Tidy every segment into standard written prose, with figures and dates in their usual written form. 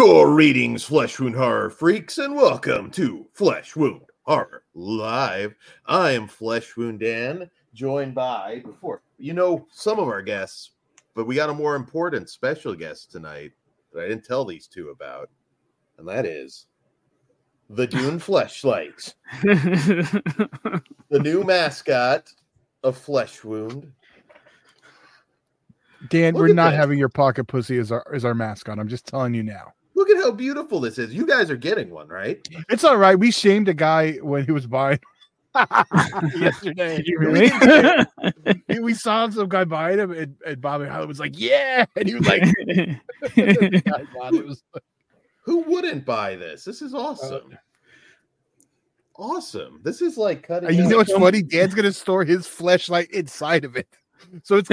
Greetings, Flesh Wound Horror Freaks, and welcome to Flesh Wound Horror Live. I am Flesh Wound Dan, joined by, some of our guests, but we got a more important special guest tonight that I didn't tell these two about, and that is the Dune Fleshlight, the new mascot of Flesh Wound. Dan, look, we're not having your pocket pussy as our mascot. I'm just telling you now. Look at how beautiful this is. You guys are getting one, right? It's all right. We shamed a guy when he was buying yesterday. Did you really? We saw some guy buying him, and Bobby Holly was like, yeah. And he was like, who wouldn't buy this? This is awesome. Awesome. This is like cutting. You know what's funny? Dan's going to store his fleshlight inside of it. So it's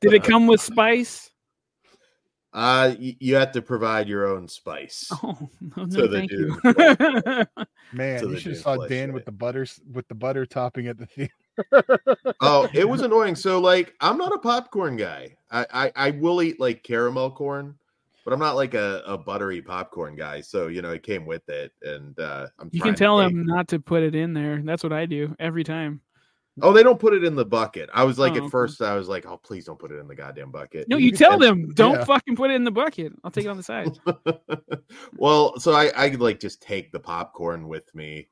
did it come with spice? You have to provide your own spice. Oh no, thank you. Man, you should have saw Dan with the butter topping at the theater. Oh, it was annoying. So like, I'm not a popcorn guy. I will eat like caramel corn, but I'm not like a buttery popcorn guy. So, you know, it came with it. And you can tell them not to put it in there. That's what I do every time. Oh, they don't put it in the bucket. I was like, at first, I was like, oh, please don't put it in the goddamn bucket. No, you tell them, don't fucking put it in the bucket. I'll take it on the side. Well, so I could like just take the popcorn with me.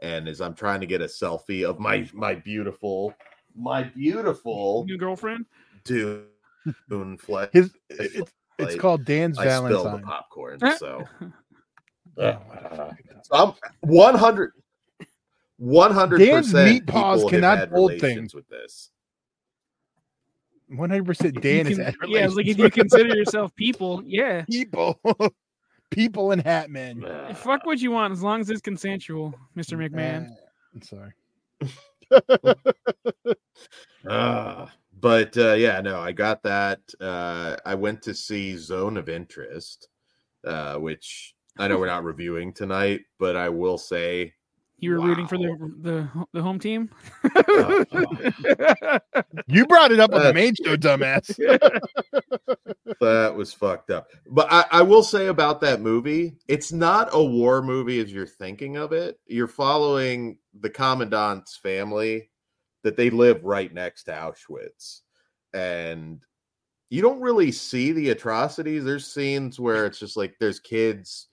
And as I'm trying to get a selfie of my beautiful new girlfriend, dude, it's called Dan's Valentine. I spilled the popcorn, so. So I'm 100% meat paws cannot hold things with this. 100% Dan is like if you consider yourself people, people and hat men. Fuck what you want as long as it's consensual, Mr. McMahon. I'm sorry. But I got that. I went to see Zone of Interest, which I know we're not reviewing tonight, but I will say you were rooting for the home team. You brought it up on the main show, dumbass. That was fucked up. But I will say about that movie, it's not a war movie as you're thinking of it. You're following the commandant's family. That they live right next to Auschwitz, and you don't really see the atrocities. There's scenes where it's just like there's kids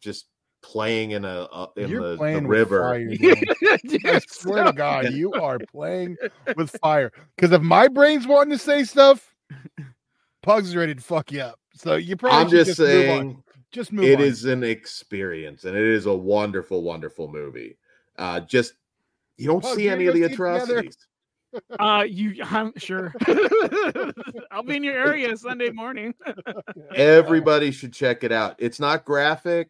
just playing in the river. Fire, I swear to God, you are playing with fire. Because if my brain's wanting to say stuff, Pugs are ready to fuck you up. So you probably move on. It is an experience, and it is a wonderful, wonderful movie. You don't see any of the atrocities. I'm sure. I'll be in your area Sunday morning. Everybody should check it out. It's not graphic.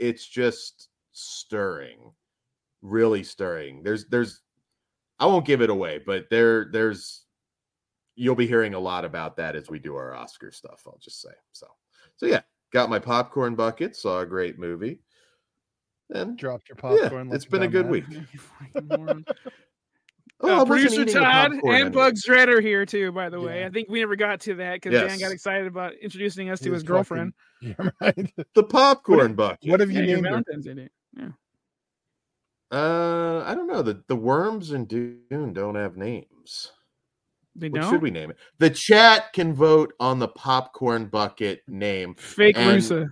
It's just stirring, really stirring. There's, I won't give it away, but there's, you'll be hearing a lot about that as we do our Oscar stuff. I'll just say so. Yeah, got my popcorn bucket. Saw a great movie. And dropped your popcorn. Yeah, it's been a good week. Producer Todd and Bugs Dredd are here too, by the way. I think we never got to that because Dan got excited about introducing us to his girlfriend. The popcorn bucket. What have you named Valentine's Day? Yeah. I don't know. The worms in Dune don't have names. They don't? What should we name it? The chat can vote on the popcorn bucket name. Fake Rusa.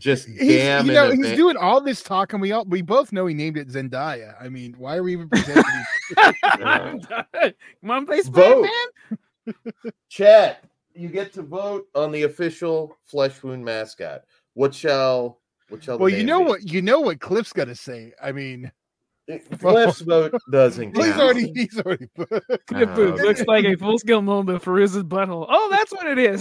He's doing all this talk, and we both know he named it Zendaya. I mean, why are we even pretending? Come on, play Spider-Man. Chat, you get to vote on the official Flesh Wound mascot. What shall? Well, you know what Cliff's got to say. I mean, Cliff's vote doesn't count. He's already. Cliff Booth looks like a full-scale mold for his butthole. Oh, that's what it is.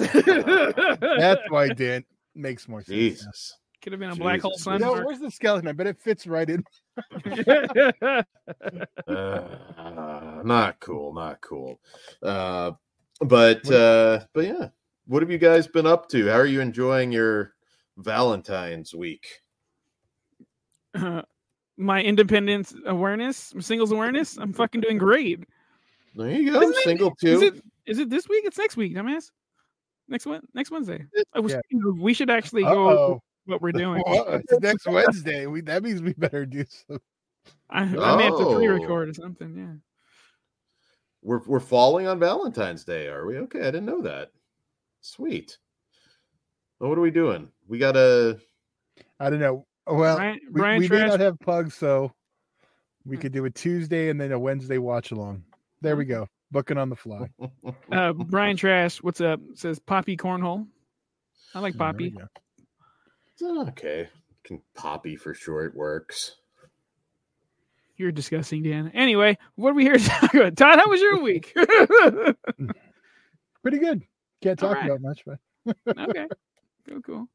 That's why Dan. Makes more sense. Jesus. Could have been a black hole sun. No, where's the skeleton? I bet it fits right in. Not cool. But yeah. What have you guys been up to? How are you enjoying your Valentine's week? My independence awareness, singles awareness. I'm fucking doing great. There you go. Isn't single too. Is it this week? It's next week, dumbass. Next Wednesday. We should actually go over what we're doing. It's next Wednesday. That means we better do something. I may have to pre-record or something. Yeah. We're falling on Valentine's Day, are we? Okay, I didn't know that. Sweet. Well, what are we doing? We got a. I don't know. Well, we may not have plugs, so we could do a Tuesday and then a Wednesday watch along. There we go. Booking on the fly. Brian Trash, what's up? Says Poppy Cornhole. I like Poppy. Okay. Poppy for sure. It works. You're disgusting, Dan. Anyway, what are we here to talk about? Todd, how was your week? Pretty good. Can't talk about much, but okay. Cool.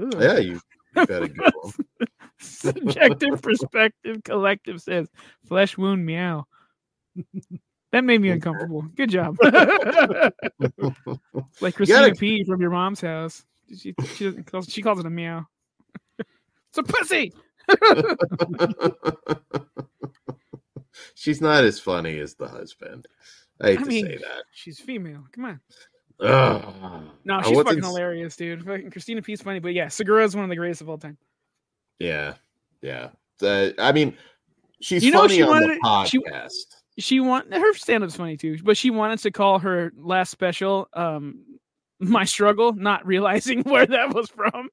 Ooh. Yeah, you've got a good one. Subjective perspective collective says flesh wound meow. That made me uncomfortable. Good job. Like Christina P from your mom's house. She calls it a meow. It's a pussy. She's not as funny as the husband. I hate to say that. She's female. Come on. No, she's fucking hilarious, dude. Fucking Christina P's funny, but yeah, Segura's one of the greatest of all time. Yeah. I mean, she's funny on the podcast. Her stand-up's funny too, but she wanted to call her last special "My Struggle," not realizing where that was from.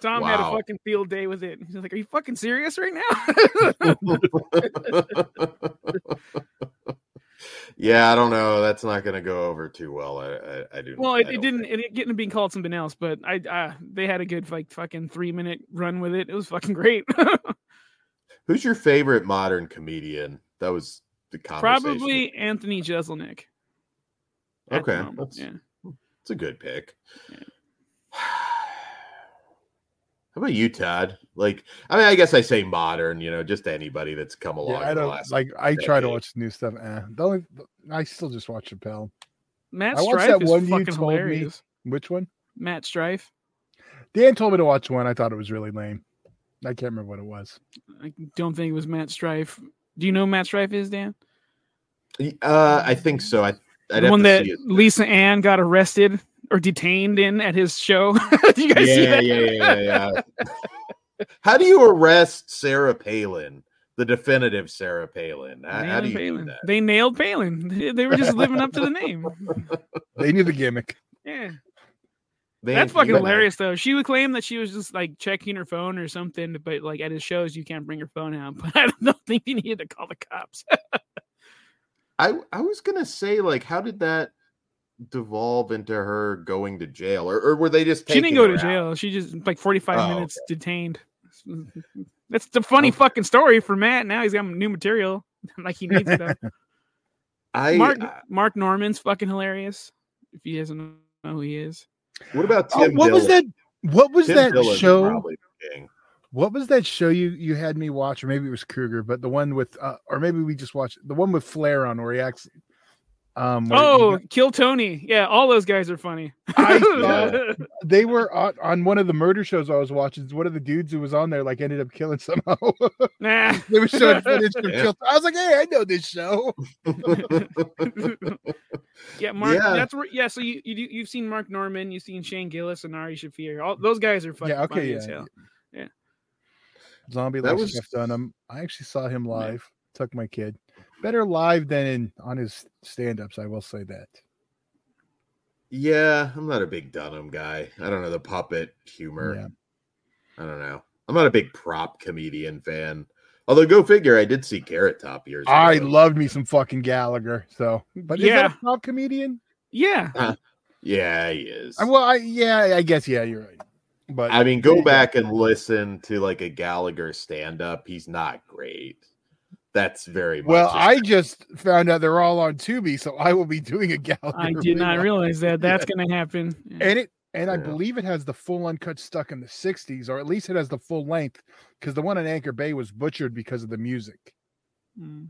Tom had a fucking field day with it. He's like, "Are you fucking serious right now?" Yeah, I don't know. That's not going to go over too well. I do. Well, it didn't. It didn't being called something else, but they had a good fucking 3-minute run with it. It was fucking great. Who's your favorite modern comedian? That was the conversation. Probably Anthony Jeselnik. Okay, that's a good pick. Yeah. How about you, Todd? I guess I say modern, just anybody that's come along. Yeah, I don't like. I try to watch new stuff. I still just watch Chappelle. Matt Strife is fucking hilarious. Which one? Matt Strife. Dan told me to watch one. I thought it was really lame. I can't remember what it was. I don't think it was Matt Strife. Do you know who Matt Strife is, Dan? I think so. Lisa Ann got arrested or detained in at his show. Did you guys see that? Yeah. How do you arrest Sarah Palin, the definitive Sarah Palin? How do you do that? They nailed Palin. They were just living up to the name. They knew the gimmick. Yeah. That's fucking hilarious, though. She would claim that she was just checking her phone or something, but at his shows, you can't bring your phone out. But I don't think you needed to call the cops. I was gonna say, how did that devolve into her going to jail, or were they just? She didn't go to jail. She just 45 minutes detained. That's the funny fucking story for Matt. Now he's got new material. He needs it. Though. Mark Norman's fucking hilarious. If he doesn't know who he is. What about Tim Dillon? What was that show? What was that show you had me watch? Or maybe it was Kruger, but the one with, or maybe we just watched the one with Flair on, where he acts. Kill Tony! Yeah, all those guys are funny. They were on one of the murder shows I was watching. One of the dudes who was on there ended up killing somehow. Nah, they were showing footage from Kill. I was like, hey, I know this show. Yeah, Mark. Yeah. That's where. Yeah, so you've seen Mark Norman, you've seen Shane Gillis and Ari Shaffir. All those guys are fucking funny as hell. Yeah. Zombie Life Jeff Dunham. I actually saw him live. Yeah. Took my kid. Better live than on his stand-ups, I will say that. Yeah, I'm not a big Dunham guy. I don't know, the puppet humor. Yeah. I don't know. I'm not a big prop comedian fan. Although, go figure, I did see Carrot Top years ago. I loved me some fucking Gallagher. So, but is that a prop comedian? Yeah. Yeah, he is. I guess, yeah, you're right. But I mean, go back and listen to a Gallagher stand-up. He's not great. That's very much well. I just found out they're all on Tubi, so I will be doing a Gallagher. I did not realize that that's going to happen. Yeah. And I believe it has the full uncut stuck in the 60s, or at least it has the full length, because the one in Anchor Bay was butchered because of the music. Mm.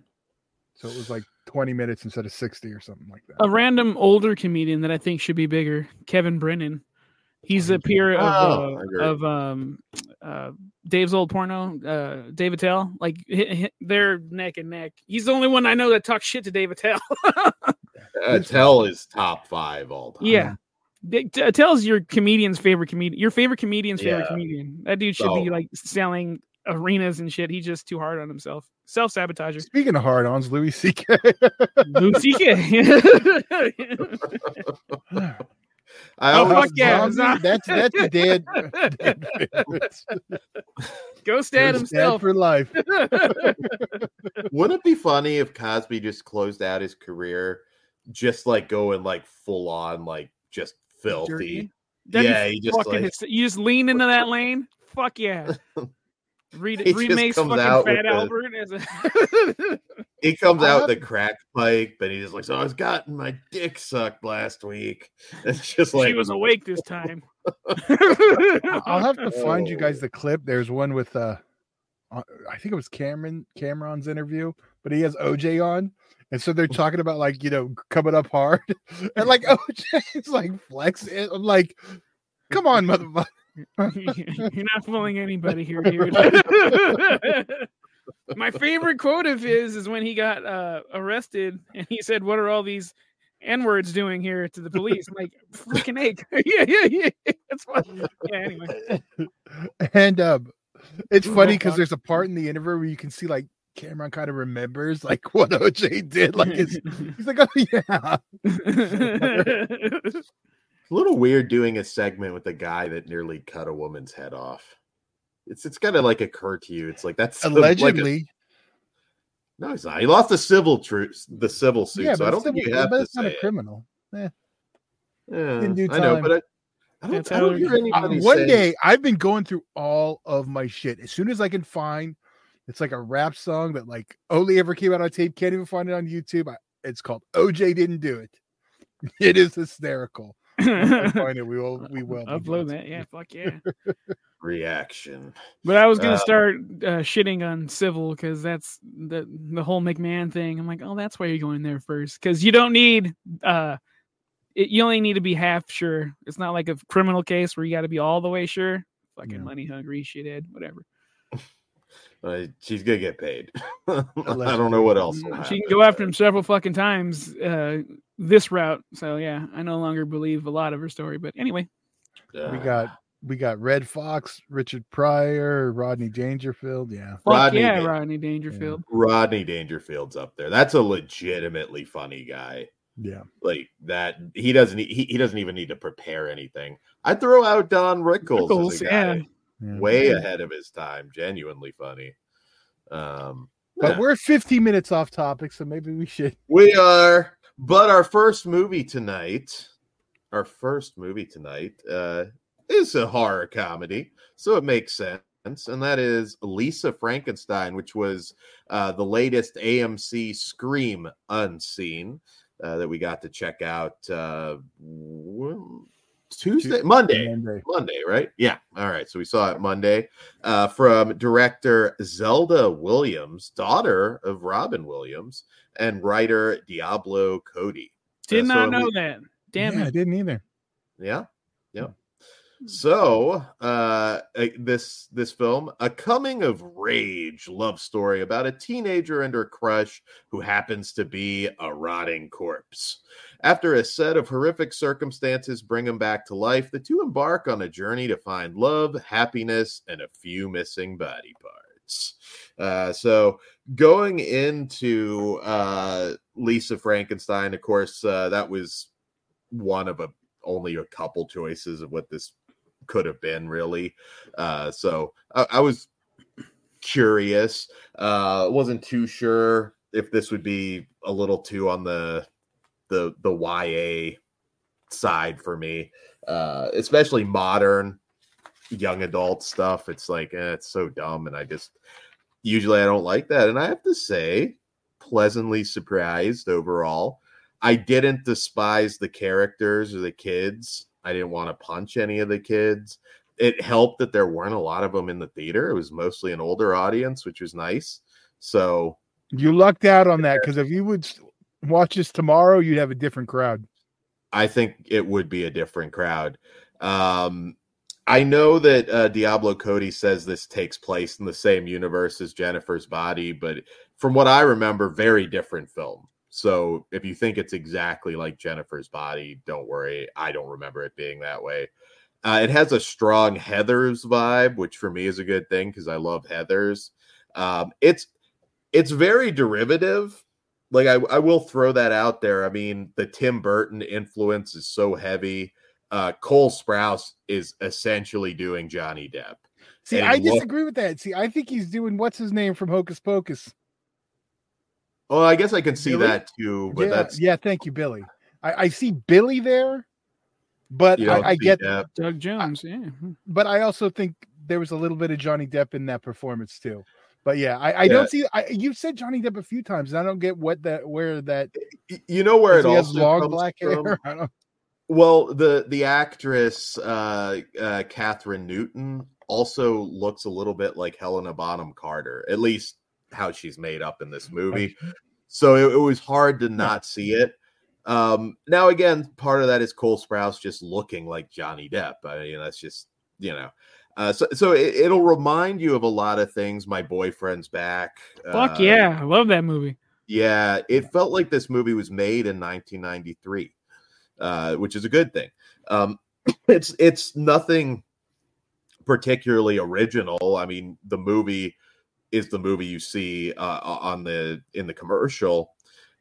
So it was 20 minutes instead of 60 or something like that. A random older comedian that I think should be bigger, Kevin Brennan. He's a peer of Dave's Old Porno, Dave Attell. They're neck and neck. He's the only one I know that talks shit to Dave Attell. Attell is top five all time. Yeah. Attell's your comedian's favorite comedian. Your favorite comedian's favorite comedian. That dude should be like selling arenas and shit. He's just too hard on himself. Self-sabotager. Speaking of hard-ons, Louis C.K. Louis C.K. Oh, fuck yeah. That's a dead Ghost Dad himself. Dad for life. Wouldn't it be funny if Cosby just closed out his career just like going like full on like just filthy? Dirty? Yeah, he just like... You just lean into that lane? Fuck yeah. Remakes fucking Fat Albert. He comes out with a crack pipe, and he's just like, so I was gotten my dick sucked last week. It's just like... She was awake this time. I'll have to find you guys the clip. There's one with, I think it was Cameron's interview, but he has OJ on. And so they're talking about, like, you know, coming up hard. And, like, OJ's, like, flexing. I'm like, come on, motherfucker. You're not fooling anybody here, dude. My favorite quote of his is when he got arrested and he said, "What are all these N-words doing here?" to the police. I'm like, freaking egg. Yeah. That's funny. Yeah, anyway. And it's funny because there's a part in the interview where you can see like Cameron kind of remembers like what OJ did. Like he's like, oh yeah. A little weird doing a segment with a guy that nearly cut a woman's head off. It's gotta like occur to you. It's like that's allegedly. No, he's not. He lost the civil suit. Yeah, so I don't think you have to say a criminal. Yeah. In due time. I know, but I don't hear anybody. One day I've been going through all of my shit. As soon as I can find, it's like a rap song that like only ever came out on tape. Can't even find it on YouTube. It's called "OJ Didn't Do It." It is hysterical. Find it. We will upload that. Yeah, fuck yeah. Reaction. But I was gonna start shitting on civil because that's the whole McMahon thing. I'm like, oh, that's why you're going there first because you don't need you only need to be half sure. It's not like a criminal case where you got to be all the way sure. Fucking money hungry shithead, whatever. She's gonna get paid. I don't know what else. She can go after him several fucking times this route. So yeah, I no longer believe a lot of her story. But anyway, we got Red Fox, Richard Pryor, Rodney Dangerfield. Yeah, Rodney Dangerfield. Yeah. Rodney Dangerfield's up there. That's a legitimately funny guy. Yeah, like that. He doesn't even need to prepare anything. I'd throw out Don Rickles as a guy. Yeah. Yeah, way ahead of his time, genuinely funny. But we're 15 minutes off topic, so maybe we should. We are. But our first movie tonight, is a horror comedy, so it makes sense, and that is Lisa Frankenstein, which was the latest AMC Scream Unseen that we got to check out. Monday, right? Yeah. All right. So we saw it Monday from director Zelda Williams, daughter of Robin Williams, and writer Diablo Cody. Did not know that. Damn, I didn't either. Yeah. So this film, a coming of rage love story about a teenager and her crush who happens to be a rotting corpse. After a set of horrific circumstances bring him back to life, the two embark on a journey to find love, happiness, and a few missing body parts. So going into Lisa Frankenstein, of course, that was one of only a couple choices of what this could have been, really. So I was curious. Wasn't too sure if this would be a little too on the YA side for me, especially modern young adult stuff. It's like, it's so dumb. And usually I don't like that. And I have to say, pleasantly surprised overall. I didn't despise the characters or the kids. I didn't want to punch any of the kids. It helped that there weren't a lot of them in the theater. It was mostly an older audience, which was nice. So you lucked out on that because if you would watch this tomorrow, you'd have a different crowd. I think it would be a different crowd. I know that Diablo Cody says this takes place in the same universe as Jennifer's Body, but from what I remember, very different film. So if you think it's exactly like Jennifer's Body, don't worry. I don't remember it being that way. It has a strong Heathers vibe, which for me is a good thing because I love Heathers. It's very derivative. Like I will throw that out there. I mean, the Tim Burton influence is so heavy. Cole Sprouse is essentially doing Johnny Depp. See, and I disagree with that. See, I think he's doing what's his name from Hocus Pocus. Oh, I guess I can see Billy? That too, but yeah, that's Thank you, Billy. I see Billy there, but I get Depp. Doug Jones. But I also think there was a little bit of Johnny Depp in that performance too. But I don't see. You've said Johnny Depp a few times, and I don't get where that. You know where it all has long black hair. I don't. Well, the actress Catherine Newton also looks a little bit like Helena Bonham Carter, at least how she's made up in this movie. So it was hard to not see it. Now, again, part of that is Cole Sprouse just looking like Johnny Depp. I mean, that's just, so it'll remind you of a lot of things. My Boyfriend's Back. Fuck yeah. I love that movie. Yeah. It felt like this movie was made in 1993. Which is a good thing. It's nothing particularly original. I mean, the movie is the movie you see in the commercial.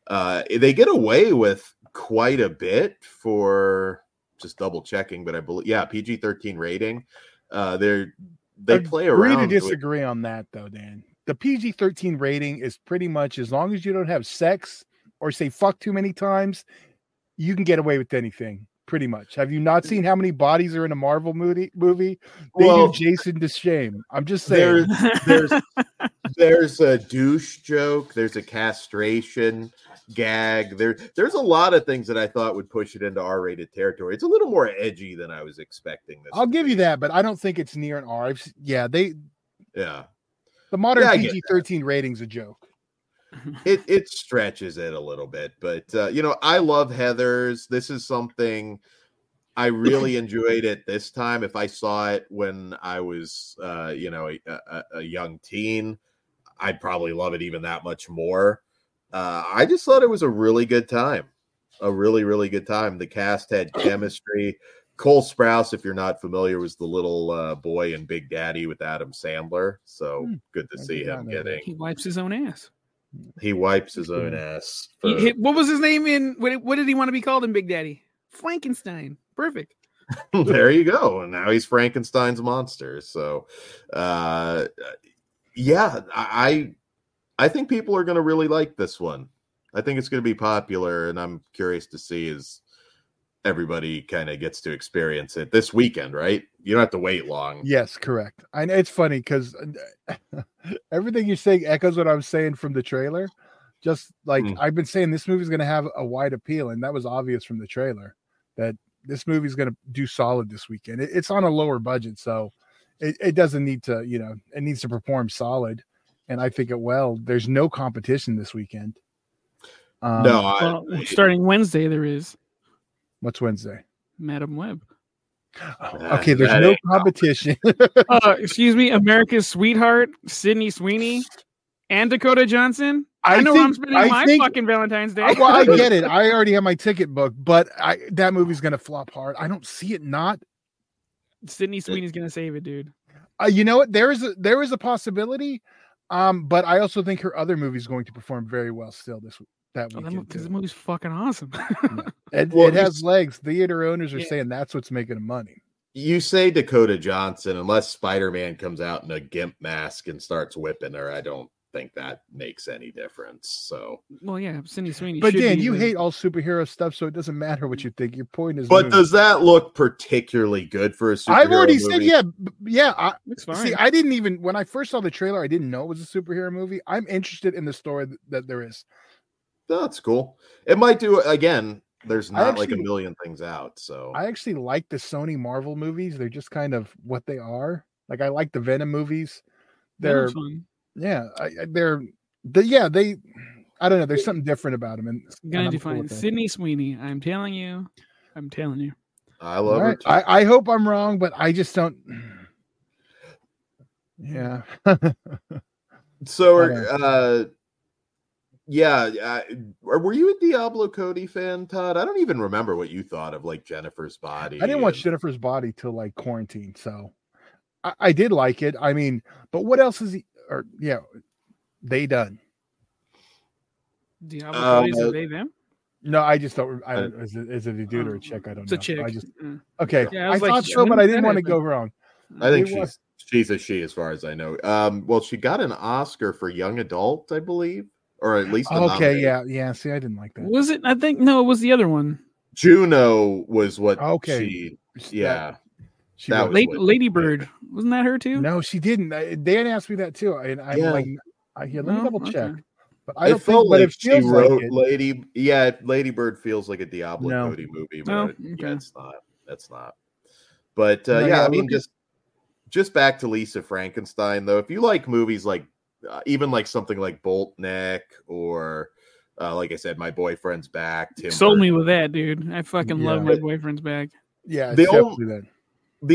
They get away with quite a bit for just double checking, but I believe PG-13 rating. They play around. Agree to disagree on that though, Dan. The PG-13 rating is pretty much as long as you don't have sex or say fuck too many times. You can get away with anything, pretty much. Have you not seen how many bodies are in a Marvel movie? They do Jason to shame. I'm just saying. There's a douche joke. There's a castration gag. There's a lot of things that I thought would push it into R-rated territory. It's a little more edgy than I was expecting. I'll give you that, but I don't think it's near an R. The modern PG-13 rating's a joke. It stretches it a little bit, but I love Heathers. This is something I really enjoyed it this time. If I saw it when I was a young teen, I'd probably love it even that much more. I just thought it was a really good time, a really, really good time. The cast had chemistry. Cole Sprouse, if you're not familiar, was the little boy in Big Daddy with Adam Sandler. So good to see him getting. He wipes his own ass. What was his name in? What did he want to be called in Big Daddy? Frankenstein. Perfect. There you go. And now he's Frankenstein's monster. So, I think people are going to really like this one. I think it's going to be popular, and I'm curious to see as everybody kind of gets to experience it this weekend, right? You don't have to wait long. Yes, correct. I know it's funny because everything you're saying echoes what I'm saying from the trailer. Just like I've been saying, this movie's going to have a wide appeal, and that was obvious from the trailer that this movie's going to do solid this weekend. It's on a lower budget, so it doesn't need to, it needs to perform solid, and I think it will. There's no competition this weekend. Starting Wednesday, there is. What's Wednesday? Madam Web. Oh, okay, there's no competition. Excuse me, America's Sweetheart, Sydney Sweeney, and Dakota Johnson. I know I'm spending my fucking Valentine's Day. Well, I get it. I already have my ticket booked, but that movie's going to flop hard. I don't see it not. Sydney Sweeney's going to save it, dude. You know what? There is a possibility, but I also think her other movie's going to perform very well still this week. Because the movie's fucking awesome. It has legs. Theater owners are saying that's what's making them money. You say Dakota Johnson, unless Spider-Man comes out in a gimp mask and starts whipping her, I don't think that makes any difference. So, Sydney Sweeney. But Dan, you hate all superhero stuff, so it doesn't matter what you think. Your point is. But does that look particularly good for a superhero? I've already movie? Said, yeah. It's fine. See, I didn't even when I first saw the trailer, I didn't know it was a superhero movie. I'm interested in the story that there is. That's cool. It might do again. There's not like a million things out. So I actually like the Sony Marvel movies. They're just kind of what they are. Like I like the Venom movies. They're I don't know. There's something different about them. And gonna define cool Sydney Sweeney. I'm telling you. I love her. Right. I hope I'm wrong, but I just don't. Yeah. So. Yeah, were you a Diablo Cody fan, Todd? I don't even remember what you thought of like Jennifer's Body. I didn't watch Jennifer's Body till like quarantine, so I did like it. I mean, but what else is he? Or yeah, they done. Diablo Cody's a they them? No, I just don't. I don't is it a dude or a chick? I don't know. It's a chick. I just okay. Yeah, I like, thought so, but I didn't want to go wrong. I think she's a she, as far as I know. Well, she got an Oscar for young adult, I believe. Or at least okay, yeah. See, I didn't like that. Was it? I think no, it was the other one. Juno was what? Okay, that was Lady Bird, wasn't that her too? No, she didn't. Dan asked me that too, and I'm like, let me double check. Okay. But I don't think. Like but it feels she wrote like it. Lady. Yeah, Lady Bird feels like a Diablo Cody movie, but it's not. That's not. But I mean, just back to Lisa Frankenstein though. If you like movies like. Even like something like Bolt Neck or like I said, My Boyfriend's Back. Tim sold me with that, dude. I fucking love My Boyfriend's Back. Yeah, the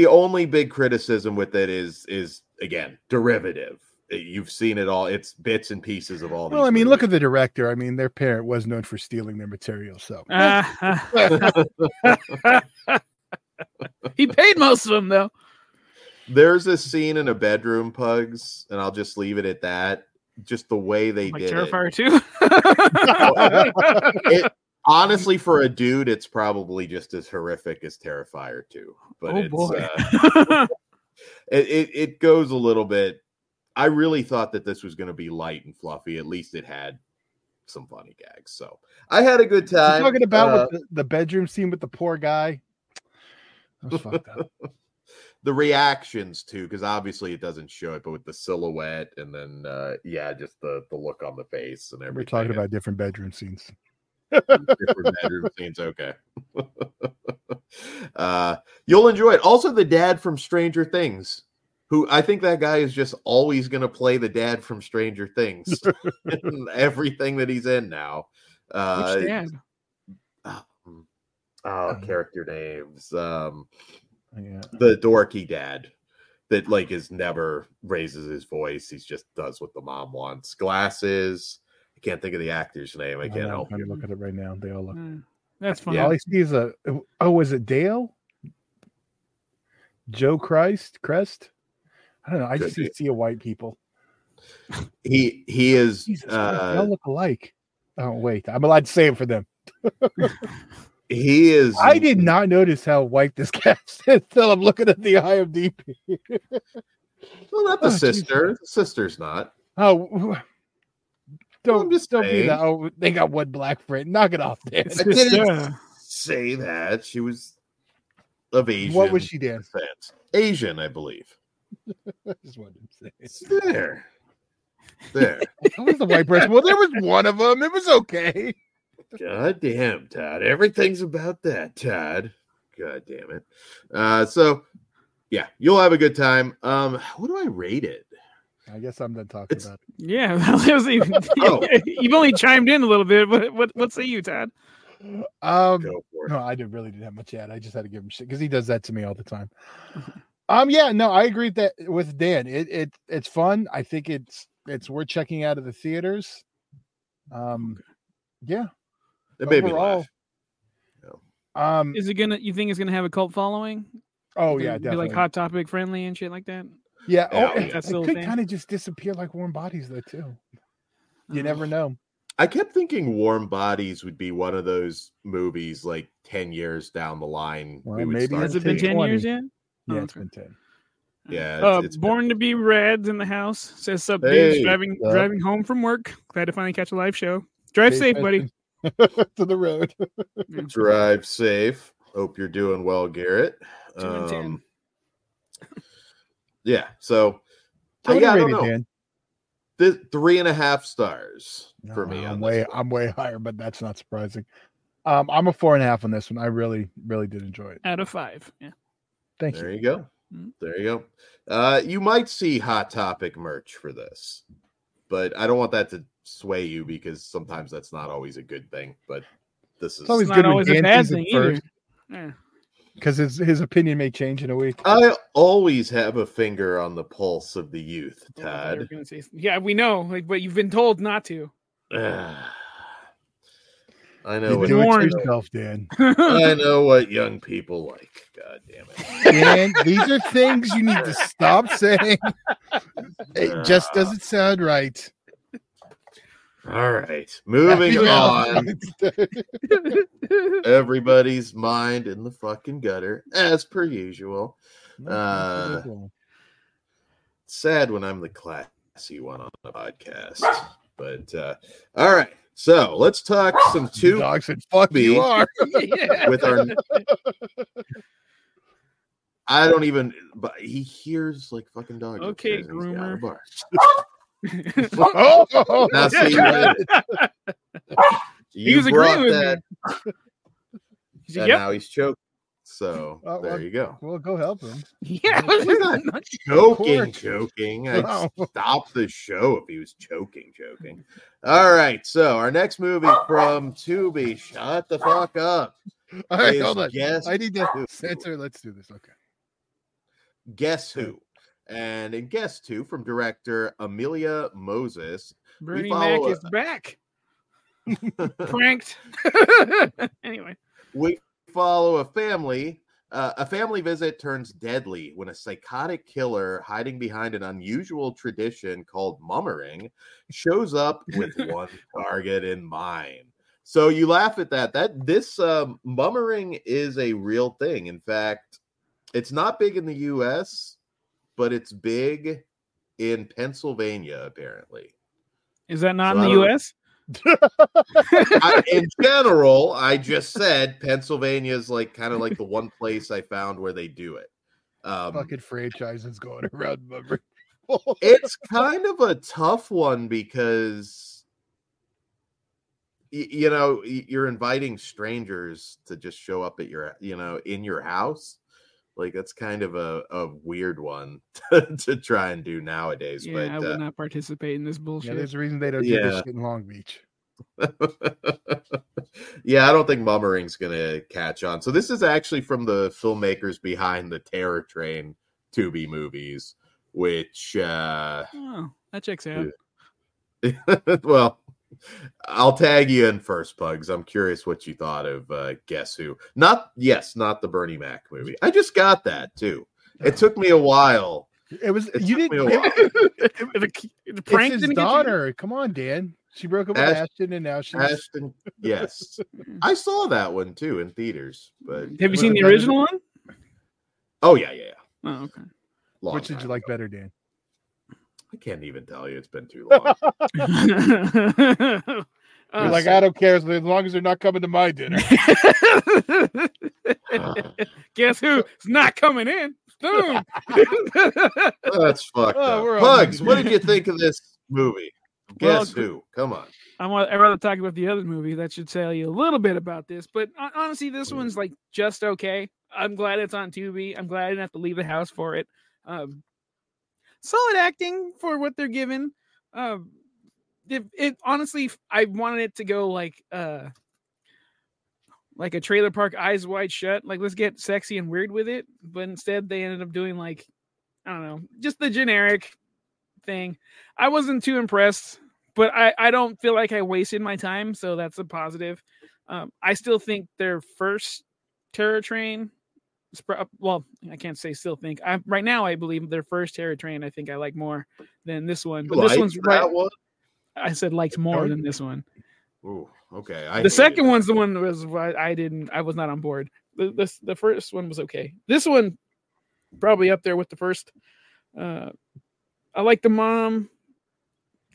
only big criticism with it is again derivative. You've seen it all. It's bits and pieces of all. Well, I mean, movies. Look at the director. I mean, their parent was known for stealing their material, so he paid most of them though. There's a scene in a bedroom, Pugs, and I'll just leave it at that. Just the way they did Terrifier too. It, honestly, for a dude, it's probably just as horrific as Terrifier too. But it goes a little bit. I really thought that this was going to be light and fluffy. At least it had some funny gags. So I had a good time. You're talking about with the bedroom scene with the poor guy. That was fucked up. The reactions too, because obviously it doesn't show it, but with the silhouette and then just the look on the face and everything. We're talking about different bedroom scenes. Different bedroom scenes, okay. You'll enjoy it. Also, the dad from Stranger Things, who I think that guy is just always going to play the dad from Stranger Things. Everything that he's in now. Which dad? Character names. The dorky dad that like is never raises his voice. He just does what the mom wants. Glasses. I can't think of the actor's name. I can't help you. I'm trying to look at it right now. They all look. That's funny. Yeah. All I see is was it Dale? Joe Crest? I don't know. I just see a white people. He is. Jesus Christ, they all look alike. Oh wait, I'm allowed to say it for them. He is. I did not notice how white this cast is until I'm looking at the IMDb. Well, not the sister. Jesus. The sister's not. Oh, don't be that. Oh, they got one black friend. Knock it off, Dan. I didn't say that. She was of Asian. What was she, Dan? Asian, I believe. I just wanted to say it's there. That was the white person. Well, there was one of them. It was okay. God damn, Todd. Everything's about that, Todd. God damn it. So, you'll have a good time. What do I rate it? I guess I'm done talking about it. Yeah. You've only chimed in a little bit. What say you, Todd? I really didn't have much yet. I just had to give him shit because he does that to me all the time. I agree that with Dan. It's fun. I think it's worth checking out of the theaters. Yeah. It made me laugh. Yeah. Is it gonna? You think it's gonna have a cult following? Oh yeah, definitely. Like Hot Topic friendly and shit like that. Yeah, it could kind of just disappear like Warm Bodies though too. You never know. I kept thinking Warm Bodies would be one of those movies like 10 years down the line. Well, maybe has it been 10 years yet? Yeah, it's been 10. Yeah. It's Born to be Red's in the house. Says sub driving home from work. Glad to finally catch a live show. Drive safe, buddy. To the road. Drive safe. Hope you're doing well, Garrett. 2 and 10. Yeah. So, I don't know. This 3.5 stars for me. I'm way higher, but that's not surprising. I'm a 4.5 on this one. I really, really did enjoy it. Out of 5. Yeah. Thank you. There you go. There you go. You might see Hot Topic merch for this, but I don't want that to sway you because sometimes that's not always a good thing, but this is always good, always a bad thing either. Because his opinion may change in a week. I always have a finger on the pulse of the youth, Todd. Yeah, we know, but you've been told not to. I know what yourself, Dan. I know what young people like. God damn it, Dan! These are things you need to stop saying. It just doesn't sound right. All right, moving on. Everybody's mind in the fucking gutter, as per usual. Sad when I'm the classy one on the podcast, but all right. So let's talk some two dogs and fuck me with our. I don't even. But he hears like fucking dogs. Okay, groomer. Bar. Oh, now see you brought that. And now he's choking. So there you go. Well, go help him. Yeah, not choking. I'd stop the show if he was choking. All right. So our next movie from Tubi. Shut the fuck up. All right, hold on. I need to censor. Let's do this. Okay. Guess Who? And in Guess Who from director Amelia Moses. Bernie Mac is back. Pranked. Anyway. We follow a family visit turns deadly when a psychotic killer hiding behind an unusual tradition called mummering shows up with one target in mind. So you laugh at that this mummering is a real thing. In fact, it's not big in the US, but it's big in Pennsylvania apparently. Is that not in the US? In general, I just said Pennsylvania is like kind of like the one place I found where they do it. Fucking franchises going around. It's kind of a tough one because you know you're inviting strangers to just show up at your in your house. Like that's kind of a weird one to try and do nowadays. Yeah, but I would not participate in this bullshit. Yeah, there's a reason they don't do this shit in Long Beach. Yeah, I don't think mummering's gonna catch on. So this is actually from the filmmakers behind the Terror Train Tubi movies, which that checks out. Well, I'll tag you in first, Pugs. I'm curious what you thought of Guess Who. Not the Bernie Mac movie. I just got that too. It took me a while. The prank it's his daughter. Come on, Dan. She broke up with Ashton, and now she's Ashton. Yes, I saw that one too in theaters. But have you seen the original one? Oh yeah. Oh okay. Which did you like better, Dan? I can't even tell you. It's been too long. You're like, I don't care as long as they're not coming to my dinner. Guess who's not coming in? Boom. That's fucked up. Bugs, what did you think of this movie? Guess Who? Come on. I'd rather talk about the other movie. That should tell you a little bit about this. But honestly, this one's like just okay. I'm glad it's on Tubi. I'm glad I didn't have to leave the house for it. Solid acting for what they're given. It honestly, I wanted it to go like a Trailer Park Eyes Wide Shut. Like, let's get sexy and weird with it. But instead, they ended up doing like, I don't know, just the generic thing. I wasn't too impressed, but I don't feel like I wasted my time. So that's a positive. I still think their first Terror Train. Well, I can't say still think. Right now, I believe their first Terror Train, I think I like more than this one. But this one's right. One? I said liked more than this one. Ooh, okay. The second one's the one that was I was not on board. The first one was okay. This one probably up there with the first. I like the mom.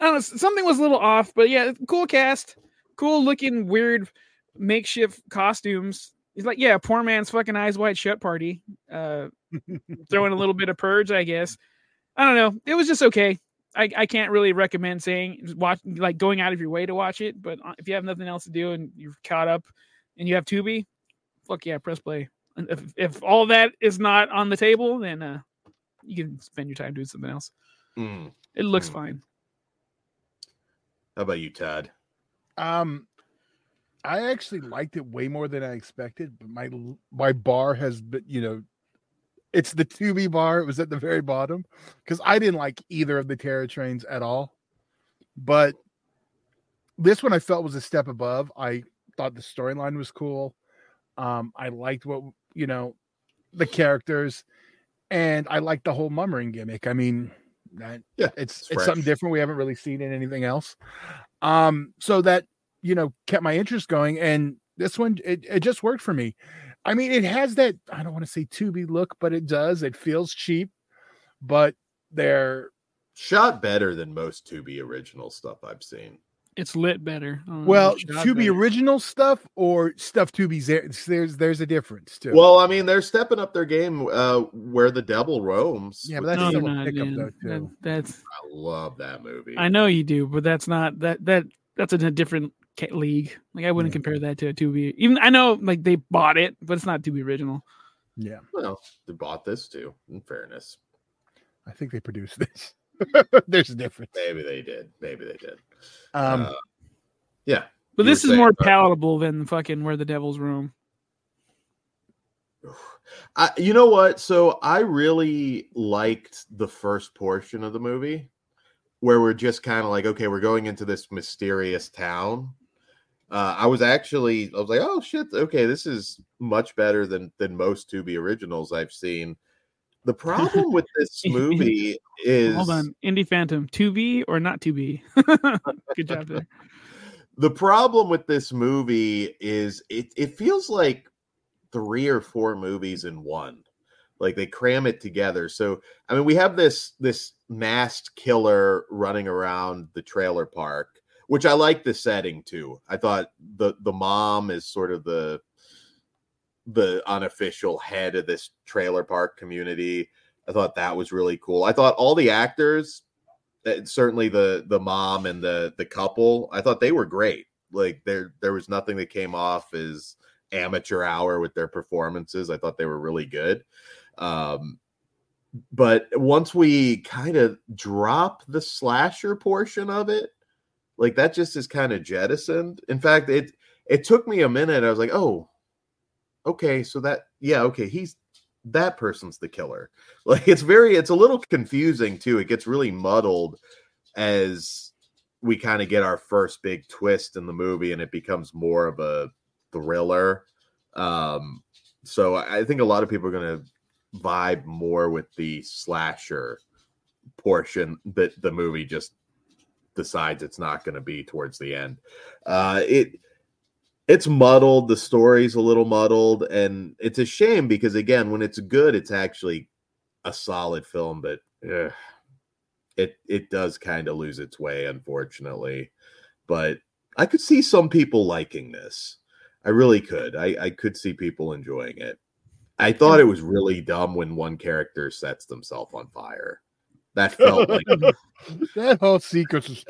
I don't know. Something was a little off, but yeah, cool cast, cool looking, weird makeshift costumes. He's like, yeah, poor man's fucking Eyes Wide Shut party. Throwing a little bit of Purge, I guess. I don't know. It was just okay. I can't really recommend going out of your way to watch it. But if you have nothing else to do and you're caught up and you have Tubi, fuck yeah, press play. And if all that is not on the table, then you can spend your time doing something else. It looks fine. How about you, Todd? I actually liked it way more than I expected, but my bar has been, it's the Tubi bar. It was at the very bottom because I didn't like either of the Terror Trains at all. But This one I felt was a step above. I thought the storyline was cool. I liked what, you know, the characters, and I liked the whole mummering gimmick. I mean, it's something different. We haven't really seen in anything else. So that, you know, kept my interest going. And this one, it just worked for me. I mean, it has that, I don't want to say Tubi look, but it does. It feels cheap, but they're shot better than most Tubi original stuff I've seen. It's lit better. Well, Tubi original stuff or stuff Tubi's, there's a difference too. Well, I mean, they're stepping up their game where the devil roams. Yeah, but that's still a pickup though too. I love that movie. I know you do, but that's not that's in a different league. Like I wouldn't compare that to a Tubi. Even I know like they bought it, but it's not Tubi original. Yeah. Well, they bought this too. In fairness, I think they produced this. There's a difference. Maybe they did. Yeah. But this is more palatable than fucking Where the Devil's Room. You know what? So I really liked the first portion of the movie where we're just kind of like, okay, we're going into this mysterious town. I was like, oh shit. Okay. This is much better than most Tubi originals I've seen. The problem with this movie is... Hold on. Indie Phantom, 2B or not 2B? Good job there. The problem with this movie is it feels like 3 or 4 movies in one. Like they cram it together. So, I mean, we have this masked killer running around the trailer park, which I like the setting too. I thought the mom is sort of the unofficial head of this trailer park community. I thought that was really cool. I thought all the actors, certainly the mom and the couple, I thought they were great. Like there was nothing that came off as amateur hour with their performances. I thought they were really good. But once we kind of drop the slasher portion of it, like that just is kind of jettisoned. In fact, it took me a minute. I was like, oh, okay, so that person's the killer. Like it's a little confusing too. It gets really muddled as we kind of get our first big twist in the movie and it becomes more of a thriller. So I think a lot of people are going to vibe more with the slasher portion that the movie just decides it's not going to be towards the end. It's muddled. The story's a little muddled, and it's a shame because, again, when it's good, it's actually a solid film, but it does kind of lose its way, unfortunately. But I could see some people liking this. I really could. I could see people enjoying it. I thought it was really dumb when one character sets themselves on fire. That felt like that whole sequence.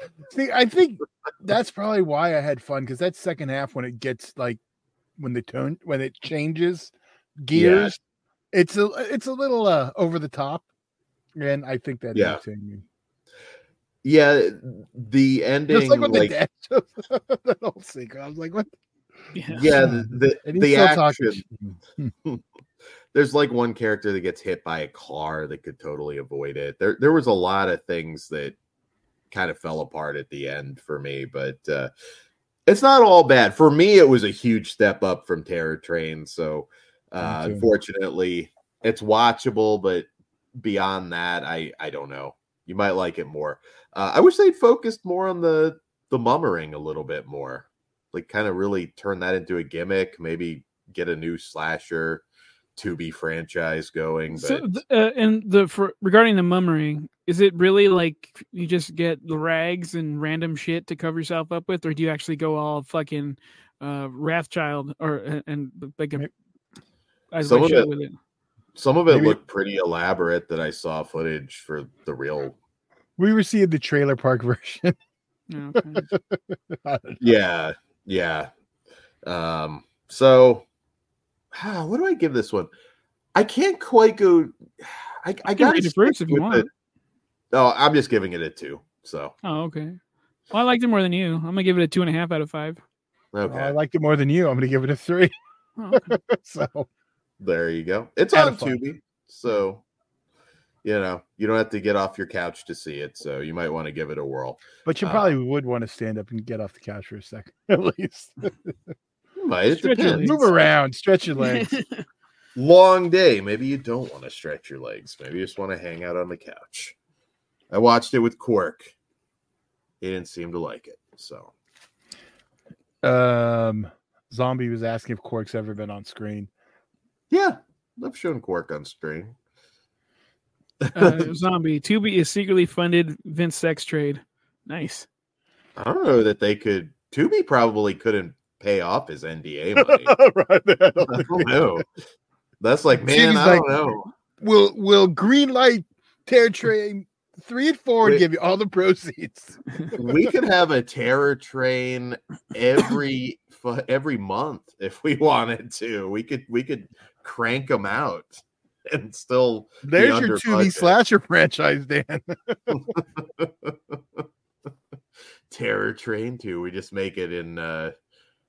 I think that's probably why I had fun, because that second half, when it gets like when it changes gears, it's a little over the top, and I think that entertained me. Yeah, the ending. Just like with the whole sequence. I was like, what? Yeah, the action. There's like one character that gets hit by a car that could totally avoid it. There was a lot of things that kind of fell apart at the end for me, but it's not all bad. For me, it was a huge step up from Terror Train. So unfortunately, it's watchable, but beyond that, I don't know. You might like it more. I wish they'd focused more on the mummering a little bit more. Like kind of really turn that into a gimmick, maybe get a new slasher Tubi franchise going, but... So, regarding the mummering, is it really like you just get the rags and random shit to cover yourself up with, or do you actually go all fucking Wrathchild and like with it? Some of it looked pretty elaborate that I saw footage for the real. We received the trailer park version. Okay. Yeah. So. What do I give this one? I can't quite go. I got it first if you want. No, I'm just giving it a 2. So. Oh, okay. Well, I liked it more than you. I'm gonna give it a 2.5 out of 5. Okay. I liked it more than you. I'm gonna give it a 3. Oh, okay. So. There you go. It's on Tubi. So. you know, you don't have to get off your couch to see it. So you might want to give it a whirl. But you probably would want to stand up and get off the couch for a second, at least. Might. Move around, stretch your legs. Long day. Maybe you don't want to stretch your legs. Maybe you just want to hang out on the couch. I watched it with Cork. He didn't seem to like it. So, Zombie was asking if Cork's ever been on screen. Yeah, I've shown Cork on screen. Zombie Tubi is secretly funded Vince sex trade. Nice. I don't know that they could. Tubi probably couldn't pay off his NDA money. I don't know. That's like, man, Tubi's I don't know. Will Greenlight Terror Train 3 and 4 give you all the proceeds? We could have a Terror Train every month if we wanted to. We could crank them out. And still, there's your 2D slasher franchise, Dan. Terror Train 2. We just make it in.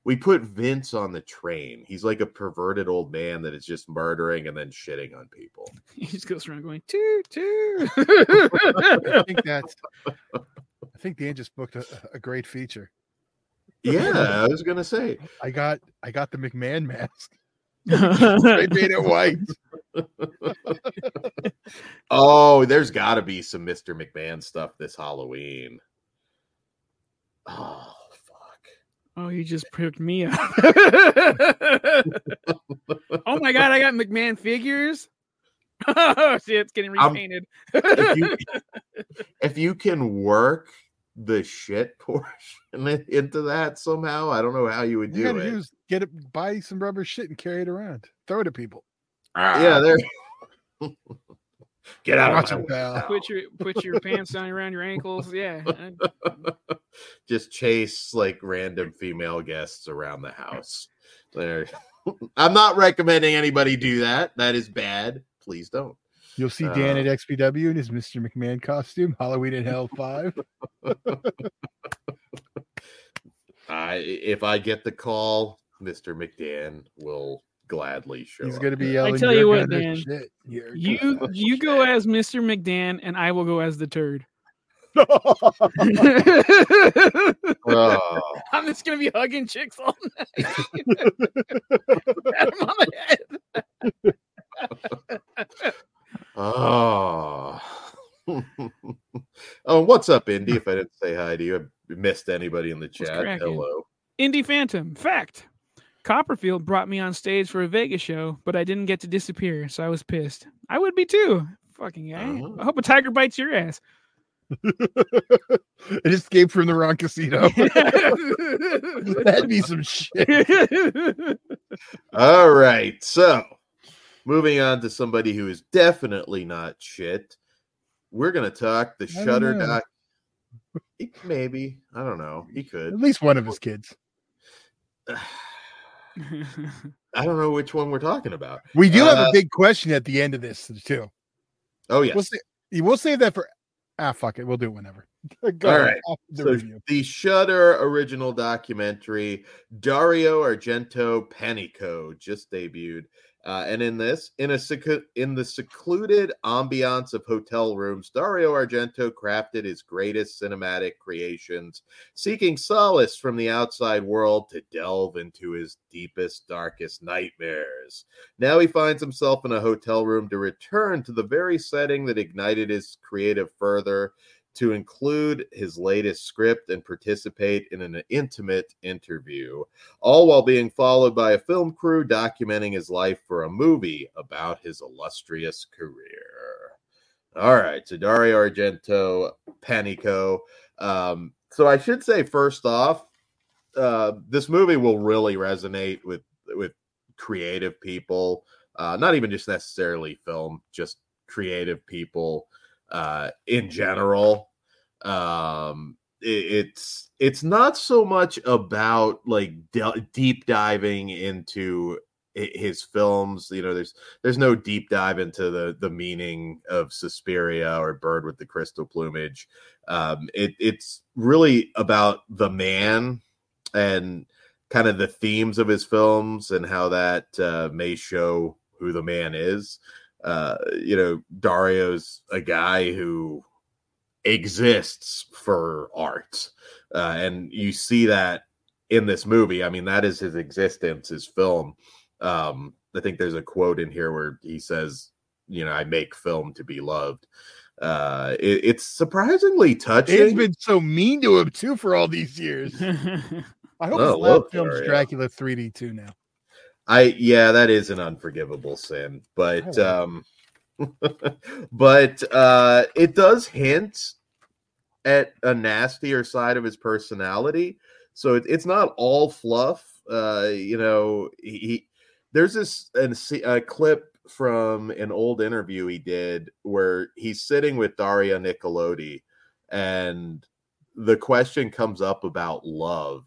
We put Vince on the train. He's like a perverted old man that is just murdering and then shitting on people. He just goes around going toot toot. I think Dan just booked a great feature. Yeah, I was gonna say I got the McMahon mask. They made it white. Oh, there's got to be some Mr. McMahon stuff this Halloween. Oh, fuck. Oh, you just pricked me up. Oh, my God. I got McMahon figures. Oh, shit. It's getting repainted. If you can work the shit portion into that somehow, I don't know how you would do it. All you gotta do is buy some rubber shit and carry it around. Throw it at people. Yeah, there. Get out of my way. Put your pants down around your ankles. Yeah. Just chase like random female guests around the house. There. I'm not recommending anybody do that. That is bad. Please don't. You'll see Dan at XPW in his Mr. McMahon costume, Halloween in Hell 5. If I get the call, Mr. McMahon will gladly show up. He's going to be yelling. I tell you what, Dan. Shit. You go as Mr. McMahon, and I will go as the turd. I'm just going to be hugging chicks all night. Pat him on the head. Oh. Oh, what's up, Indy? If I didn't say hi to you, I missed anybody in the chat. Hello. Indy Phantom. Fact. Copperfield brought me on stage for a Vegas show, but I didn't get to disappear, so I was pissed. I would be too. Fucking guy. I hope a tiger bites your ass. It escaped from the wrong casino. That'd be some shit. All right, so moving on to somebody who is definitely not shit. We're going to talk the Shudder doc. Maybe. I don't know. He could. At least one of his kids. I don't know which one we're talking about. We do have a big question at the end of this, too. Oh, yeah. We'll save that for... Ah, fuck it. We'll do it whenever. All right. The Shudder original documentary, Dario Argento, Panico, just debuted. And in this, in the secluded ambiance of hotel rooms, Dario Argento crafted his greatest cinematic creations, seeking solace from the outside world to delve into his deepest, darkest nightmares. Now he finds himself in a hotel room to return to the very setting that ignited his creative further, to include his latest script and participate in an intimate interview, all while being followed by a film crew documenting his life for a movie about his illustrious career. All right, so Dario Argento, Panico. So I should say, first off, this movie will really resonate with creative people, not even just necessarily film, just creative people in general. It's not so much about like deep diving into his films. You know, there's no deep dive into the meaning of Suspiria or Bird with the Crystal Plumage. It's really about the man and kind of the themes of his films and how that may show who the man is. you know, Dario's a guy who exists for art. And you see that in this movie. I mean, that is his existence, his film. I think there's a quote in here where he says, you know, I make film to be loved. It's surprisingly touching. He's been so mean to him too for all these years. I hope his last film's Dracula 3D 2 now. Yeah, that is an unforgivable sin, but but it does hint at a nastier side of his personality. So it's not all fluff. You know, he there's this a clip from an old interview he did where he's sitting with Daria Nicolodi, and the question comes up about love.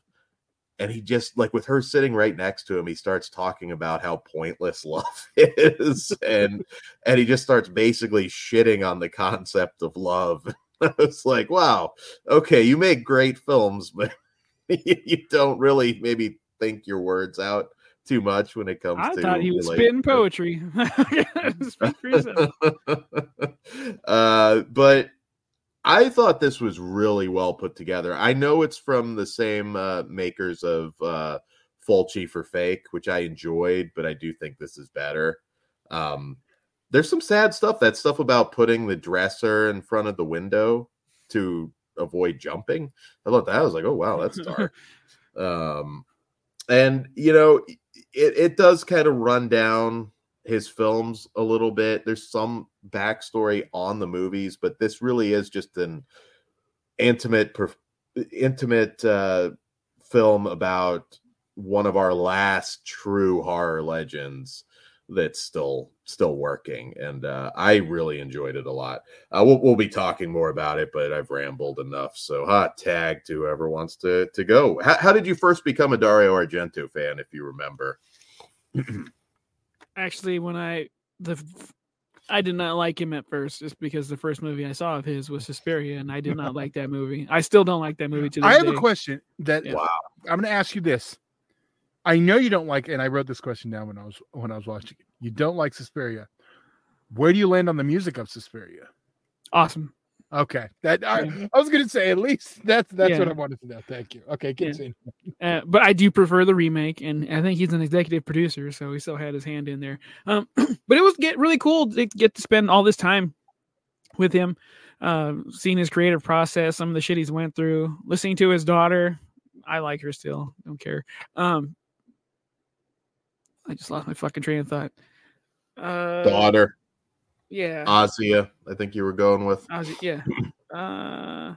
And he just, like, with her sitting right next to him, he starts talking about how pointless love is. And he just starts basically shitting on the concept of love. I was like, wow, okay, you make great films, but you don't really maybe think your words out too much when it comes to... I thought he was spitting poetry. But... I thought this was really well put together. I know it's from the same makers of Fulci for Fake, which I enjoyed, but I do think this is better. There's some sad stuff. That stuff about putting the dresser in front of the window to avoid jumping. I thought that. I was like, oh, wow, that's dark. And, you know, it does kind of run down his films a little bit. There's some backstory on the movies, but this really is just an intimate film about one of our last true horror legends that's still working. And I really enjoyed it a lot. We'll be talking more about it, but I've rambled enough. So hot tag to whoever wants to go. How did you first become a Dario Argento fan, if you remember? Actually, when I did not like him at first, just because the first movie I saw of his was Suspiria, and I did not like that movie. I still don't like that movie to this day. I have a question that I'm going to ask you this. I know you don't like, and I wrote this question down when I was watching it. You don't like Suspiria. Where do you land on the music of Suspiria? Awesome. Okay, I was going to say at least that's what I wanted to know. Thank you. Okay, continue. Yeah. But I do prefer the remake, and I think he's an executive producer, so he still had his hand in there. But it was really cool to get to spend all this time with him, seeing his creative process, some of the shit he's went through, listening to his daughter. I like her still. Don't care. I just lost my fucking train of thought. Daughter. Yeah. Asia, I think you were going with. Asia, yeah.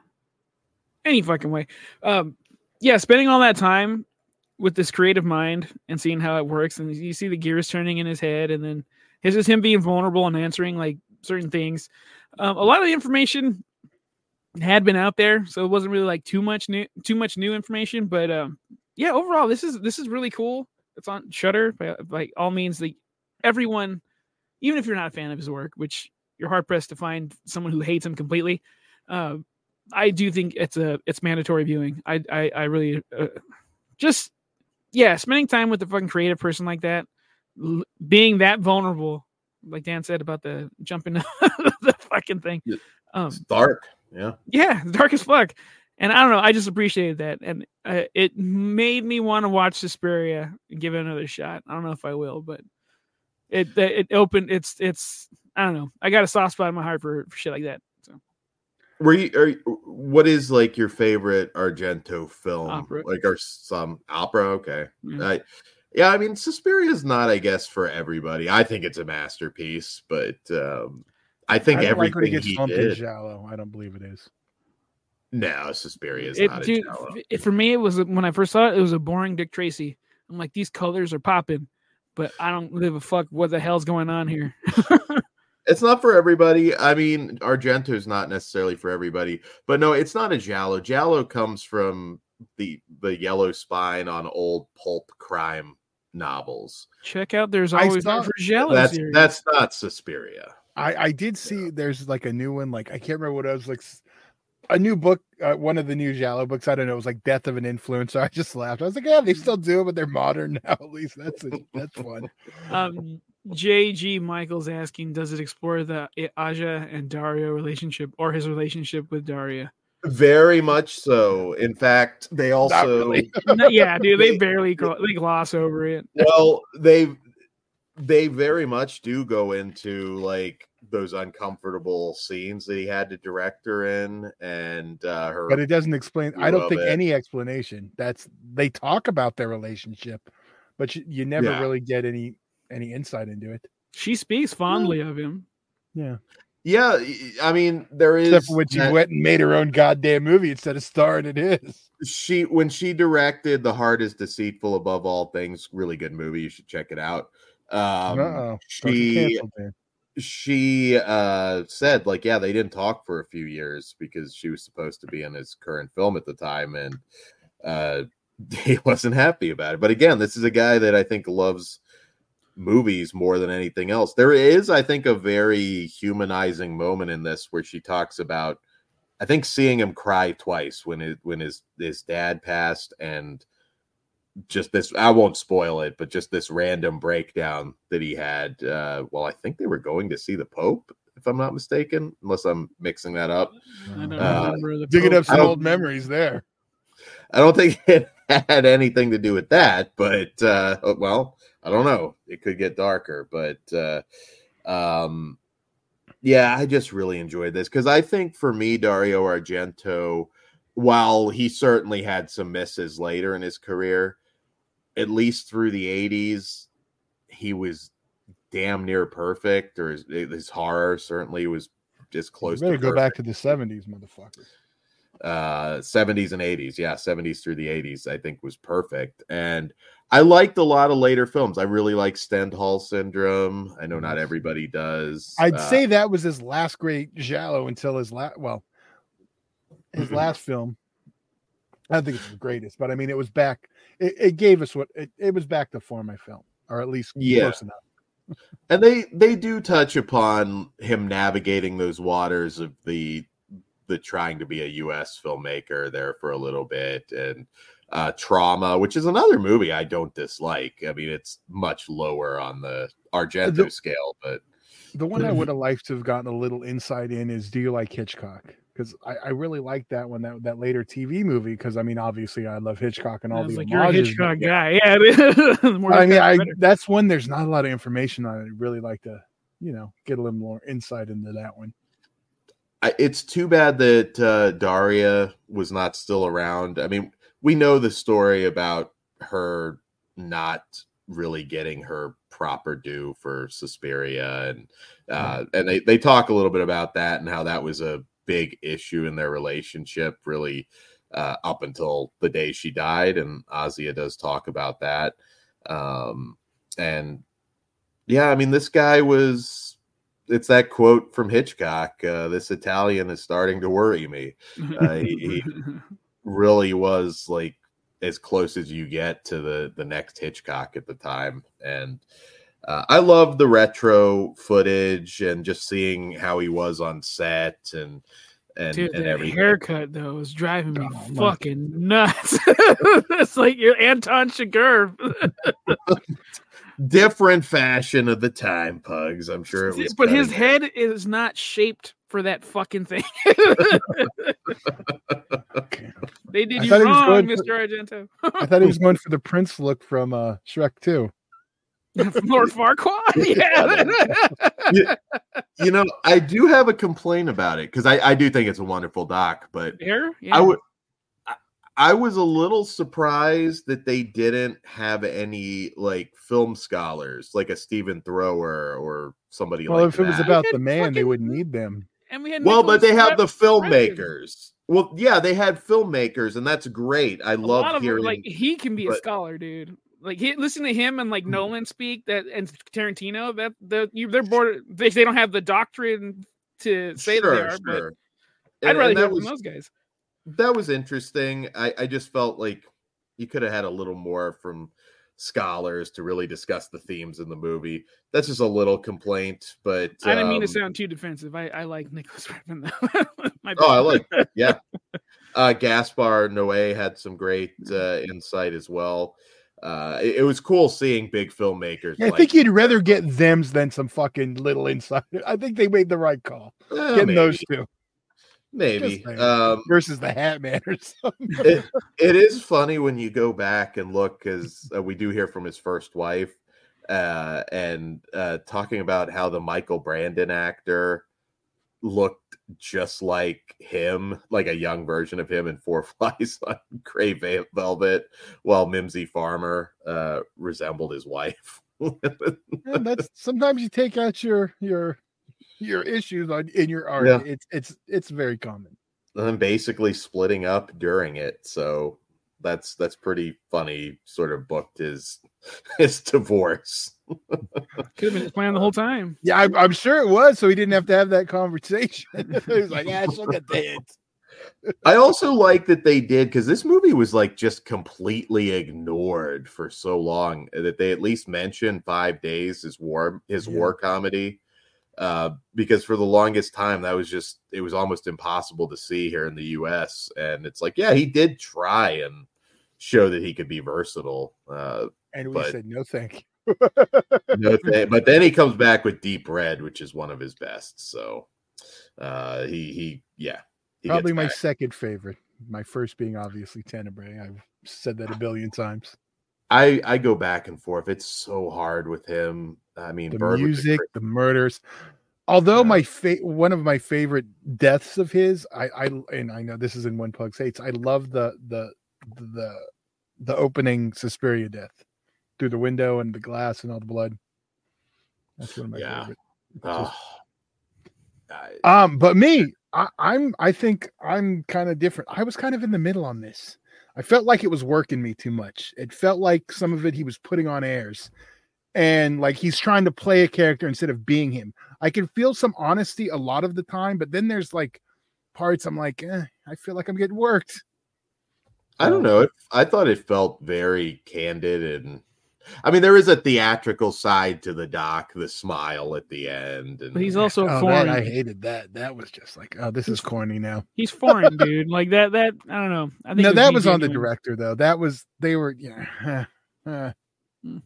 Any fucking way. Yeah, spending all that time with this creative mind and seeing how it works, and you see the gears turning in his head, and then it's just him being vulnerable and answering like certain things. A lot of the information had been out there, so it wasn't really like too much new information, but yeah, overall this is really cool. It's on Shudder, by all means, like everyone. Even if you're not a fan of his work, which you're hard-pressed to find someone who hates him completely, I do think it's mandatory viewing. I really spending time with a fucking creative person like that, being that vulnerable, like Dan said about the jumping the fucking thing. It's dark, yeah. Yeah, it's dark as fuck. And I don't know, I just appreciated that. And it made me want to watch Suspiria and give it another shot. I don't know if I will, but... It opened. It's I don't know. I got a soft spot in my heart for shit like that. So, what is like your favorite Argento film? Opera. Like or some opera? Okay, yeah. I mean, Suspiria is not, I guess, for everybody. I think it's a masterpiece, but I think I don't everything like when it gets he did. Shallow. I don't believe it is. No, Suspiria is not. Dude, for me, it was when I first saw it. It was a boring Dick Tracy. I'm like, these colors are popping. But I don't give a fuck what the hell's going on here. It's not for everybody. I mean, Argento's not necessarily for everybody. But no, it's not a giallo. Giallo comes from the yellow spine on old pulp crime novels. Check out There's Always Room for Giallo. That's not Suspiria. I did see there's like a new one. Like I can't remember what it was like. A new book, one of the new giallo books. I don't know. It was like Death of an Influencer. I just laughed. I was like, yeah, they still do, but they're modern now. At least that's fun. J.G. Michael's asking, does it explore the Aja and Dario relationship or his relationship with Daria? Very much so. In fact, they also... Really. Yeah, dude, they barely gloss over it. Well, they very much do go into like those uncomfortable scenes that he had to direct her in, and her. But it doesn't explain. I don't think any explanation. That's, they talk about their relationship, but you never really get any insight into it. She speaks fondly of him. Yeah. Yeah, I mean, there is... Except for when she went and made her own goddamn movie instead of starring in his. When she directed The Heart is Deceitful Above All Things, really good movie, you should check it out. She said, like, yeah, they didn't talk for a few years because she was supposed to be in his current film at the time, and he wasn't happy about it. But again, this is a guy that I think loves... movies more than anything else. There is, I think, a very humanizing moment in this where she talks about, I think, seeing him cry twice when his dad passed, and just this, I won't spoil it, but just this random breakdown that he had while I think they were going to see the Pope, if I'm not mistaken, unless I'm mixing that up. I don't remember the Pope. Digging up some old memories there. I don't think it had anything to do with that, but I don't know. It could get darker, but I just really enjoyed this because I think for me, Dario Argento, while he certainly had some misses later in his career, at least through the 80s, he was damn near perfect, or his horror certainly was just close to perfect. Go back to the 70s, motherfucker. 70s and 80s. Yeah, 70s through the 80s, I think, was perfect. And I liked a lot of later films. I really like Stendhal Syndrome. I know not everybody does. I'd say that was his last great giallo until his last film. I don't think it's the greatest, but I mean, it was back. It gave us what it was back to form, I felt, or at least close enough. And they do touch upon him navigating those waters of the trying to be a U.S. filmmaker there for a little bit, and Trauma, which is another movie I don't dislike. I mean, it's much lower on the Argento scale, but the one I would have liked to have gotten a little insight in is, do you like Hitchcock? Because I really liked that one, that later TV movie. Because I mean, obviously, I love Hitchcock and all the you're a Hitchcock guy. Yeah, that's one. There's not a lot of information on it. I'd really like to, get a little more insight into that one. It's too bad that Daria was not still around. I mean, we know the story about her not really getting her proper due for Suspiria, and and they talk a little bit about that and how that was a big issue in their relationship, really, up until the day she died. And Asia does talk about that. I mean, this guy was... It's that quote from Hitchcock, this Italian is starting to worry me. He really was like as close as you get to the next Hitchcock at the time. And I love the retro footage and just seeing how he was on set and everything. Haircut though was driving me fucking nuts. It's like you're Anton Chigurh. Different fashion of the time, Pugs. I'm sure it was. But his head is not shaped for that fucking thing. They did you wrong, Mr. Argento. I thought he was going for the Prince look from Shrek 2. Lord Farquaad? Yeah. I do have a complaint about it because I do think it's a wonderful doc, but yeah. I was a little surprised that they didn't have any like film scholars, like a Stephen Thrower or somebody like that. Well, if it was about the man, they wouldn't need them. And we had but they have the filmmakers. Well, yeah, they had filmmakers, and that's great. I love hearing. Like he can be a scholar, dude. Like listen to him and like Nolan speak that and Tarantino. That they're bored. They don't have the doctrine to say that they are. Sure. But I'd rather hear from those guys. That was interesting. I just felt like you could have had a little more from scholars to really discuss the themes in the movie. That's just a little complaint, but I didn't mean to sound too defensive. I like Nicholas Redman though. I like it. Yeah. Gaspar Noé had some great insight as well. It was cool seeing big filmmakers. Yeah, I think you'd rather get them than some fucking little insider. I think they made the right call. Getting those two. Maybe. Versus the Hat Man or something. It is funny when you go back and look, because we do hear from his first wife and talking about how the Michael Brandon actor looked just like him, like a young version of him in Four Flies on Grey Velvet, while Mimsy Farmer resembled his wife. Yeah, that's sometimes you take out your issues in your art. Yeah. It's very common. And then basically splitting up during it. So that's pretty funny. Sort of booked his divorce. Could have been his plan the whole time. Yeah, I'm sure it was. So he didn't have to have that conversation. He was like, yeah, she'll get the hint. I also like that they did, because this movie was like just completely ignored for so long, that they at least mentioned 5 days his war comedy. Because for the longest time it was almost impossible to see here in the US. And it's like, yeah, he did try and show that he could be versatile. Said, no, thank you. But then he comes back with Deep Red, which is one of his best. So, he probably my second favorite, my first being obviously Tenebrae. I've said that a billion times. I go back and forth. It's so hard with him. I mean, the Bird music, the murders. Although one of my favorite deaths of his, I know this is in One Plug States. I love the opening Suspiria death through the window and the glass and all the blood. That's one of my favorite. But me, I think I'm kind of different. I was kind of in the middle on this. I felt like it was working me too much. It felt like some of it he was putting on airs. And like he's trying to play a character instead of being him. I can feel some honesty a lot of the time, but then there's like parts I'm like, I feel like I'm getting worked. I don't know. I thought it felt very candid, and I mean there is a theatrical side to the doc, the smile at the end. And but he's also foreign. I hated that. That was just like, this is corny now. He's foreign, dude. Like that I don't know. I think that was on the director though. That was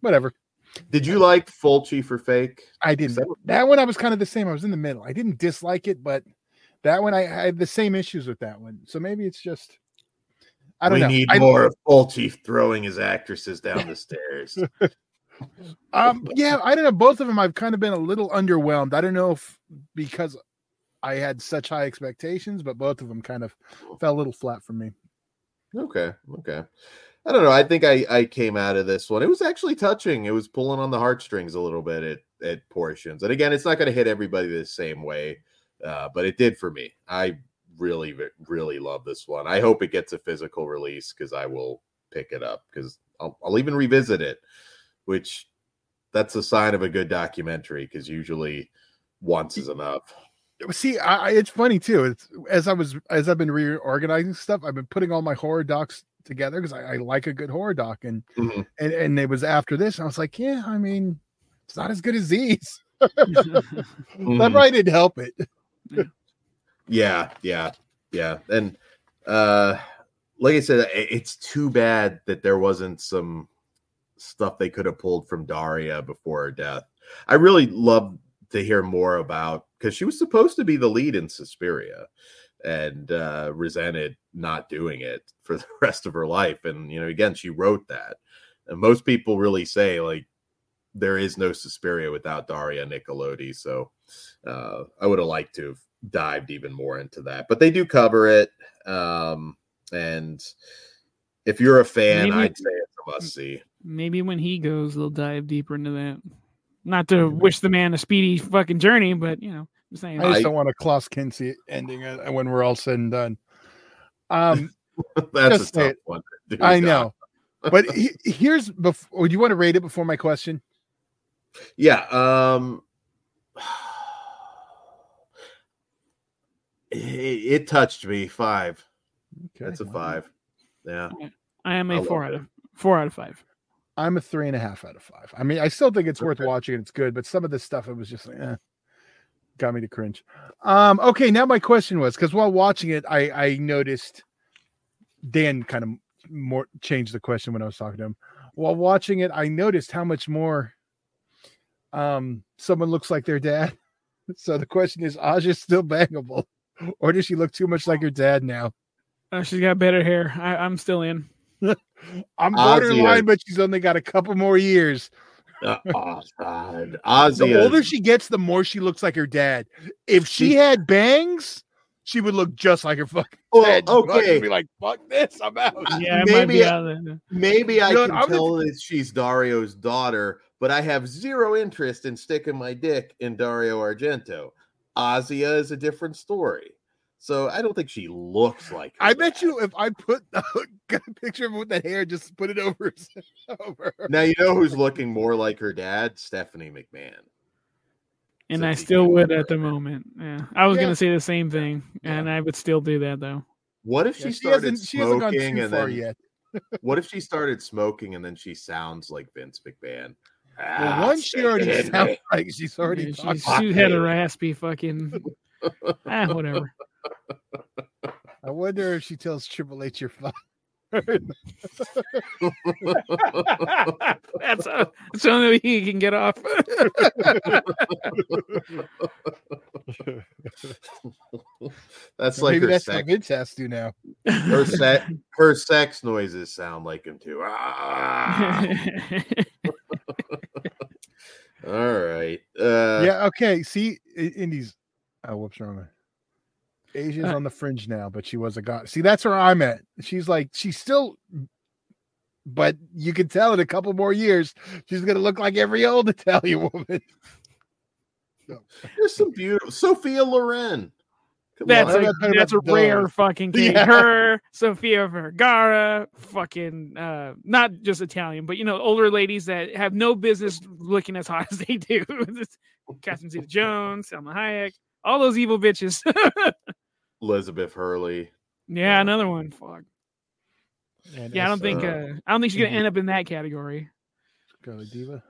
whatever. Did you like Fulci for Fake? I didn't. That one I was kind of the same. I was in the middle. I didn't dislike it, but that one I had the same issues with that one. So maybe it's just I don't know. We need more of Fulci throwing his actresses down the stairs. I don't know. Both of them I've kind of been a little underwhelmed. I don't know if because I had such high expectations, but both of them kind of fell a little flat for me. Okay. I don't know. I think I came out of this one. It was actually touching. It was pulling on the heartstrings a little bit at portions. And again, it's not going to hit everybody the same way, but it did for me. I really, really love this one. I hope it gets a physical release because I will pick it up, because I'll even revisit it, which that's a sign of a good documentary, because usually once is enough. See, it's funny too. It's as I've been reorganizing stuff, I've been putting all my horror docs together because I like a good horror doc, and it was after this, and I was like, yeah, I mean, it's not as good as these. That probably didn't help it. Yeah. And like I said, it's too bad that there wasn't some stuff they could have pulled from Daria before her death. I really love to hear more about, because she was supposed to be the lead in Suspiria, and resented not doing it for the rest of her life. And, you know, again, she wrote that. And most people really say, like, there is no Suspiria without Daria Nicolodi. So I would have liked to have dived even more into that. But they do cover it. And if you're a fan, I'd say it's a must-see. Maybe when he goes, they'll dive deeper into that. Not to wish the man a speedy fucking journey, but, you know. Saying. I just don't want a Klaus Kinski ending when we're all said and done. That's a tough one. I know. But here's before. Would you want to rate it before my question? Yeah. It touched me. 5. Okay, that's a 5. Yeah. I am a 4 out of 5. I'm a 3.5 out of 5. I mean, I still think it's worth watching. It's good, but some of this stuff, it was just like, got me to cringe. Okay, now my question was, because while watching it, I noticed Dan kind of more changed the question when I was talking to him. while watching it, I noticed how much more someone looks like their dad. So the question is, Aja still bangable, or does she look too much like her dad now? She's got better hair. I'm still in. I'm borderline, but she's only got a couple more years. Oh, God. The older she gets, the more she looks like her dad. If she had bangs, she would look just like her fucking dad. Okay. Be like, fuck this, I'm out. Yeah, maybe I can tell that she's Dario's daughter, but I have zero interest in sticking my dick in Dario Argento. Asia is a different story. So I don't think she looks like her. I bet you if I got a picture of her with that hair, just put it over her. Now, you know who's looking more like her dad? Stephanie McMahon. And I still would at the moment. Yeah, I was going to say the same thing, and I would still do that, though. What if she started smoking and then... What if she started smoking and then she sounds like Vince McMahon? Well, once she already sounds like she's already talking. She had a raspy fucking... whatever. I wonder if she tells Triple H you're fine. That's the only way he can get off. That's like maybe her sex. Vince has to now. Her sex noises sound like him too. Ah. All right. Okay. See, Indies. Oh, whoops, wrong way. Asia's on the fringe now, but she was a god. See, that's where I'm at. She's like, she's still, but you can tell in a couple more years, she's going to look like every old Italian woman. So. There's some beautiful, Sophia Loren. That's a rare fucking thing. Yeah. Her, Sofia Vergara, fucking, not just Italian, but, you know, older ladies that have no business looking as hot as they do. Catherine Zeta-Jones, Selma Hayek. All those evil bitches. Elizabeth Hurley. Yeah, another one. Fuck. And I don't think she's gonna end up in that category. Scarlet Diva.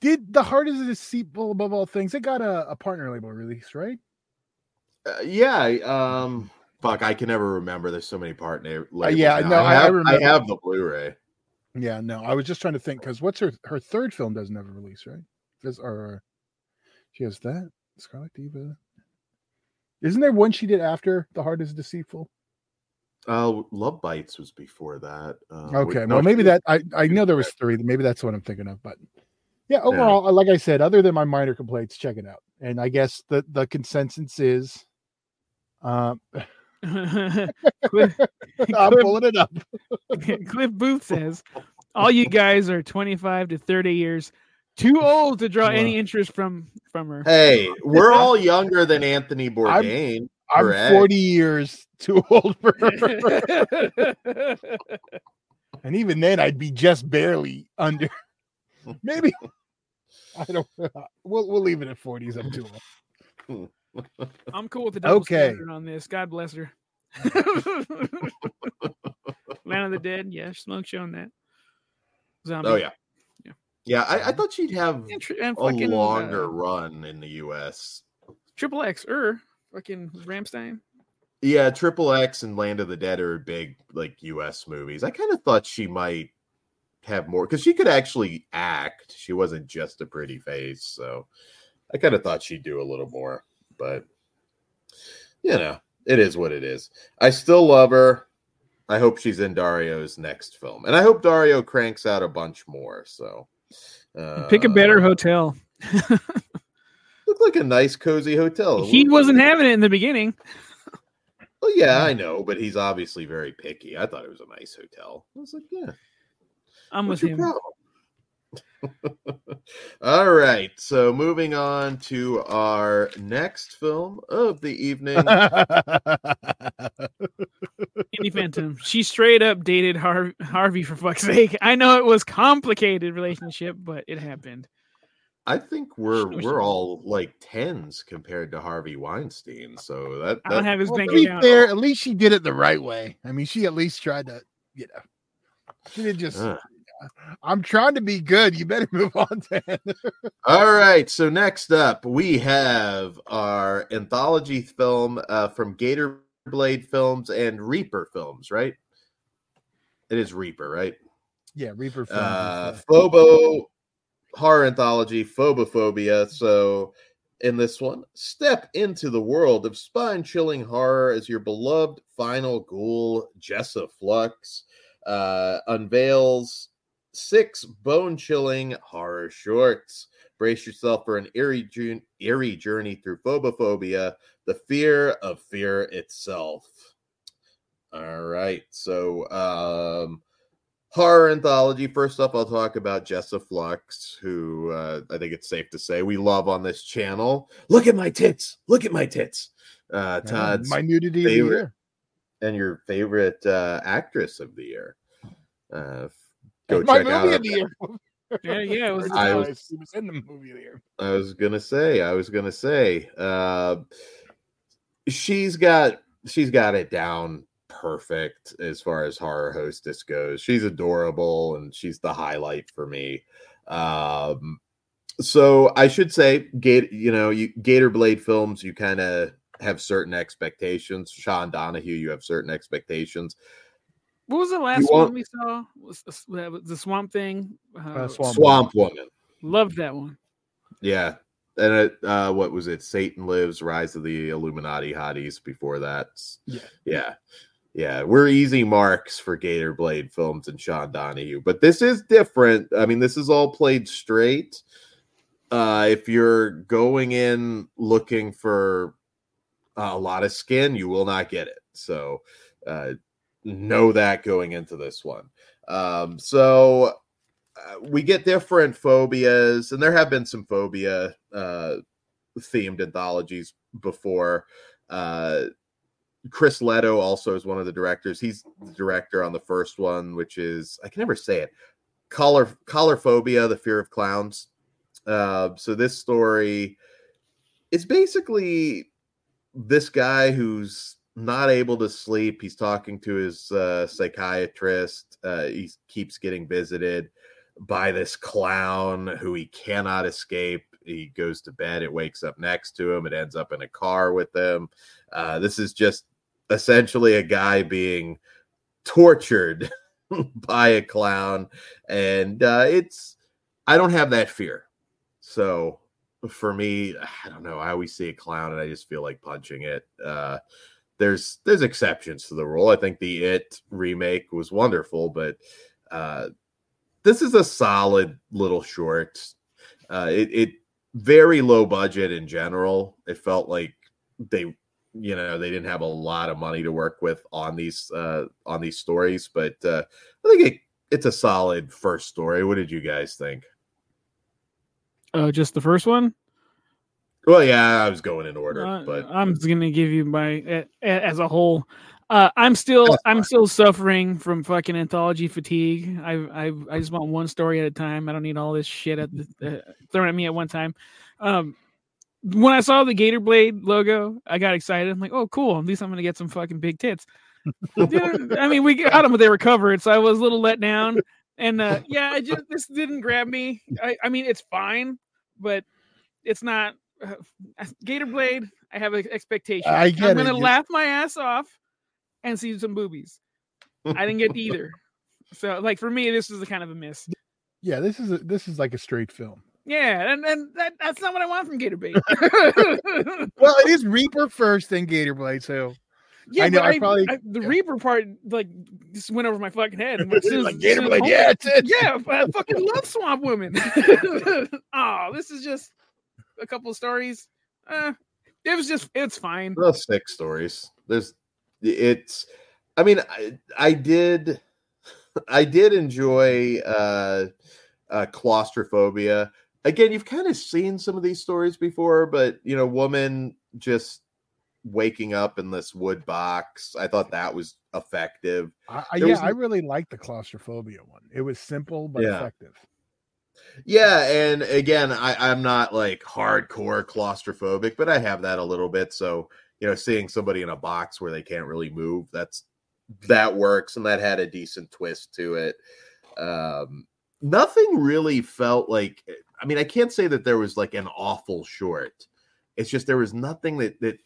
Did The Heart is Deceitful Above All Things? It got a partner label release, right? I can never remember. There's so many partner labels. I have the Blu-ray. Yeah, no, I was just trying to think because what's her third film doesn't ever release, right? She has that Scarlet Diva. Isn't there one she did after The Heart is Deceitful? Love Bites was before that. I know there was three. Maybe that's what I'm thinking of. But yeah, overall, like I said, other than my minor complaints, check it out. And I guess the consensus is... I'm pulling it up. Cliff Booth says, all you guys are 25 to 30 years too old to draw any interest from her. Hey, we're all younger than Anthony Bourdain. I'm 40 years too old for her. And even then, I'd be just barely under. Maybe. I don't know. We'll leave it at 40s. I'm too old. I'm cool with the double standard on this. God bless her. Land of the Dead. Yeah, smoke show on that. Zombie. Oh, yeah. Yeah, I thought she'd have a longer run in the U.S. XXX fucking Rammstein. Yeah, XXX and Land of the Dead are big like U.S. movies. I kind of thought she might have more because she could actually act. She wasn't just a pretty face, so I kind of thought she'd do a little more. But you know, it is what it is. I still love her. I hope she's in Dario's next film, and I hope Dario cranks out a bunch more. So. Pick a better hotel. Looked like a nice, cozy hotel. He wasn't having it in the beginning. Well, yeah, I know, but he's obviously very picky. I thought it was a nice hotel. I was like, yeah. I'm with him. All right, so moving on to our next film of the evening. Indie Phantom. She straight up dated Harvey for fuck's sake. I know it was complicated relationship, but it happened. I think we're all like tens compared to Harvey Weinstein. So that I don't have his bank account. To be fair, at least she did it the right way. I mean, she at least tried to, you know, she didn't just. I'm trying to be good. You better move on, Dan. All right. So next up, we have our anthology film from Gator Blade Films and Reaper Films, right? It is Reaper, right? Yeah, Reaper. Phobo horror anthology, Phobophobia. So in this one, step into the world of spine-chilling horror as your beloved final ghoul, Jessa Flux, unveils 6 bone-chilling horror shorts. Brace yourself for an eerie journey through phobophobia, the fear of fear itself. All right, so horror anthology. First up, I'll talk about Jessa Flux, who I think it's safe to say we love on this channel. Look at my tits. Look at my tits. Todd's my nudity favorite, of the year. And your favorite actress of the year. Go check my movie out of the year. Yeah, it was nice. It was in the movie there. I was gonna say, she's got it down perfect as far as horror hostess goes. She's adorable, and she's the highlight for me. So I should say, Gator Blade Films, you kind of have certain expectations. Sean Donahue, you have certain expectations. What was the last one we saw? Was the Swamp Thing? Swamp Woman. Loved that one. Yeah. And what was it? Satan Lives, Rise of the Illuminati Hotties before that. Yeah. We're easy marks for Gator Blade Films and Sean Donahue. But this is different. I mean, this is all played straight. If you're going in looking for a lot of skin, you will not get it. So, know that going into this one. So we get different phobias, and there have been some phobia themed anthologies before. Chris Leto also is one of the directors. He's the director on the first one, which is, I can never say it, Colorphobia, The Fear of Clowns. So this story is basically this guy who's not able to sleep. He's talking to his psychiatrist. He keeps getting visited by this clown who he cannot escape. He goes to bed. It wakes up next to him. It ends up in a car with him. This is just essentially a guy being tortured by a clown. And I don't have that fear. So for me, I don't know. I always see a clown and I just feel like punching it. There's exceptions to the rule. I think the It remake was wonderful, but this is a solid little short. It very low budget in general. It felt like they didn't have a lot of money to work with on these stories, but I think it's a solid first story. What did you guys think? Just the first one? Well, yeah, I was going in order, but I'm going to give you my as a whole. I'm still suffering from fucking anthology fatigue. I just want one story at a time. I don't need all this shit thrown at me at one time. When I saw the Gator Blade logo, I got excited. I'm like, oh, cool. At least I'm going to get some fucking big tits. Dude, I mean, we got them, but they were covered, so I was a little let down. And this didn't grab me. I mean, it's fine, but it's not. Gator Blade, I have an expectation. I'm going to laugh my ass off and see some boobies. I didn't get either. So, like, for me, this is a kind of a miss. Yeah, this is like a straight film. Yeah, and that's not what I want from Gator Blade. Well, it is Reaper first, then Gator Blade, so... Yeah, I know. The Reaper part like just went over my fucking head. And like Gator Blade, I fucking love Swamp Woman. Oh, this is just... a couple of stories. It's fine. Well, 6 stories. I did enjoy Claustrophobia. Again, you've kind of seen some of these stories before, but woman just waking up in this wood box. I thought that was effective. I really liked the Claustrophobia one. It was simple but effective. Yeah, and again, I'm not like hardcore claustrophobic, but I have that a little bit. So, seeing somebody in a box where they can't really move, that works, and that had a decent twist to it. Nothing really felt like, I mean, I can't say that there was like an awful short. It's just there was nothing that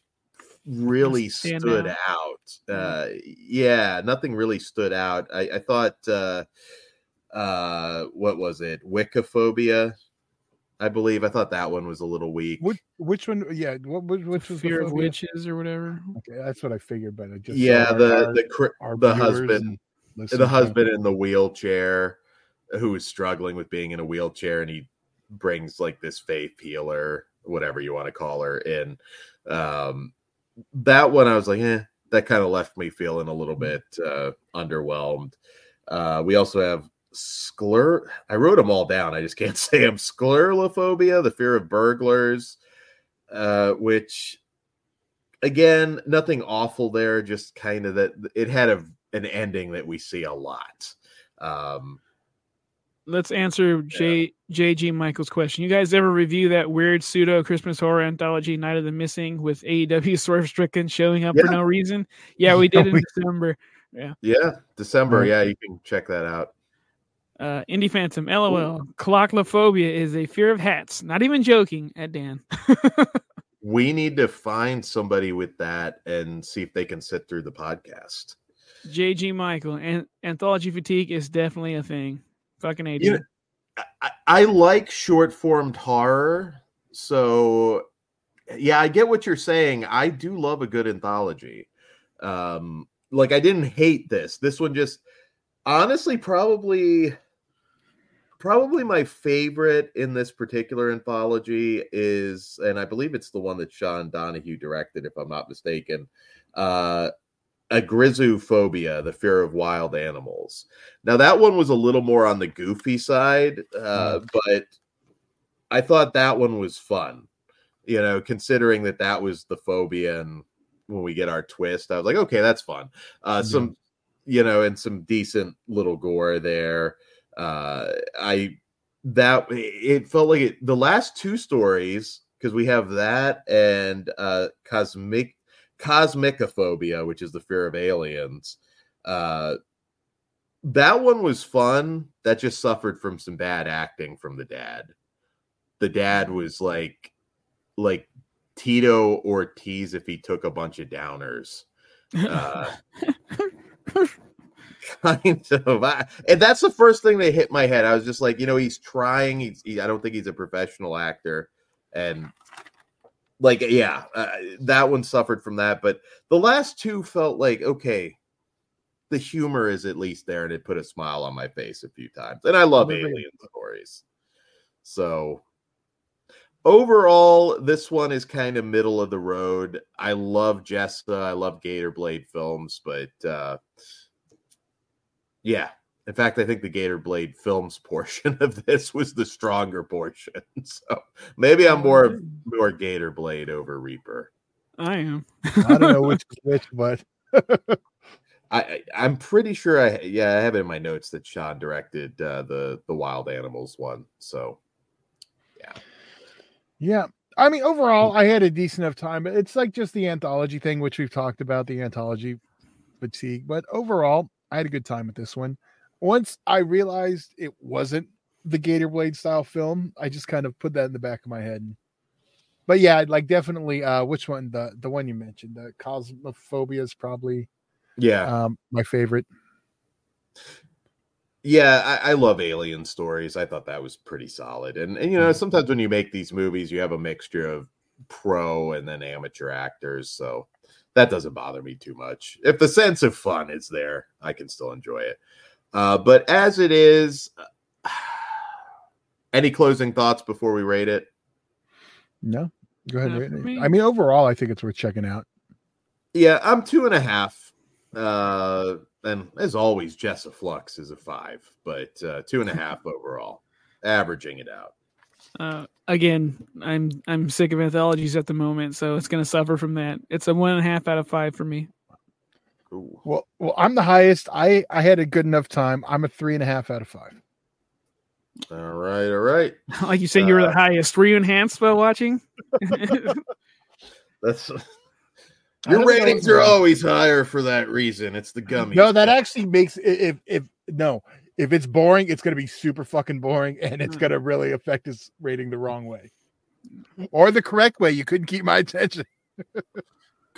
really stood out. Nothing really stood out. I thought what was it? Wiccophobia, I believe. I thought that one was a little weak. Which one? Yeah, which was Fear of Witches or whatever? Okay, that's what I figured, but I just the husband in the wheelchair who is struggling with being in a wheelchair, and he brings like this faith healer, whatever you want to call her, in. That one I was like, that kind of left me feeling a little bit underwhelmed. We also have I wrote them all down. I just can't say them. Sclerophobia, the fear of burglars, which, again, nothing awful there. Just kind of that it had an ending that we see a lot. Let's answer J.G. Michael's question. You guys ever review that weird pseudo-Christmas horror anthology, Night of the Missing, with AEW swerve-stricken showing up for no reason? Yeah, we did in December. December. Yeah, you can check that out. Indie Phantom, LOL. Clockophobia is a fear of hats. Not even joking at Dan. We need to find somebody with that and see if they can sit through the podcast. J.G. Michael, anthology fatigue is definitely a thing. Fucking idiot. You know, I like short-formed horror, so yeah, I get what you're saying. I do love a good anthology. Like, I didn't hate this. This one just, honestly, probably my favorite in this particular anthology is, and I believe it's the one that Sean Donahue directed, if I'm not mistaken, Agrizophobia, the fear of wild animals. Now, that one was a little more on the goofy side, but I thought that one was fun, you know, considering that was the phobia. And when we get our twist, I was like, okay, that's fun. Some, you know, and some decent little gore there. It felt like the last two stories, because we have that and Cosmicophobia, which is the fear of aliens. That one was fun. That just suffered from some bad acting from the dad. The dad was like Tito Ortiz if he took a bunch of downers. Kind of. And that's the first thing that hit my head. I was just like, you know, he's trying. I don't think he's a professional actor. And... that one suffered from that, but the last two felt like, okay, the humor is at least there, and it put a smile on my face a few times. And I love alien stories. So overall, this one is kind of middle of the road. I love Jesta. I love Gator Blade films, but in fact, I think the Gator Blade films portion of this was the stronger portion. So maybe I'm more Gator Blade over Reaper. I am. I don't know which is which, but I'm pretty sure I have it in my notes that Sean directed the Wild Animals one. So yeah. I mean, overall, I had a decent enough time. It's like just the anthology thing, which we've talked about, the anthology fatigue. But overall, I had a good time with this one. Once I realized it wasn't the Gator Blade style film, I just kind of put that in the back of my head. But yeah, like definitely, which one? The one you mentioned, the Cosmophobia is probably my favorite. Yeah, I love alien stories. I thought that was pretty solid. And you know, sometimes when you make these movies, you have a mixture of pro and then amateur actors. So that doesn't bother me too much. If the sense of fun is there, I can still enjoy it. But as it is, any closing thoughts before we rate it? No, go ahead. Rate it. I mean, overall, I think it's worth checking out. Yeah, I'm 2.5. And as always, Jessa Flux is a 5, but 2.5 overall, averaging it out. Again, I'm sick of anthologies at the moment, so it's going to suffer from that. It's a 1.5 out of 5 for me. Ooh. Well, I'm the highest. I had a good enough time. I'm a 3.5 out of 5. All right. Like you said, you were the highest. Were you enhanced by watching? That's your ratings are always higher for that reason. It's the gummies. No, that actually makes if it's boring, it's going to be super fucking boring, and it's going to really affect his rating the wrong way or the correct way. You couldn't keep my attention.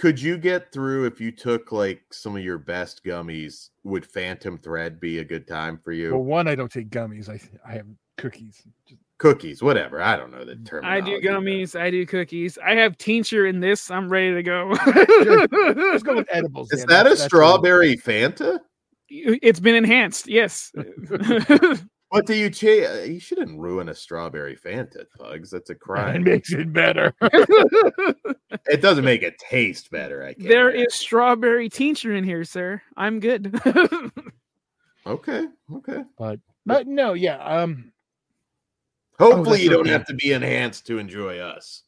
Could you get through if you took like some of your best gummies? Would Phantom Thread be a good time for you? Well, one, I don't take gummies. I have cookies. Cookies, whatever. I don't know the term. I do gummies. Though. I do cookies. I have tincture in this. I'm ready to go. Let's go with edibles. Is that a strawberry Fanta? It's been enhanced. Yes. What do you change? You shouldn't ruin a strawberry Fanta, Pugs. That's a crime. It makes it better. It doesn't make it taste better, I guess. There is strawberry tincture in here, sir. I'm good. Okay. But no, yeah. Hopefully you don't have to be enhanced to enjoy us.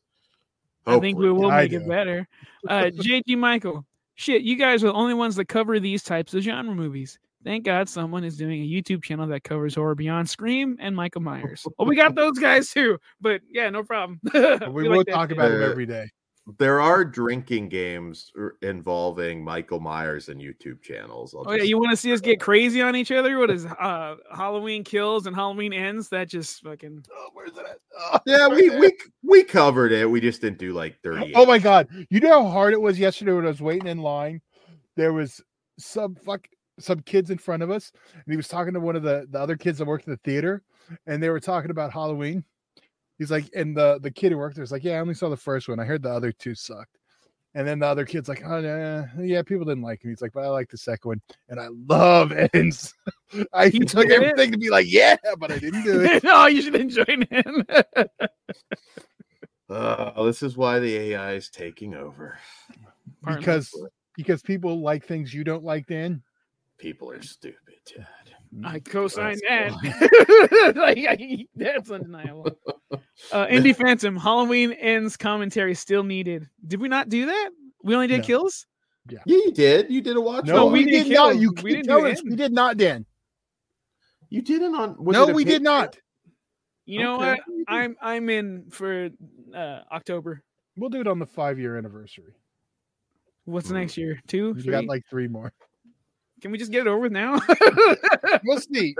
Hopefully. I think we will make it better. J.G. Michael. Shit, you guys are the only ones that cover these types of genre movies. Thank God someone is doing a YouTube channel that covers horror beyond Scream and Michael Myers. Oh, we got those guys too. But yeah, no problem. We will talk about it every day. There are drinking games involving Michael Myers and YouTube channels. You want to see us get crazy on each other? What is Halloween Kills and Halloween Ends? That just fucking. Oh, where's that? Oh, yeah, we covered it. We just didn't do like 30. Oh my God! You know how hard it was yesterday when I was waiting in line. There was some kids in front of us, and he was talking to one of the other kids that worked at the theater, and they were talking about Halloween. He's like, and the kid who worked there was like, yeah, I only saw the first one. I heard the other two sucked. And then the other kid's like, oh, yeah, people didn't like him. He's like, but I like the second one. And I love Ends. I took everything to be like, yeah, but I didn't do it. No, you should enjoy him. This is why the AI is taking over. Because people like things you don't like, Dan. People are stupid, Ted. I co-sign that. That's undeniable. Indie Phantom, Halloween Ends commentary still needed. Did we not do that? We only did kills? Yeah, you did. You did a watch. No, we did not. You didn't tell us. We did not, Dan. You didn't on. No, we did not. You know what? I'm in for October. We'll do it on the 5-year anniversary. What's next year? 2? We got like 3 more. Can we just get it over with now? We'll see.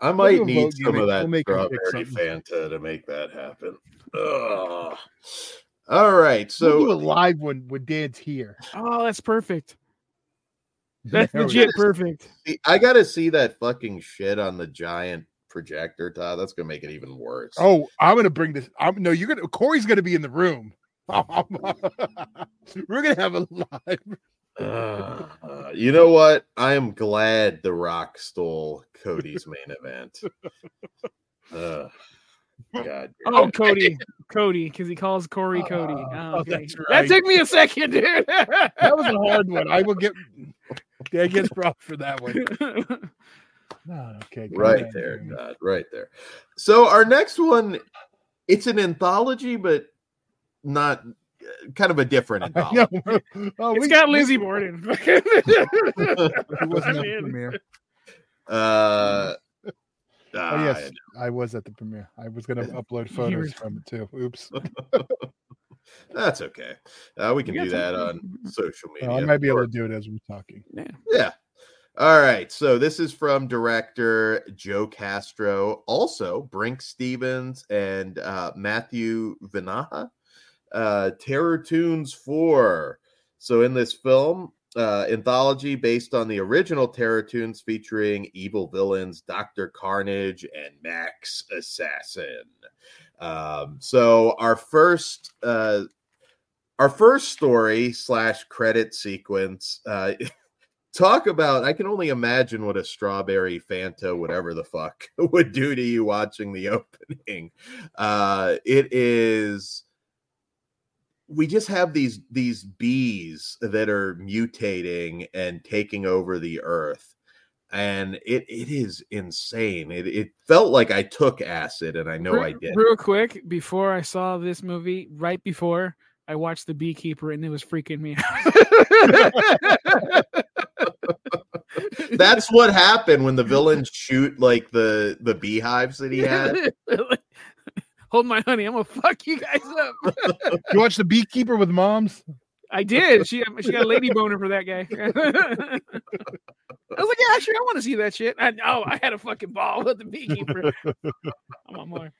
I might need some of that strawberry Fanta to make that happen. Ugh. All right. So we'll do a live one when Dan's here. Oh, that's perfect. That's legit perfect. I got to see that fucking shit on the giant projector, Todd. That's going to make it even worse. Oh, I'm going to bring this. Corey's going to be in the room. We're going to have a live. You know what? I am glad The Rock stole Cody's main event. God. Oh, Cody, because he calls Corey Cody. Okay. That's right. That took me a second, dude. That was a hard one. I will get. Dad gets props for that one. Oh, okay, right there. So our next one, it's an anthology, but not. Kind of a different. No. Oh, it's got Lizzie Borden. It wasn't at the premiere. Yes, I was at the premiere. I was going to upload photos from it too. Oops. That's okay. We can do that on social media. I might be able to do it as we're talking. Yeah. All right. So this is from director Joe Castro, also Brinke Stevens and Matthew Vanaha. Terror Tunes 4. So in this film, anthology based on the original Terror Tunes featuring evil villains Dr. Carnage and Max Assassin. So our first story / credit sequence. Talk about, I can only imagine what a strawberry Fanta, whatever the fuck, would do to you watching the opening. We just have these bees that are mutating and taking over the earth. And it is insane. It felt like I took acid, and I know I did. Real quick, before I saw this movie, right before, I watched The Beekeeper, and it was freaking me out. That's what happened when the villains shoot like the beehives that he had. Hold my honey, I'm gonna fuck you guys up. You watch The Beekeeper with moms? I did. She got a lady boner for that guy. I was like, yeah, sure, I want to see that shit. I had a fucking ball with The Beekeeper. I want more.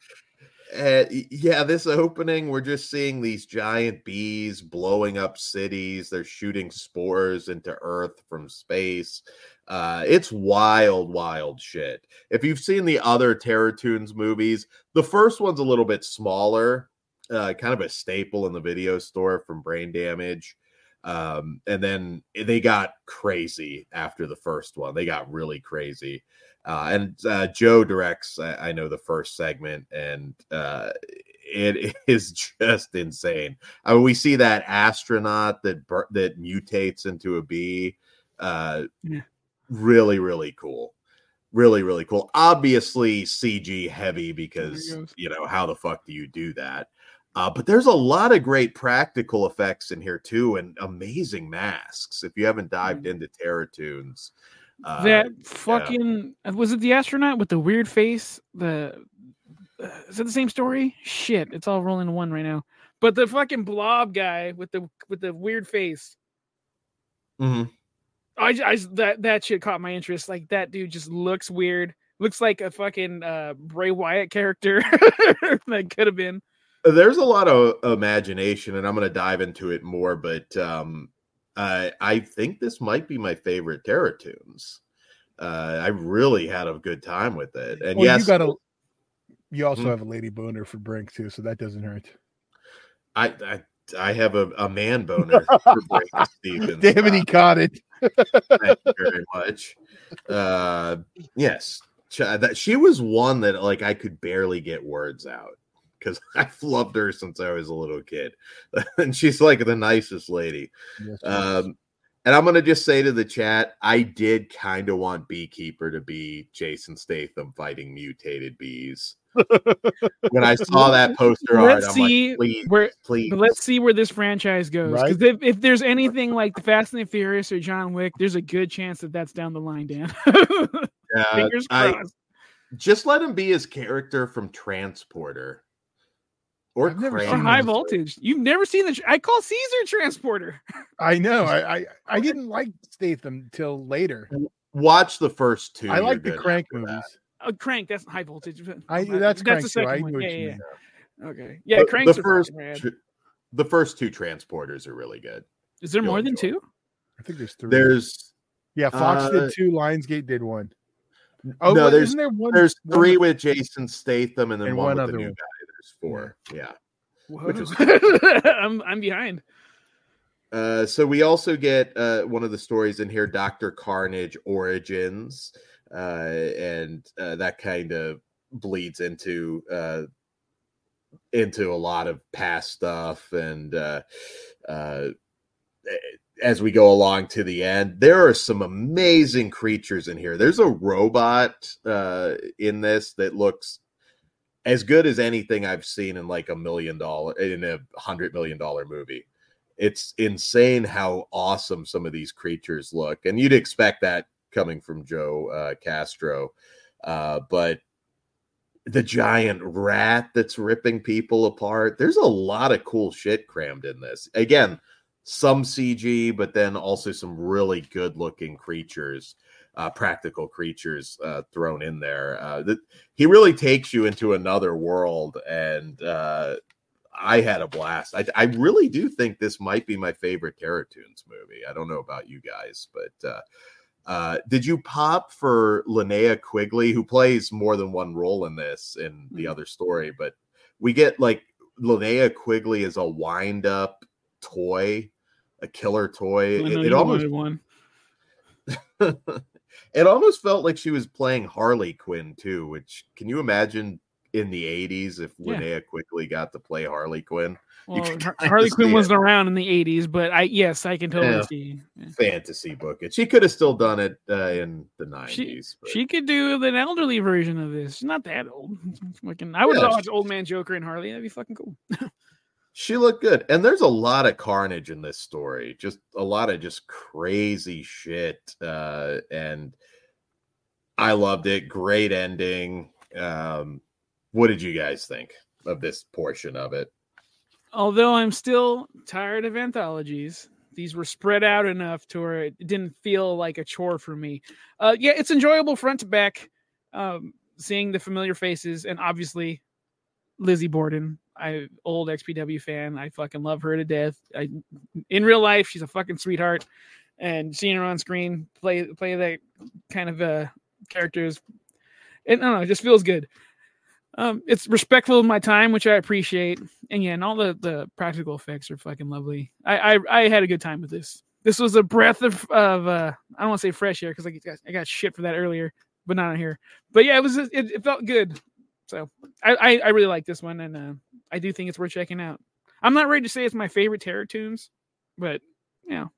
Yeah, this opening, we're just seeing these giant bees blowing up cities. They're shooting spores into Earth from space. It's wild, wild shit. If you've seen the other Terror Tunes movies, the first one's a little bit smaller, kind of a staple in the video store from brain damage. And then they got crazy after the first one. They got really crazy. And Joe directs, I know, the first segment, and it is just insane. I mean, we see that astronaut that mutates into a bee. Yeah. Really, really cool. Really, really cool. Obviously CG heavy because, you know, how the fuck do you do that? But there's a lot of great practical effects in here, too, and amazing masks. If you haven't dived into Terror Tunes. That fucking was it the astronaut with the weird face? Is it the same story? Shit, it's all rolling one right now. But the fucking blob guy with the weird face. Mm-hmm. That shit caught my interest. Like, that dude just looks weird. Looks like a fucking Bray Wyatt character that could have been. There's a lot of imagination, and I'm going to dive into it more, but I think this might be my favorite Terror Tunes. I really had a good time with it. And well, yes, you also have a lady boner for Brink too, so that doesn't hurt. I have a man boner for Brink Stevens. Damn it, he caught it. Thank you very much. Yes, she was one that, like, I could barely get words out, because I've loved her since I was a little kid. And she's like the nicest lady. Yes, and I'm going to just say to the chat, I did kind of want Beekeeper to be Jason Statham fighting mutated bees. When I saw that poster art, I'm like, please. Let's see where this franchise goes. Because right? if there's anything like the Fast and the Furious or John Wick, there's a good chance that's down the line, Dan. Fingers crossed. Just let him be his character from Transporter. Or High Voltage. You've never seen I call Caesar Transporter. I know. I didn't like Statham till later. Watch the first two. I like the Crank movies. Crank, that's High Voltage. That's Crank, the second one. Yeah. Okay. Yeah, Crank's the first two Transporters are really good. Is there more than two? I think there's three. Fox did two. Lionsgate did one. Oh, no, isn't there one? There's three with Jason Statham and then one with the new guy. Four, yeah. Which is I'm behind. So we also get one of the stories in here, Dr. Carnage Origins, and that kind of bleeds into a lot of past stuff, and as we go along to the end, there are some amazing creatures in here. There's a robot in this that looks as good as anything I've seen in like $100 million movie. It's insane how awesome some of these creatures look. And you'd expect that coming from Joe Castro. But the giant rat that's ripping people apart, there's a lot of cool shit crammed in this. Again, some CG, but then also some really good looking creatures. Practical creatures thrown in there. He really takes you into another world, and I had a blast. I really do think this might be my favorite Terror Tunes movie. I don't know about you guys, but did you pop for Linnea Quigley, who plays more than one role in this in the other story? But we get, like, Linnea Quigley is a wind-up toy, a killer toy. It almost one. It almost felt like she was playing Harley Quinn, too, which, can you imagine in the 80s if Linnea Quigley got to play Harley Quinn? Well, Harley Quinn wasn't around in the 80s, but I can totally see. Yeah. Fantasy book. And she could have still done it in the 90s. She could do an elderly version of this. She's not that old. I would watch Old Man Joker and Harley. That'd be fucking cool. She looked good. And there's a lot of carnage in this story. Just a lot of just crazy shit. And I loved it. Great ending. What did you guys think of this portion of it? Although I'm still tired of anthologies, these were spread out enough to where it didn't feel like a chore for me. It's enjoyable front to back, seeing the familiar faces, and obviously Lizzie Borden. I old XPW fan. I fucking love her to death. In real life, she's a fucking sweetheart, and seeing her on screen play that kind of characters, and I don't know, it just feels good. It's respectful of my time, which I appreciate. And yeah, and all the practical effects are fucking lovely. I had a good time with this. This was a breath of I don't want to say fresh air because I got shit for that earlier, but not on here. But yeah, it felt good. So I really like this one, and I do think it's worth checking out. I'm not ready to say it's my favorite Terror Tombs, but you know.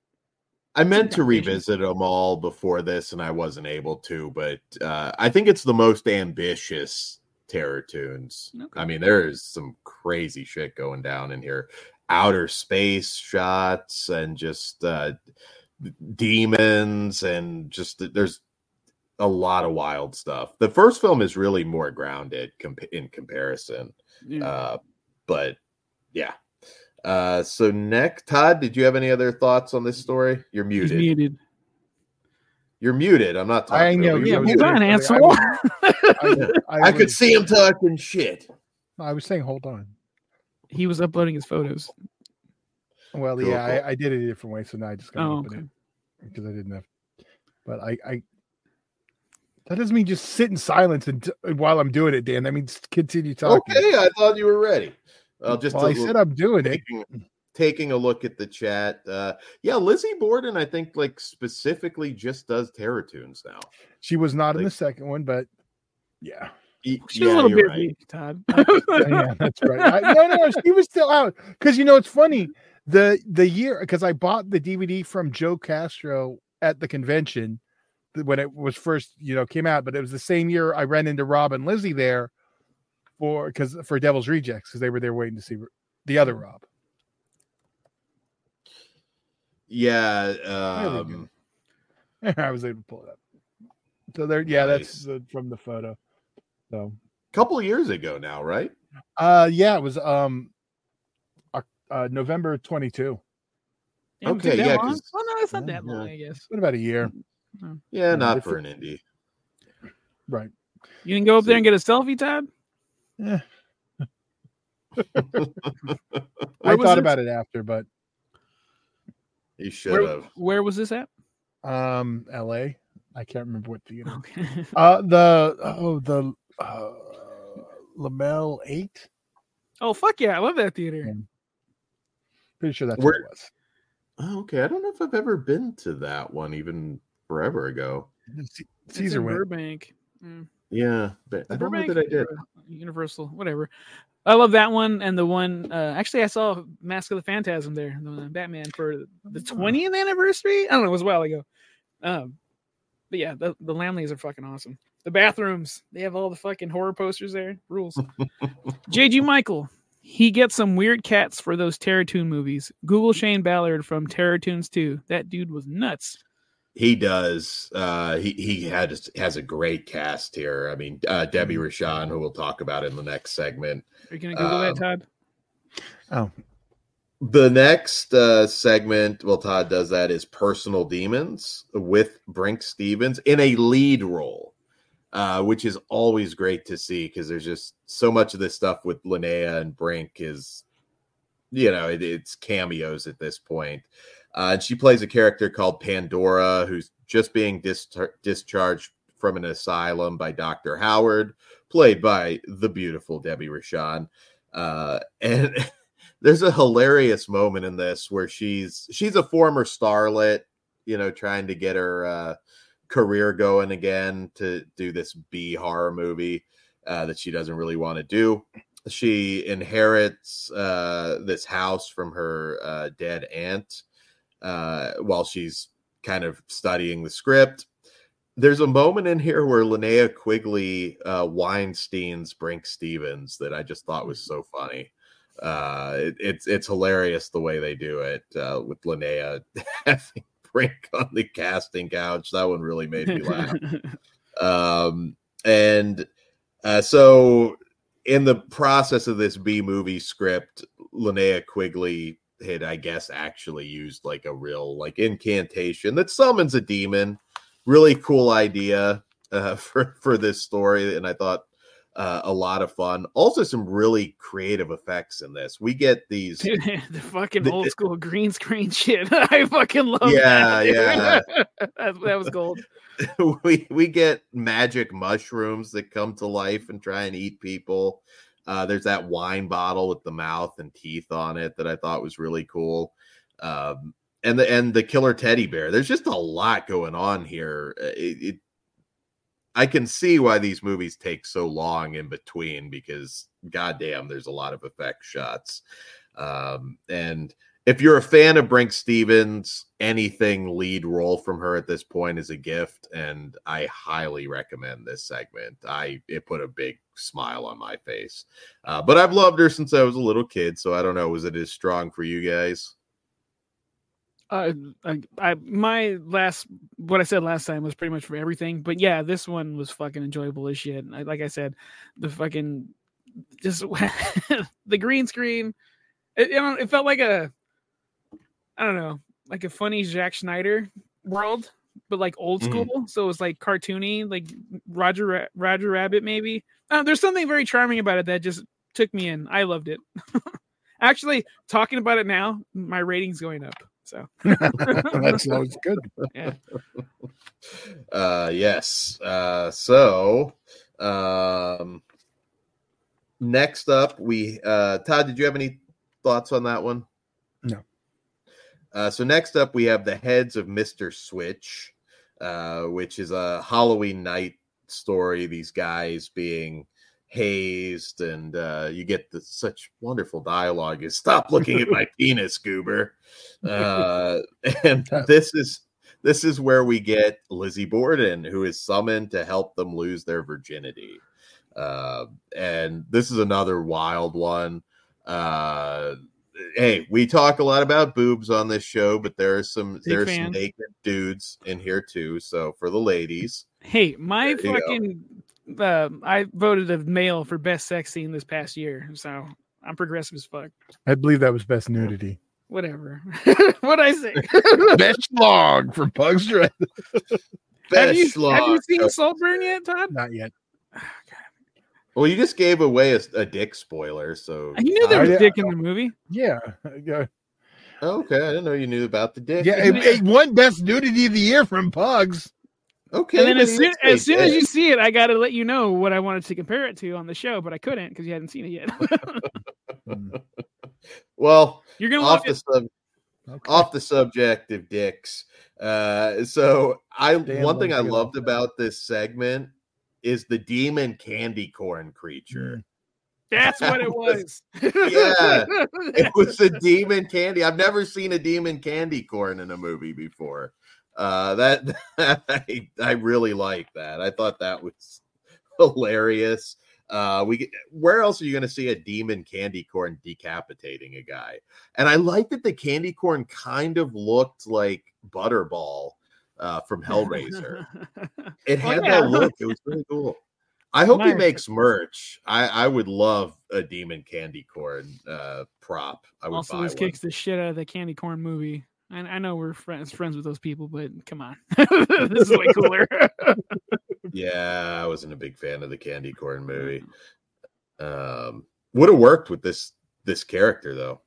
I meant to revisit them all before this, and I wasn't able to, but I think it's the most ambitious Terror Tombs. Okay. I mean, there is some crazy shit going down in here. Outer space shots and just demons and just there's a lot of wild stuff. The first film is really more grounded in comparison. Yeah. But yeah. So next, Todd, did you have any other thoughts on this story? You're muted. He's muted. You're muted. I'm not talking. I know. Yeah, hold on, asshole. I could see him talking shit. I was saying, hold on. He was uploading his photos. Well, cool, yeah, cool. I did it a different way, so now I just got to open it because I didn't have. But I that doesn't mean just sit in silence and while I'm doing it, Dan. That means continue talking. Okay, I thought you were ready. I said I'm doing it. Taking a look at the chat. Yeah, Lizzie Borden, I think, like specifically just does Terror Tombs now. She was not in the second one, but yeah. She's a little busy, right, Todd. Yeah, that's right. No, she was still out. Because, you know, it's funny. The year, because I bought the DVD from Joe Castro at the convention when it was first, you know, came out. But it was the same year I ran into Rob and Lizzie there for Devil's Rejects, because they were there waiting to see the other Rob. Yeah. I was able to pull it up. So there, yeah, nice. That's from the photo. So a couple of years ago now, right? Yeah, it was November 22. Okay, yeah. Oh no, it's not that long, I guess. What about a year? No. Yeah, not for an indie. Right. You can go up there and get a selfie, Todd? Yeah. I thought about it after, but you should have. Where was this at? LA. I can't remember what theater. Okay. The Lamel 8. Oh fuck yeah! I love that theater. And pretty sure that's where it was. Oh, okay, I don't know if I've ever been to that one, even forever ago. Caesar went. Burbank. Mm. Yeah, but I don't know that I did. Universal, whatever. I love that one and the one. Actually, I saw Mask of the Phantasm there, the Batman for the 20th anniversary. I don't know, it was a while ago. But yeah, the Lamleys are fucking awesome. The bathrooms, they have all the fucking horror posters there. Rules. J.G. Michael, he gets some weird cats for those Terror Tune movies. Google Shane Ballard from Terror Tunes 2. That dude was nuts. He does. He has a great cast here. I mean, Debbie Rashan, who we'll talk about in the next segment. Are you going to Google that, Todd? Oh. The next segment, well, Todd does that, is Personal Demons with Brinke Stevens in a lead role, which is always great to see because there's just so much of this stuff with Linnea and Brinke is, you know, it's cameos at this point. And she plays a character called Pandora, who's just being discharged from an asylum by Dr. Howard, played by the beautiful Debbie Rashan. And there's a hilarious moment in this where she's a former starlet, you know, trying to get her career going again to do this B horror movie that she doesn't really want to do. She inherits this house from her dead aunt while she's kind of studying the script. There's a moment in here where Linnea Quigley Weinstein's Brinke Stevens that I just thought was so funny. It's hilarious the way they do it with Linnea having Brinke on the casting couch. That one really made me laugh. So in the process of this B movie script, Linnea Quigley had, I guess, actually used like a real like incantation that summons a demon. Really cool idea for this story. And I thought a lot of fun. Also, some really creative effects in this. We get these the fucking old school green screen shit. I fucking love that. Yeah, that was gold. We get magic mushrooms that come to life and try and eat people. There's that wine bottle with the mouth and teeth on it that I thought was really cool. And the killer teddy bear. There's just a lot going on here. I can see why these movies take so long in between, because goddamn, there's a lot of effect shots. And if you're a fan of Brinke Stevens, anything lead role from her at this point is a gift. And I highly recommend this segment. It put a big smile on my face, but I've loved her since I was a little kid. So I don't know. Was it as strong for you guys? What I said last time was pretty much for everything, but yeah, this one was fucking enjoyable as shit. Like I said, the fucking just the green screen. It felt like a funny Zack Snyder world, but like old school. Mm-hmm. So it was like cartoony, like Roger Rabbit maybe. There's something very charming about it that just took me in. I loved it. Actually, talking about it now, my rating's going up. So that's always good. Yeah. Yes. So next up, we Todd, did you have any thoughts on that one? No. So next up, we have The Heads of Mr. Switch, which is a Halloween night story. These guys being hazed, and you get such wonderful dialogue is "Stop looking at my penis, goober." And this is where we get Lizzie Borden, who is summoned to help them lose their virginity. And this is another wild one. Hey, we talk a lot about boobs on this show, but there are some naked dudes in here too. So for the ladies, hey, my fucking I voted a male for best sex scene this past year, so I'm progressive as fuck. I believe that was best nudity. Whatever. What'd I say? Best slog for Bugs Dread. Have you seen Saltburn yet, Todd? Not yet. Oh, God. Well, you just gave away a dick spoiler, so you knew there was dick in the movie. Yeah. Okay, I didn't know you knew about the dick. Yeah, it won best nudity of the year from Bugs. Okay. And then as soon as you see it, I got to let you know what I wanted to compare it to on the show, but I couldn't because you hadn't seen it yet. Well, you're going to love it. Off the subject of dicks. One thing I loved about this segment is the demon candy corn creature. That's what it was. Yeah. It was a demon candy. I've never seen a demon candy corn in a movie before. I really like that. I thought that was hilarious. Where else are you going to see a demon candy corn decapitating a guy? And I like that the candy corn kind of looked like Butterball from Hellraiser. It had that look. It was really cool. I hope he makes merch. I would love a demon candy corn prop. I would also buy this one. Kicks the shit out of the candy corn movie. I know we're friends with those people, but come on. This is way cooler. Yeah, I wasn't a big fan of the candy corn movie. Would have worked with this character, though.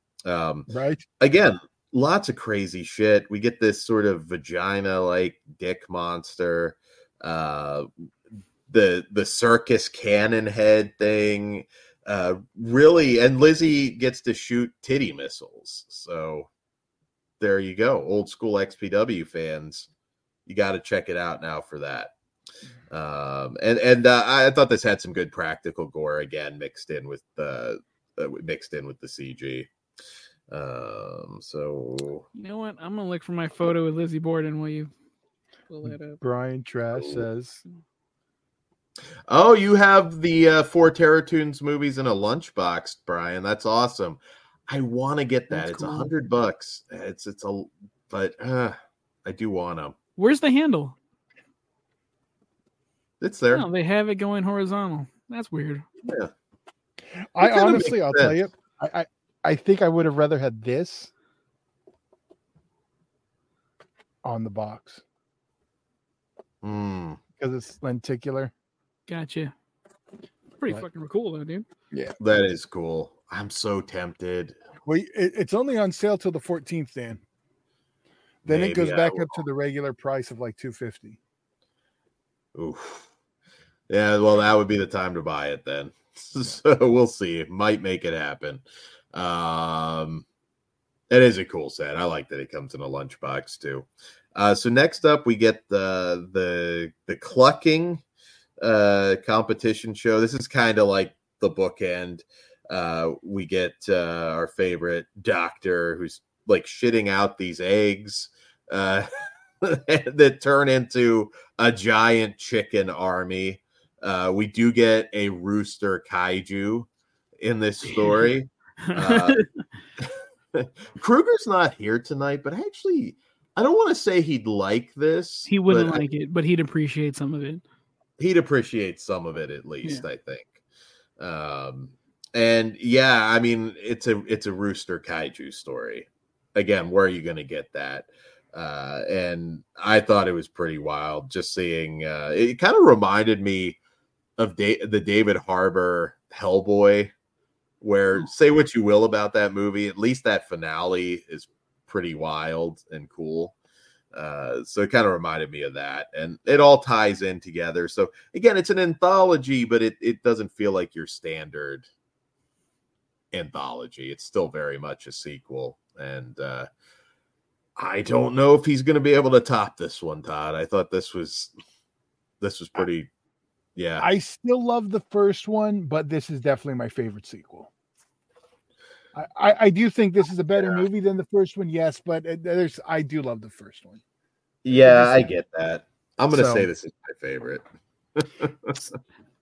Right. Again, lots of crazy shit. We get this sort of vagina-like dick monster. The circus cannon head thing. Really, and Lizzie gets to shoot titty missiles, so... There you go. Old school XPW fans. You got to check it out now for that. I thought this had some good practical gore again, mixed in with the CG. So you know what? I'm going to look for my photo with Lizzie Borden while you pull that up. Brian Trash says, "Oh, you have the 4 Terror Tunes movies in a lunchbox, Brian. That's awesome. I want to get that. That's it's cool. $100. But I do want them." Where's the handle? It's there. No, they have it going horizontal. That's weird. Yeah. I'll tell you, I think I would have rather had this on the box because it's lenticular. Gotcha. pretty fucking cool, though, dude. Yeah, that is cool. I'm so tempted. Well, it's only on sale till the 14th, Dan. Then maybe it goes back up to the regular price of like $250. Oof. Yeah, well, that would be the time to buy it then. So we'll see. Might make it happen. It is a cool set. I like that it comes in a lunchbox too. So next up, we get the clucking competition show. This is kind of like the bookend. We get our favorite doctor who's like shitting out these eggs that turn into a giant chicken army. We do get a rooster kaiju in this story. Krueger's not here tonight, but actually, I don't want to say he'd like this. He wouldn't like it, but he'd appreciate some of it. He'd appreciate some of it, at least, I think. And yeah, I mean, it's a rooster kaiju story. Again, where are you going to get that? And I thought it was pretty wild just seeing. It kind of reminded me of the David Harbour Hellboy, where say what you will about that movie, at least that finale is pretty wild and cool. So it kind of reminded me of that, and it all ties in together. So again, it's an anthology, but it doesn't feel like your standard anthology. It's still very much a sequel, and I don't know if he's going to be able to top this one, Todd. I thought this was pretty. Yeah, I still love the first one, but this is definitely my favorite sequel. I do think this is a better movie than the first one, yes, but I do love the first one. Yeah, I get that. I'm going to say this is my favorite.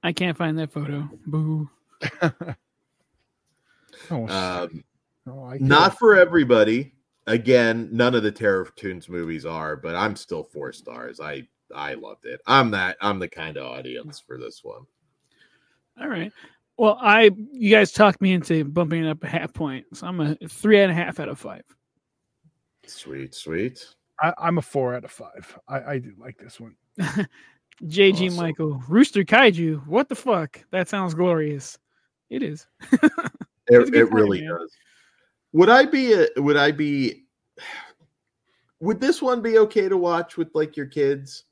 I can't find that photo. Boo. Not for everybody. Again, none of the Terror Tunes movies are, but I'm still 4 stars. I loved it. I'm the kind of audience for this one. All right. Well, you guys talked me into bumping it up a half point, so I'm a 3.5 out of 5. Sweet. I'm a 4 out of 5. I do like this one. JG awesome. Michael, Rooster Kaiju. What the fuck? That sounds glorious. It is. It really does. Would this one be okay to watch with like your kids?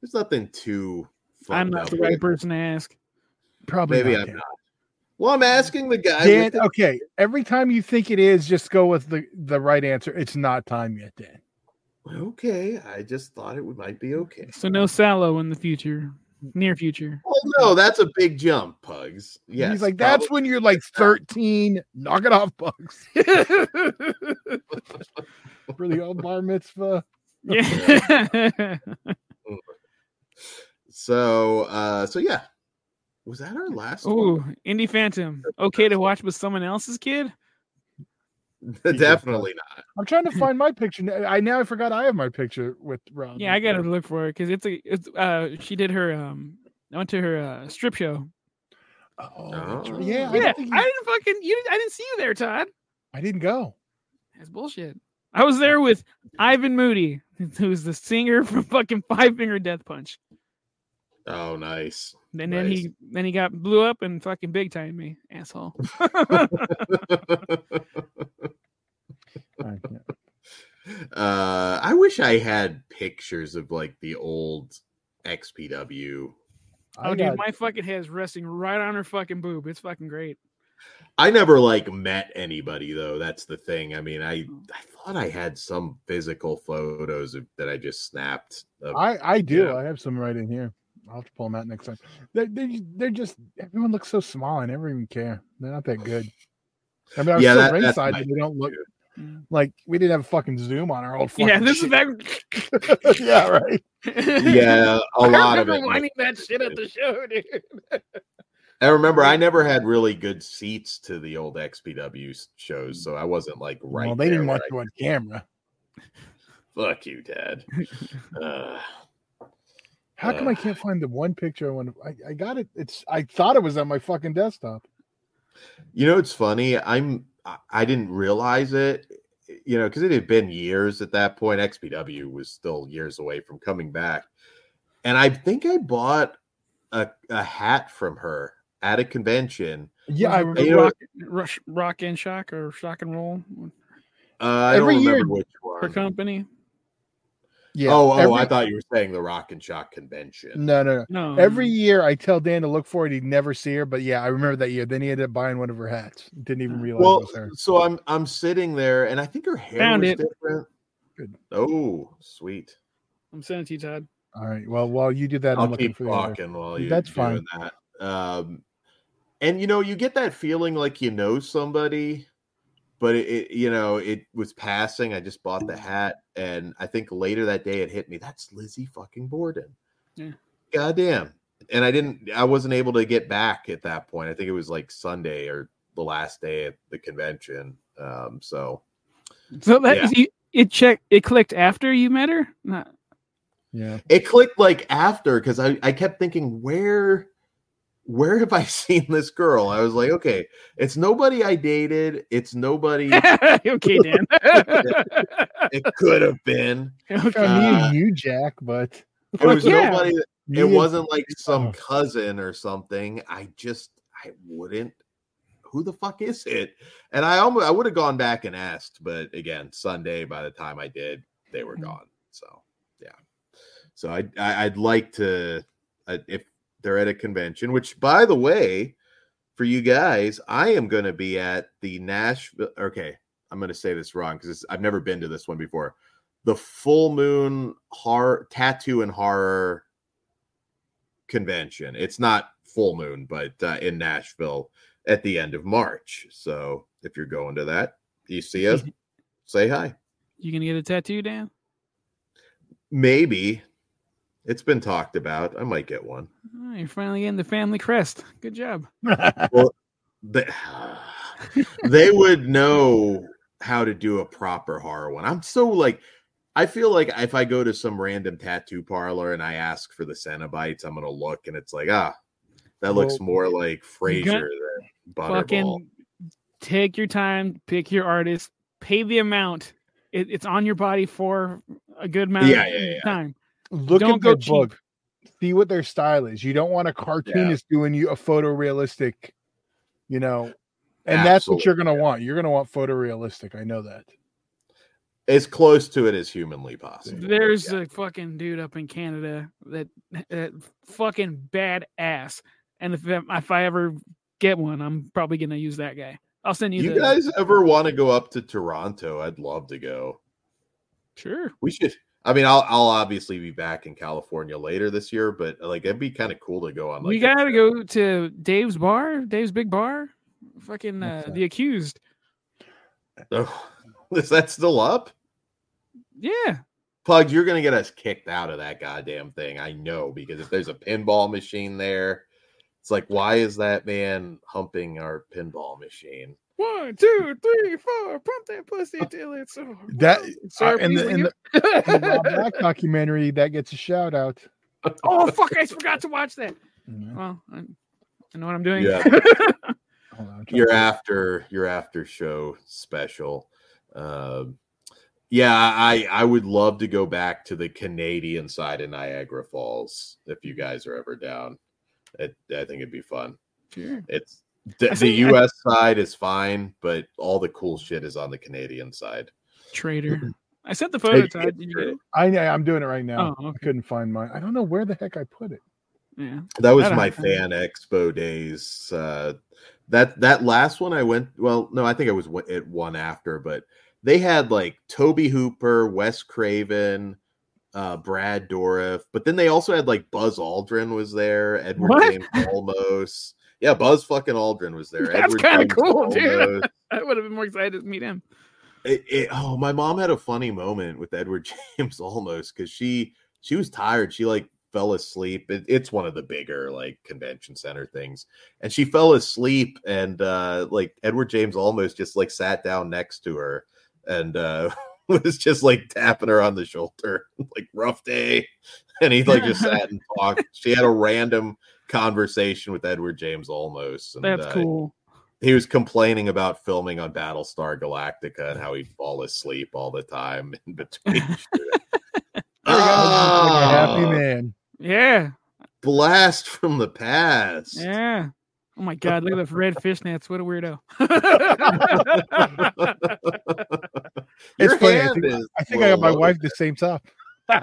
There's nothing too fun. I'm not the right person to ask. Probably. Maybe I'm not. Well, I'm asking the guy. Dan, okay. Every time you think it is, just go with the right answer. It's not time yet, Dan. Okay. I just thought it might be okay. So no Sallow in the future. Near future. Oh no, that's a big jump, Pugs. Yeah, he's like, that's when you're like 13. Knock it off, Pugs. Really old bar mitzvah. Yeah. So yeah. Was that our last one? Indie Phantom. Okay to watch with someone else's kid? Definitely not. I'm trying to find my picture. I forgot I have my picture with Ron. Yeah, I gotta look for it because she did her I went to her strip show. Oh yeah, yeah. I didn't see you there, Todd. I didn't go. That's bullshit. I was there with Ivan Moody, who's the singer from fucking Five Finger Death Punch. Oh, nice. And then he got blew up and fucking big time me, asshole. I wish I had pictures of like the old XPW. Oh, dude, my fucking head's resting right on her fucking boob. It's fucking great. I never like met anybody though. That's the thing. I mean, I thought I had some physical photos that I just snapped. I do. You know. I have some right in here. I'll have to pull them out next time. They're just, everyone looks so small. I never even care. They're not that good. I mean, I was still ringside, but they don't look like we didn't have a fucking Zoom on our old phone. Yeah, this shit. Is that. Yeah, right. Yeah, a lot of it. I remember whining that shit at the show, dude. I remember I never had really good seats to the old XPW shows, so I wasn't like right. Well, they didn't want you on camera. Fuck you, Dad. How come I can't find the one picture I want to? I got it. I thought it was on my fucking desktop. You know, it's funny. I didn't realize it, you know, because it had been years at that point. XPW was still years away from coming back. And I think I bought a hat from her at a convention. Yeah, I remember Rock and Shock or Shock and Roll. I don't remember which one. Per company. Yeah. Oh, I thought you were saying the Rock and Shock convention. No. Every year I tell Dan to look for it. He'd never see her. But yeah, I remember that year. Then he ended up buying one of her hats. Didn't even realize it was her. So I'm sitting there, and I think her hair was different. Good. Oh, sweet. I'm sending it to you, Todd. All right. Well, while you do that, I'll keep talking while you're doing that. And, you know, you get that feeling like you know somebody. But it was passing. I just bought the hat, and I think later that day it hit me. That's Lizzie fucking Borden. Yeah. Goddamn. And I wasn't able to get back at that point. I think it was like Sunday or the last day at the convention. So that it clicked after you met her? Not. Yeah. It clicked like after, because I kept thinking, where have I seen this girl? I was like, okay, it's nobody I dated. It's nobody. Okay, Dan. It could have been. Okay, me and you, Jack, but it was nobody. It wasn't like some cousin or something. I wouldn't. Who the fuck is it? And I would have gone back and asked, but again, Sunday, by the time I did, they were gone. So yeah. So I'd like to, if they're at a convention, which, by the way, for you guys, I am going to be at the Nashville. Okay, I'm going to say this wrong because I've never been to this one before. The Full Moon Horror Tattoo and Horror Convention. It's not Full Moon, but in Nashville at the end of March. So if you're going to that, you see us, say hi. You going to get a tattoo, Dan? Maybe. It's been talked about. I might get one. Oh, you're finally getting the family crest. Good job. Well, they would know how to do a proper horror one. I'm so like, I feel like if I go to some random tattoo parlor and I ask for the Cenobites, I'm going to look and it's like, that looks more like Frasier than Butterball. Fucking take your time, pick your artist, pay the amount. It's on your body for a good amount of time. Look at their book. See what their style is. You don't want a cartoonist doing you a photorealistic, and that's what you're going to want. You're going to want photorealistic. I know that. As close to it as humanly possible. There's a fucking dude up in Canada that fucking badass. And if I ever get one, I'm probably going to use that guy. I'll send you. You guys ever want to go up to Toronto? I'd love to go. Sure. We should. I mean, I'll obviously be back in California later this year, but like it'd be kind of cool to go on. Like, we gotta go to Dave's Big Bar, fucking The Accused. Oh, is that still up? Yeah, Pug, you're gonna get us kicked out of that goddamn thing. I know, because if there's a pinball machine there, it's like, why is that man humping our pinball machine? 1, 2, 3, 4, pump that pussy till it's over. That in the Rob Black documentary that gets a shout out. Oh fuck! I forgot to watch that. Mm-hmm. Well, I know what I'm doing. Yeah. Your after show special. I would love to go back to the Canadian side of Niagara Falls if you guys are ever down. I think it'd be fun. Sure. It's. The U.S. side is fine, but all the cool shit is on the Canadian side. Traitor. I sent the photo, Todd. Did you get it? I'm doing it right now. Oh, okay. I couldn't find mine. I don't know where the heck I put it. Yeah, that was my fan expo days. That last one I went, well, no, I think I was at one after, but they had like Toby Hooper, Wes Craven, Brad Dourif, but then they also had like Buzz Aldrin was there, Edward James Olmos. Yeah, Buzz fucking Aldrin was there. That's kind of cool, dude. I would have been more excited to meet him. My mom had a funny moment with Edward James Olmos because she was tired. She like fell asleep. It's one of the bigger like convention center things, and she fell asleep. And like Edward James Olmos just like sat down next to her and was just like tapping her on the shoulder, like rough day. And he like just sat and talked. She had a random conversation with Edward James Olmos. And, that's cool. He was complaining about filming on Battlestar Galactica and how he'd fall asleep all the time in between. Happy man. Yeah. Blast from the past. Yeah. Oh my God, look at the red fishnets. What a weirdo. It's funny. I think I got my wife the same top. All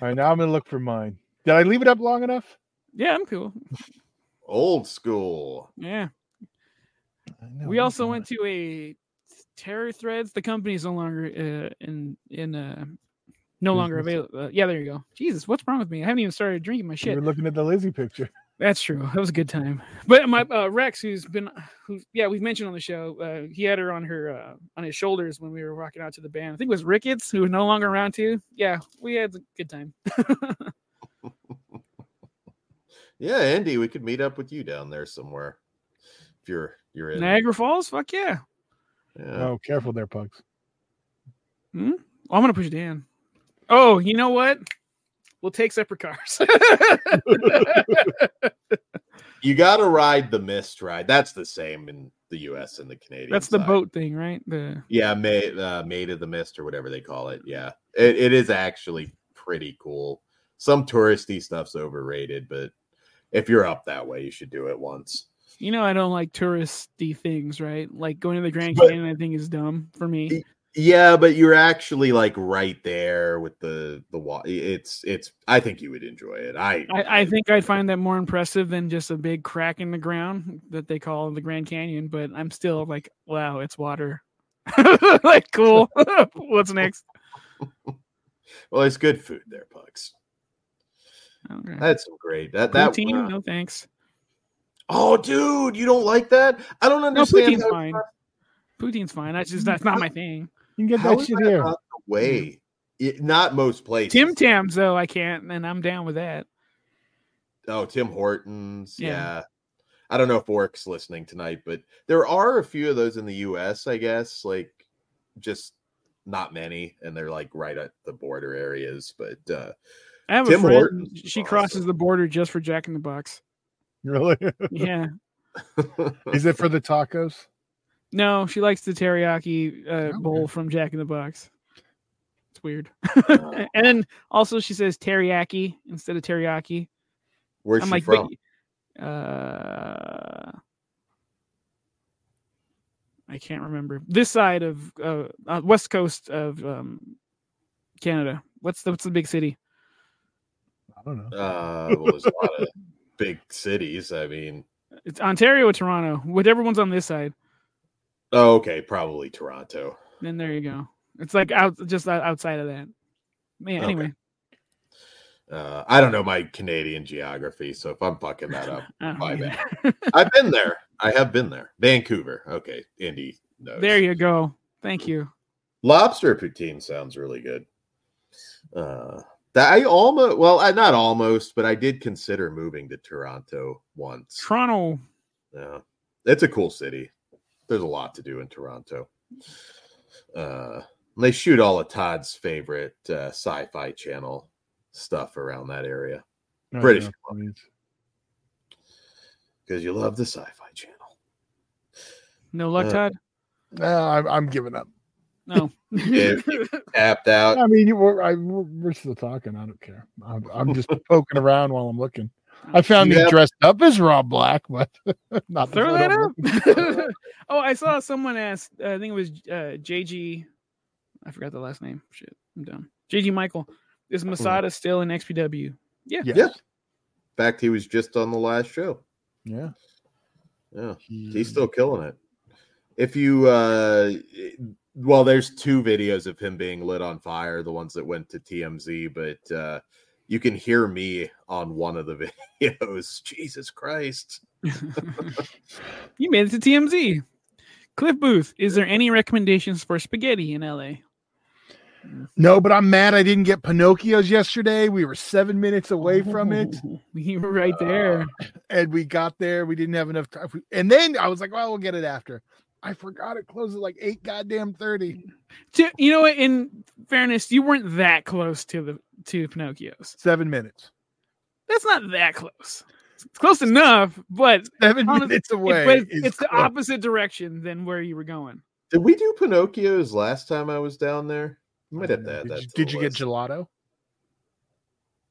right, now I'm going to look for mine. Did I leave it up long enough? Yeah, I'm cool. Old school. Yeah. We also went to a Terror Threads. The company's no longer no longer available. Yeah, there you go. Jesus, what's wrong with me? I haven't even started drinking my shit. We're looking at the Lizzie picture. That's true. That was a good time. But my Rex, who we've mentioned on the show, he had her on his shoulders when we were walking out to the band. I think it was Ricketts, who was no longer around too. Yeah, we had a good time. Yeah, Andy, we could meet up with you down there somewhere if you're in Niagara Falls. Fuck yeah. Oh, careful there, Pugs. Oh, I'm gonna push Dan. Oh, you know what? We'll take separate cars. You got to ride the mist ride. That's the same in the U.S. and the Canadian. That's the boat thing, right? Maid of the Mist or whatever they call it. Yeah, it is actually pretty cool. Some touristy stuff's overrated, but if you're up that way, you should do it once. You know, I don't like touristy things, right? Like going to the Grand Canyon, I think is dumb for me. Yeah, but you're actually like right there with the wall. It's. I think you would enjoy it. I think I'd find that more impressive than just a big crack in the ground that they call the Grand Canyon. But I'm still like, wow, it's water. Like, cool. What's next? Well, it's good food there, Pucks. Okay. That's great. Poutine, no thanks. Oh, dude, you don't like that? I don't understand. No, poutine's fine. That's not my thing. You can get that shit here. Way. Not most places. Tim Tams, though, I can't, and I'm down with that. Oh, Tim Hortons. Yeah. I don't know if Orc's listening tonight, but there are a few of those in the U.S., I guess. Like, just not many, and they're, like, right at the border areas. But I have a friend. Hortons, she crosses the border just for Jack in the Box. Really? Yeah. Is it for the tacos? No, she likes the teriyaki bowl from Jack in the Box. It's weird. And then also she says teriyaki instead of teriyaki. Where's she from? I can't remember. This side of West Coast of Canada. What's the big city? I don't know. Well, there's a lot of big cities. I mean, it's Ontario or Toronto. Whatever one's on this side. Oh, okay, probably Toronto. Then there you go. It's like outside of that. Man, anyway. Okay. I don't know my Canadian geography, so if I'm fucking that up, my bad. I've been there. I have been there. Vancouver. Okay, Indy knows. There you go. Thank you. Lobster poutine sounds really good. I did consider moving to Toronto once. Toronto. Yeah, it's a cool city. There's a lot to do in Toronto. They shoot all of Todd's favorite sci-fi channel stuff around that area. British Columbia. Because you love the sci-fi channel. No luck, Todd? No, I'm giving up. No. Tapped out. I mean, we're still talking. I don't care. I'm just poking around while I'm looking. I found him dressed up as Rob Black, but not throw that up. Oh, I saw someone ask. I think it was JG. I forgot the last name. Shit, I'm done. JG Michael. Is Masada still in XPW? Yeah. Yes. Yeah. In fact, he was just on the last show. Yeah. Yeah. He's still killing it. If you, there's two videos of him being lit on fire. The ones that went to TMZ, but. You can hear me on one of the videos. Jesus Christ. You made it to TMZ. Cliff Booth, is there any recommendations for spaghetti in LA? No, but I'm mad I didn't get Pinocchio's yesterday. We were 7 minutes away from it. We were right there. And we got there. We didn't have enough time. And then I was like, well, we'll get it after. I forgot it closes like 8:30. You know what? In fairness, you weren't that close to Pinocchio's. 7 minutes. That's not that close. It's close enough, but 7 minutes away. It's the opposite direction than where you were going. Did we do Pinocchio's last time I was down there? You might have to add that. Did you get gelato?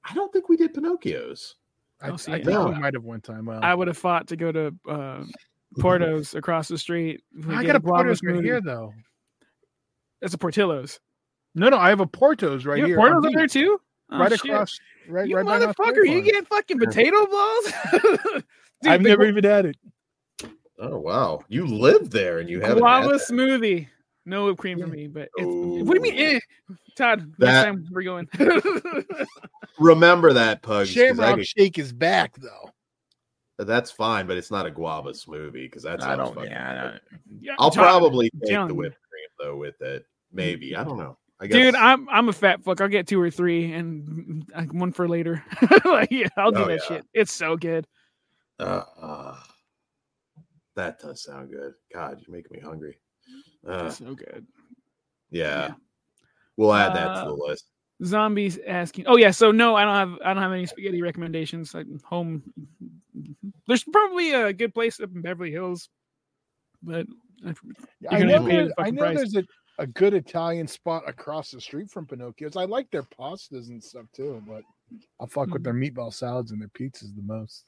I don't think we did Pinocchio's. I think we might have one time. I would have fought to go to Porto's across the street. I got a Porto's right here, though. That's a Portillo's. No, I have a Porto's right here. Porto's up there too. Oh, right across. Shit. Right, you right motherfucker! You get fucking potato balls. Dude, I've never even had it. Oh wow! You live there and you have a guava smoothie. No cream for me, but it's, what do you mean? Todd, next time we're going. Remember that, Pugs. Shamrock Shake is back, though. That's fine, but it's not a guava smoothie because that's I'll probably take the whipped cream though with it. Maybe I don't know. I guess. Dude, I'm a fat fuck. I'll get 2 or 3 and one for later. I'll do that shit. It's so good. That does sound good. God, you're making me hungry. That's so good. Yeah. We'll add that to the list. Zombies asking. Oh yeah, so no, I don't have any spaghetti recommendations. Like home, there's probably a good place up in Beverly Hills, but I know there's a good Italian spot across the street from Pinocchio's. I like their pastas and stuff too, but I'll fuck with their meatball salads and their pizzas the most.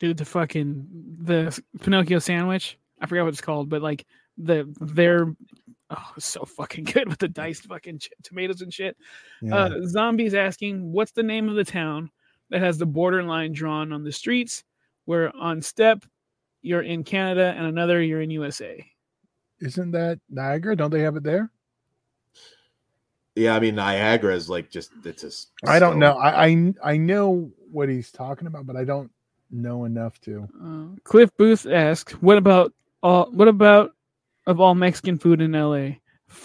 Dude, the Pinocchio sandwich. I forgot what it's called, but like it's so fucking good with the diced fucking tomatoes and shit. Yeah. Zombies asking, what's the name of the town that has the borderline drawn on the streets where on step you're in Canada and another you're in USA? Isn't that Niagara? Don't they have it there? Yeah, I mean Niagara is like I don't know. I know what he's talking about, but I don't know enough to. Cliff Booth asks, what about of all Mexican food in LA?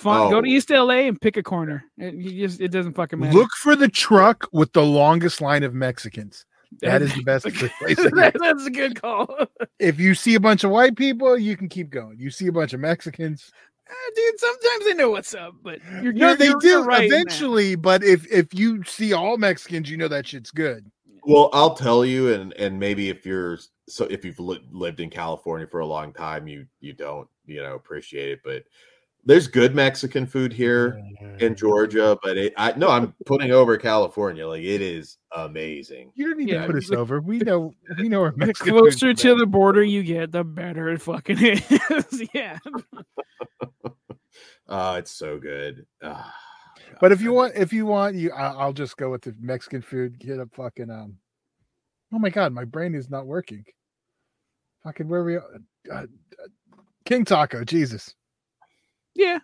Go to East LA and pick a corner. It doesn't fucking matter. Look for the truck with the longest line of Mexicans. That is the best place. That's a good call. If you see a bunch of white people, you can keep going. You see a bunch of Mexicans. Dude, sometimes they know what's up, but you're right eventually. But if you see all Mexicans, you know that shit's good. Well, I'll tell you, and maybe if you've lived in California for a long time, you don't appreciate it. But there's good Mexican food here in Georgia. But I'm putting over California. Like it is amazing. You don't need to put us over. We know our Mexican. The closer to the border you get, the better it fucking is. Yeah. It's so good. But if you want, I'll just go with the Mexican food. Get a fucking Oh my god, my brain is not working. Fucking where we are? King Taco, Jesus. Yeah.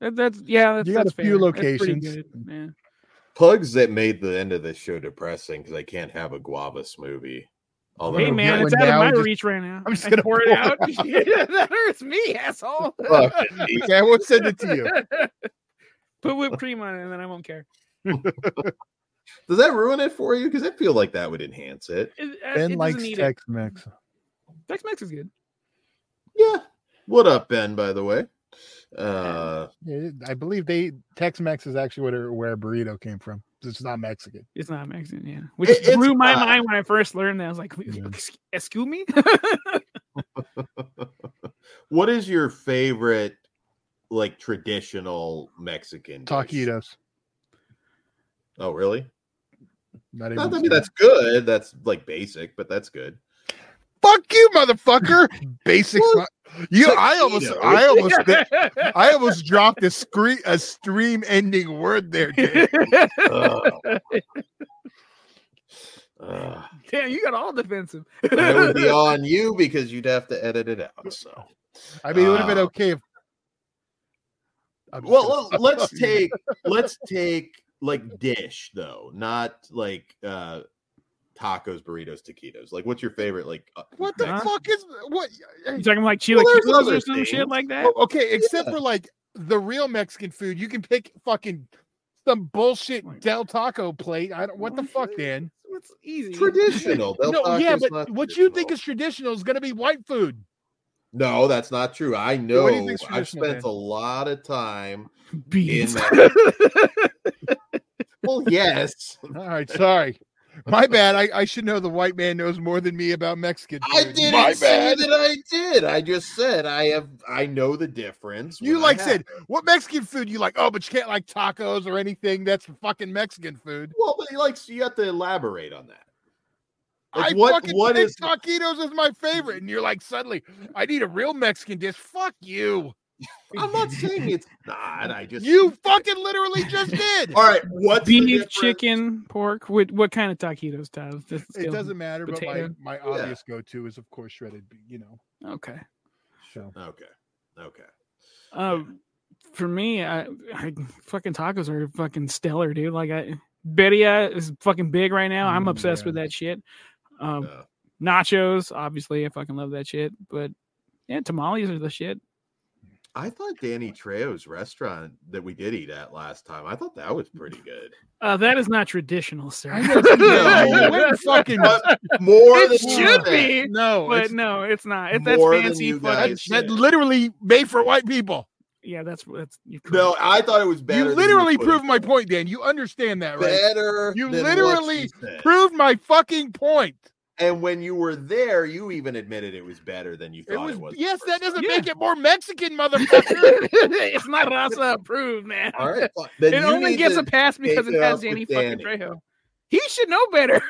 That's you got a few locations. That's pretty good, man. Plugs that made the end of this show depressing because I can't have a guava smoothie. Although, hey man, it's out of my reach right now. I'm just gonna pour it out. That hurts me, asshole. Okay, I won't send it to you. Put whipped cream on it, and then I won't care. Does that ruin it for you? Because I feel like that would enhance it. Ben likes Tex-Mex. Tex-Mex is good. Yeah. What up, Ben, by the way? I believe Tex-Mex is actually where burrito came from. It's not Mexican. It's not Mexican, yeah. Which blew my mind when I first learned that. I was like, excuse me? What is your favorite like traditional Mexican taquitos dish? Oh really? Not even that's good. That's like basic, but that's good. Fuck you, motherfucker! Basic. I almost dropped a stream-ending word there, dude. Damn, you got all defensive. It would be on you because you'd have to edit it out. So, I mean, it would have been okay if. Let's take like dish though, not like tacos, burritos, taquitos. Like, what's your favorite? Like, what the fuck is what? You talking like chilaquiles or some shit like that? Well, okay, except for like the real Mexican food, you can pick fucking some bullshit Del Taco plate. What the fuck, Dan? It's easy. Traditional. But what you think is traditional is going to be white food. No, that's not true. I know. I've spent a lot of time beans. Well, yes. All right, sorry. My bad. I should know the white man knows more than me about Mexican food. I didn't say that I did. I just said I know the difference. You like said, what Mexican food you like? Oh, but you can't like tacos or anything. That's fucking Mexican food. Well, but you have to elaborate on that. Like, what is taquitos is my favorite, and you're like suddenly I need a real Mexican dish. Fuck you. I'm not saying it's not. I just you fucking literally just did. All right, what's beef, chicken, pork? What kind of taquitos, Tav? It doesn't matter. Potato. But my obvious go-to is of course shredded. You know. Okay. So okay. For me, I fucking tacos are fucking stellar, dude. Like birria is fucking big right now. I'm obsessed with that shit. Nachos, obviously, I fucking love that shit. But yeah, tamales are the shit. I thought Danny Trejo's restaurant that we did eat at last time, I thought that was pretty good. That is not traditional, sir. No, fucking more. It than should be. No, but no, it's not. That's fancy fudge. That literally made for white people. Yeah, that's no. I thought it was better. You literally proved my point, Dan. You understand that, right? Better. You literally proved my fucking point. And when you were there, you even admitted it was better than you thought it was. Yes, that doesn't make it more Mexican, motherfucker. It's not Rasa approved, man. All right, then it only gets a pass because it has Danny fucking Trejo. He should know better.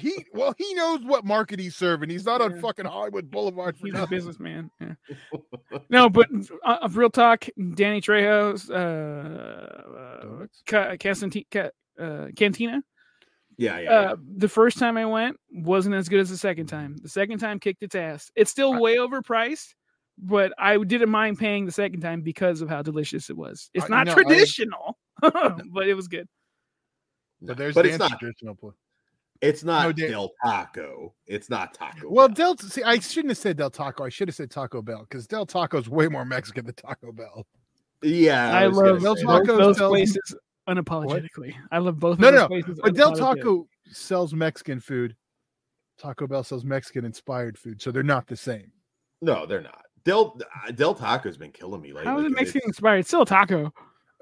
He knows what market he's serving. He's not on fucking Hollywood Boulevard. He's a businessman. Yeah. No, but real talk, Danny Trejo's Cantina. Yeah. The first time I went wasn't as good as the second time. The second time kicked its ass. It's still way overpriced, but I didn't mind paying the second time because of how delicious it was. It's not traditional, but it was good. But it's not traditional. It's not Del Taco. It's not Taco Bell. Well, see, I shouldn't have said Del Taco. I should have said Taco Bell because Del Taco is way more Mexican than Taco Bell. Yeah, I love Del Taco. Those places. Unapologetically, what? I love both. No. Places but Del Taco sells Mexican food. Taco Bell sells Mexican-inspired food, so they're not the same. No, they're not. Del Taco's been killing me lately. How is it Mexican-inspired? It's still a taco.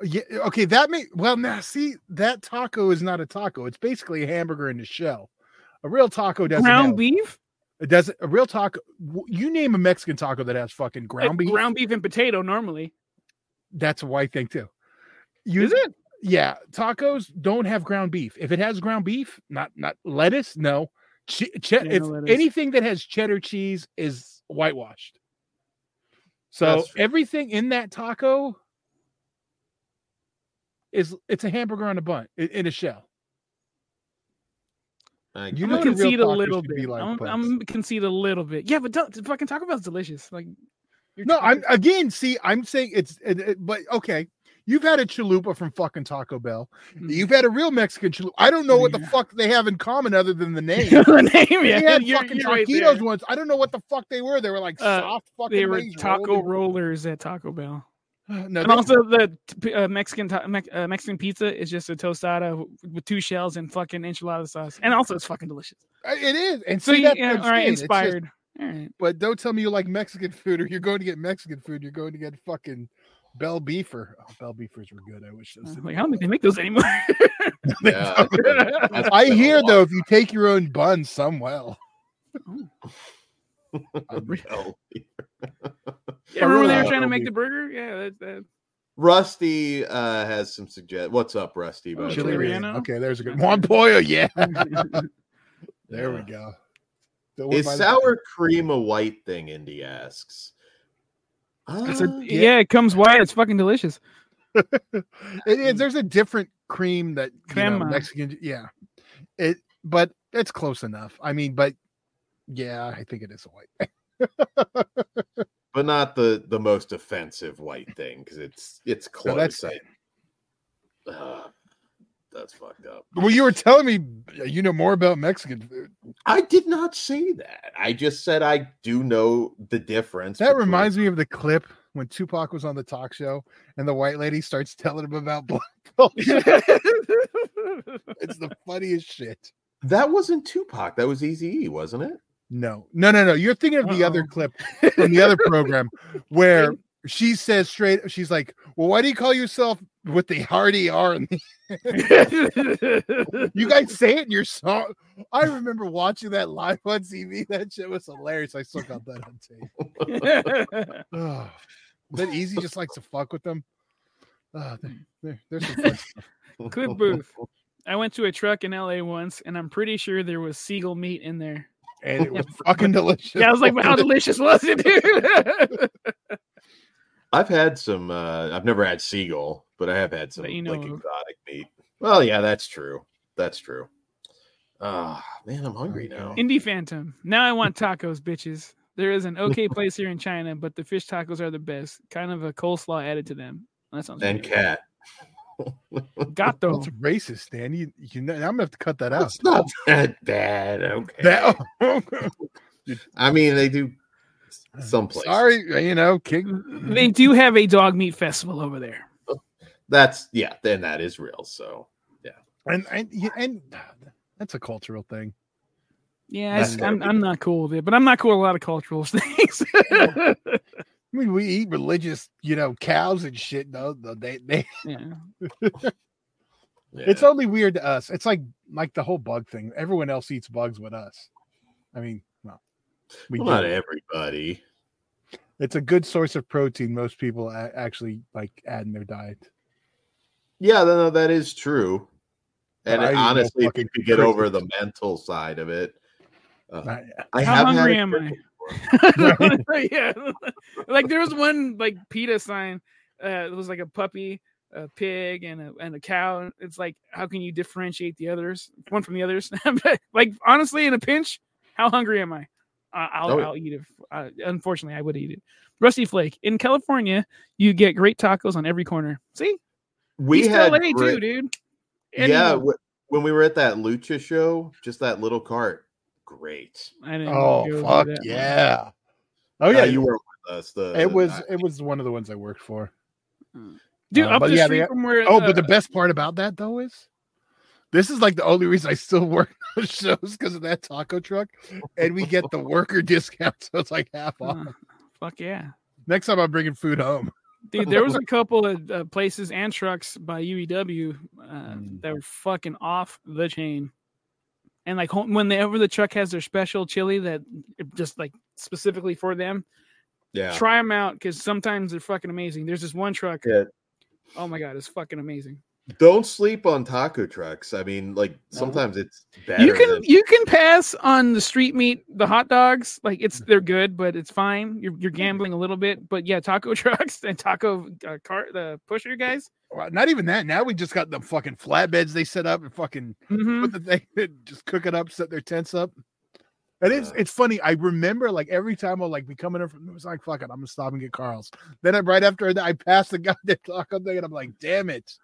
Yeah. Okay. That taco is not a taco. It's basically a hamburger in a shell. A real taco doesn't ground beef. It doesn't. A real taco. You name a Mexican taco that has fucking ground beef. Ground beef and potato normally. That's a white thing too. Is it? Yeah, tacos don't have ground beef. If it has ground beef, not lettuce, no. If lettuce. Anything that has cheddar cheese is whitewashed. So everything in that taco it's a hamburger on a bun in a shell. You know, concede a little bit. I'm concede a little bit. Yeah, but fucking Taco Bell's delicious. Like, I'm saying it's, but okay. You've had a chalupa from fucking Taco Bell. You've had a real Mexican chalupa. I don't know what the fuck they have in common other than the name. They had fucking taquitos ones. I don't know what the fuck they were. They were like soft fucking. They were taco rollers at Taco Bell. No, and also the Mexican pizza is just a tostada with two shells and fucking enchilada sauce. And also it's fucking delicious. It is. And so all right, inspired. All right. But don't tell me you like Mexican food or you're going to get Mexican food. You're going to get fucking Bell Beefer. Oh, Bell Beefers were good. I wish those. I don't think they make those anymore. Yeah, I hear though, if you take your own bun, some will. Yeah, remember they were trying to make the burger? Yeah, that. Rusty has some suggestions. What's up, Rusty? Chili Relleno? Okay, there's a good Juan Pollo. Yeah, there we go. Is sour cream a white thing? Indy asks. It comes white. It's fucking delicious. It is. There's a different cream that Mexican. Yeah, but it's close enough. I mean, but yeah, I think it is a white thing, but not the most offensive white thing because it's close. No, that's fucked up. Well, you were telling me you know more about Mexican food. I did not say that. I just said I do know the difference. That reminds me of the clip when Tupac was on the talk show and the white lady starts telling him about black culture. It's the funniest shit. That wasn't Tupac. That was Eazy-E, wasn't it? No. You're thinking of the other clip from the other program where she says straight, she's like, well, why do you call yourself what they already are. You guys say it in your song. I remember watching that live on TV. That shit was hilarious. I still got that on tape. Oh, that Easy just likes to fuck with them. Oh, there's some fun stuff. Clip booth. I went to a truck in LA once, and I'm pretty sure there was seagull meat in there. And it was fucking delicious. Yeah, I was like, well, how delicious was it, dude? I've had some, I've never had seagull, but I have had some, you know, like exotic meat. Well, yeah, that's true. That's true. Man, I'm hungry now. Indie Phantom. Now I want tacos, bitches. There is an okay place here in China, but the fish tacos are the best. Kind of a coleslaw added to them. That sounds and weird. Cat. Gato. That's racist, Dan. You know, I'm gonna have to cut that out. It's not that bad. Okay. I mean, they do someplace. Sorry, you know, they do have a dog meat festival over there. That's then that is real. So yeah, and that's a cultural thing. Yeah, I'm not cool with it, but I'm not cool with a lot of cultural things. I mean, we eat religious, you know, cows and shit. No, they. Yeah. Yeah. It's only weird to us. It's like the whole bug thing. Everyone else eats bugs with us. I mean, not everybody. It's a good source of protein. Most people actually like add in their diet. Yeah, no, that is true. And honestly, if you could get over the mental side of it, how hungry am I? Yeah, like there was one like PETA sign. It was like a puppy, a pig, and a cow. It's like, how can you differentiate the others one from the others? But like honestly, in a pinch, how hungry am I? I'll eat it. Unfortunately, I would eat it. Rusty Flake in California, you get great tacos on every corner. See, we had LA too, dude. Anyway. Yeah, when we were at that Lucha show, just that little cart. Great. Fuck yeah. Oh yeah, you were with us. It was one of the ones I worked for. Dude, up the street from where. Oh, but the best part about that though is this is like the only reason I still work those shows, because of that taco truck, and we get the worker discount, so it's like half off. Fuck yeah. Next time I'm bringing food home. Dude, there was a couple of places and trucks by UEW that were fucking off the chain. And like whenever the truck has their special chili that just like specifically for them, try them out, because sometimes they're fucking amazing. There's this one truck, oh my god, it's fucking amazing. Don't sleep on taco trucks. I mean, like sometimes it's better. You can pass on the street meat, the hot dogs. Like they're good, but it's fine. You're gambling a little bit, but yeah, taco trucks and taco cart, the pusher guys. Not even that. Now we just got the fucking flatbeds they set up and fucking put the thing, just cook it up, set their tents up. And it's funny. I remember like every time I'll like be coming in from, it was like, fuck it, I'm gonna stop and get Carl's. Then right after that, I passed the goddamn taco thing and I'm like, damn it.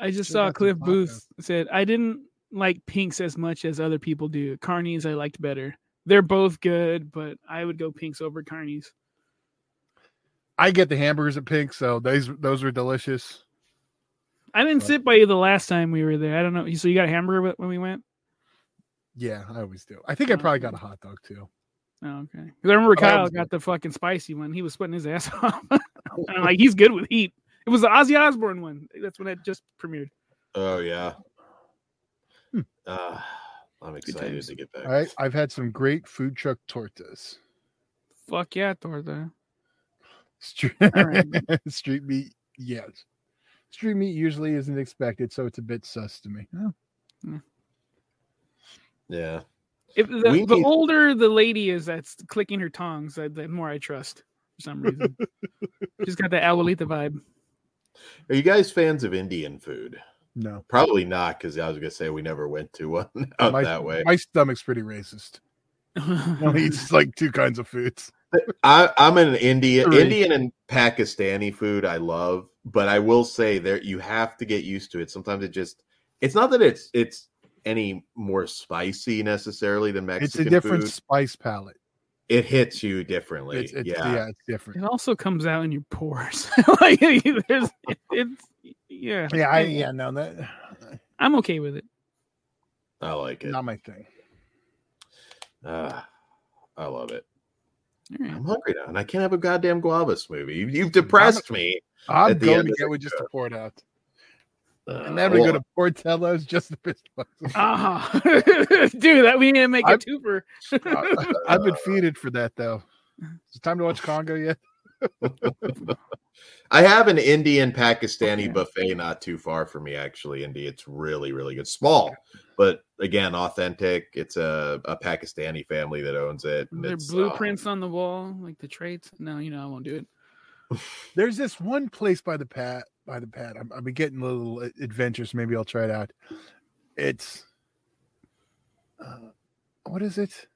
I just saw Cliff Booth said, I didn't like Pink's as much as other people do. Carney's I liked better. They're both good, but I would go Pink's over Carney's. I get the hamburgers at Pink's, so those were delicious. I didn't sit by you the last time we were there. I don't know. So you got a hamburger when we went? Yeah, I always do. I think I probably got a hot dog too. Oh, okay. Because I remember Kyle got the fucking spicy one. He was sweating his ass off. And I'm like, he's good with heat. It was the Ozzy Osbourne one. That's when it just premiered. Oh, yeah. I'm excited to get back. All right. I've had some great food truck tortas. Fuck yeah, torta. Street meat, yes. Street meat usually isn't expected, so it's a bit sus to me. Oh. Yeah. If the older the lady is that's clicking her tongs, the more I trust for some reason. She's got that Abuelita vibe. Are you guys fans of Indian food? No, probably not, because I was gonna say we never went to one out that way. My stomach's pretty racist. One eats like two kinds of foods. I'm an Indian and Pakistani food I love, but I will say there you have to get used to it. Sometimes it's not that it's any more spicy necessarily than Mexican food. It's a different spice palette. It hits you differently. It's different. It also comes out in your pores. Like it's. Yeah, I'm okay with it. I like it. Not my thing. I love it. Right. I'm hungry now, and I can't have a goddamn guava smoothie. You've depressed me. I'm going to get one just to pour it out. And then we go to Portillo's just the pistol. Dude, that we need to make a twofer. I've been feeded for that though. Is it time to watch Congo yet? I have an Indian Pakistani buffet not too far from me, actually, Indy. It's really, really good. Small, but again, authentic. It's a Pakistani family that owns it. There are blueprints on the wall, like the traits. No, I won't do it. There's this one place by the pad. I've been getting a little adventurous. Maybe I'll try it out. It's what is it?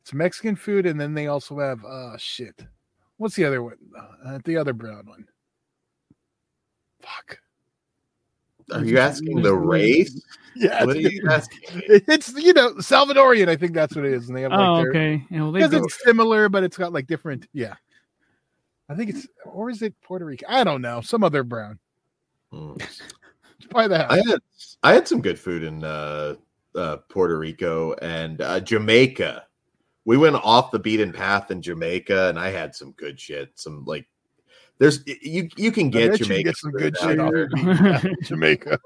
It's Mexican food, and then they also have shit. What's the other one? The other brown one. Fuck. Are you asking the race? Yeah. What are you asking? It's, Salvadorian. I think that's what it is. And they have okay. Because it's similar, but it's got different. Yeah. I think it's, or is it Puerto Rico? I don't know. Some other brown. By the house. I had some good food in Puerto Rico and Jamaica. We went off the beaten path in Jamaica, and I had some good shit. Some there's you can get Jamaica. You get some good shit off the beaten path in Jamaica.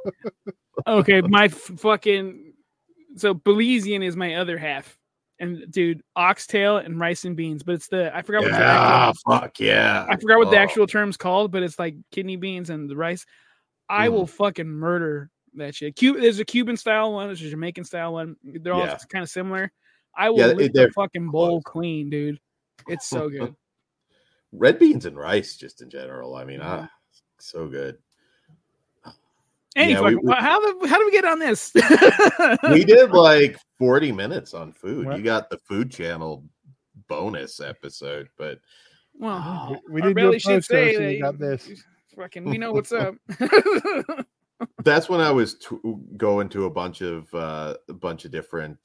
Okay, my Belizean is my other half, and dude, oxtail and rice and beans. But it's I forgot what the actual term's called, but it's kidney beans and the rice. I will fucking murder that shit. There's a Cuban style one. There's a Jamaican style one. They're all kind of similar. I will lick the fucking bowl clean, dude. It's so good. Red beans and rice, just in general. I mean, so good. How do we get on this? We did 40 minutes on food. What? You got the Food Channel bonus episode, but we didn't really should say that. You got this. Fucking, we know what's up. That's when I was going to a bunch of different.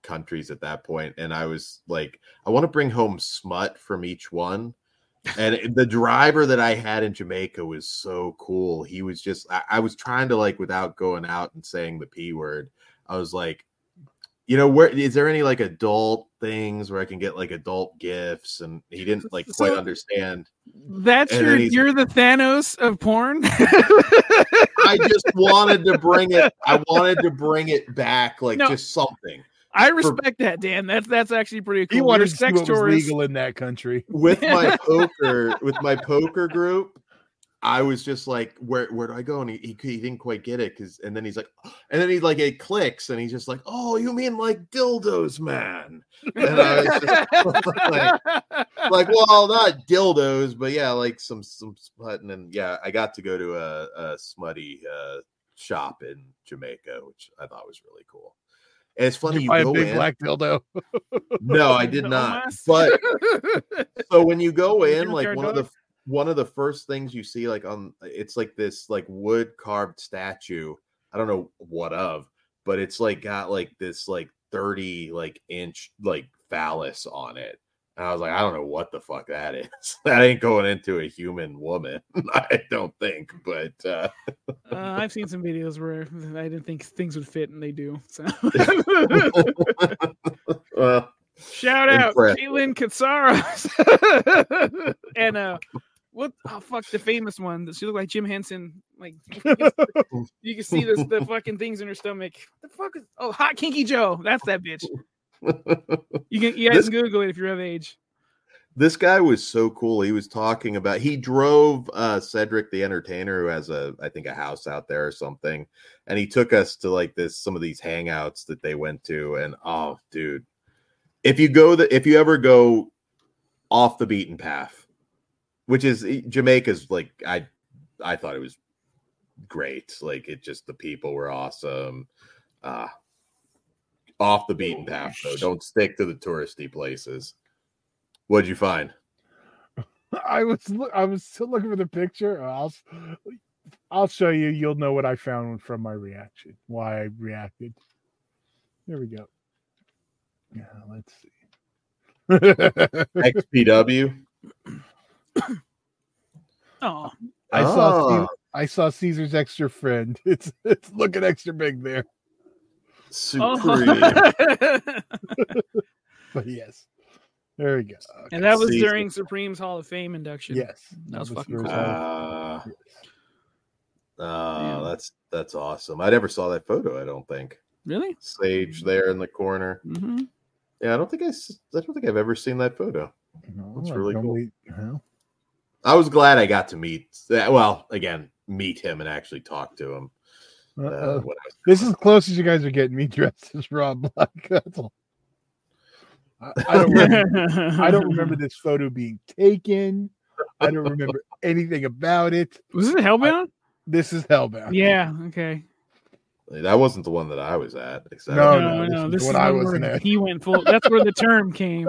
Countries at that point, and I was like, I want to bring home smut from each one. And the driver that I had in Jamaica was so cool. He was just, I was trying to without going out and saying the P word, I was like, where is there any adult things where I can get adult gifts? And he didn't quite understand. That's you're the Thanos of porn. I just wanted to bring it. I wanted to bring it back, just something. I respect that, Dan. That's actually pretty cool. He wanted sex tours legal in that country. With my poker group, I was just like, where do I go? And he didn't quite get it and then he's like, and then he's like, it clicks, and he's just like, oh, you mean dildos, man? And I was just well, not dildos, but yeah, some smut, and then I got to go to a smutty shop in Jamaica, which I thought was really cool. And it's funny, you go a big in black dildo. No, I did not. But so when you go in, one of the first things you see, on it's this wood carved statue. I don't know what of, but it's got this 30 inch phallus on it. And I was like, I don't know what the fuck that is. That ain't going into a human woman, I don't think. But I've seen some videos where I didn't think things would fit, and they do. So. Shout out Caitlin Katsaros and the famous one. She looked like Jim Henson. You can see the fucking things in her stomach. What the fuck is? Oh, Hot Kinky Joe. That's that bitch. You guys can Google it if you're of age. This guy was so cool. He was talking about, he drove Cedric the Entertainer, who has I think a house out there or something, and he took us to some of these hangouts that they went to. And oh, dude, if you ever go off the beaten path, which is Jamaica's, I thought it was great. It just, the people were awesome. Off the beaten path, though. Don't stick to the touristy places. What'd you find? I was still looking for the picture. I'll show you. You'll know what I found from my reaction. Why I reacted. There we go. Yeah, let's see. XPW. Oh, I saw Caesar's Extra Friend. It's looking extra big there. Supreme. But yes, there we go. Okay. And that was during Supreme's Hall of Fame induction. Yes, that was fucking cool. Yes. That's awesome. I never saw that photo, I don't think. Really? Sage there in the corner. Mm-hmm. Yeah, I don't think I've ever seen that photo. That's really cool. I was glad I got to meet him and actually talk to him. This is as close as you guys are getting me dressed as Rob Black. That's all. I don't remember this photo being taken. I don't remember anything about it. Was this Hellbound? This is Hellbound. Yeah, okay. That wasn't the one that I was at. Exactly. No. This is what I was at. He went full. That's where the term came.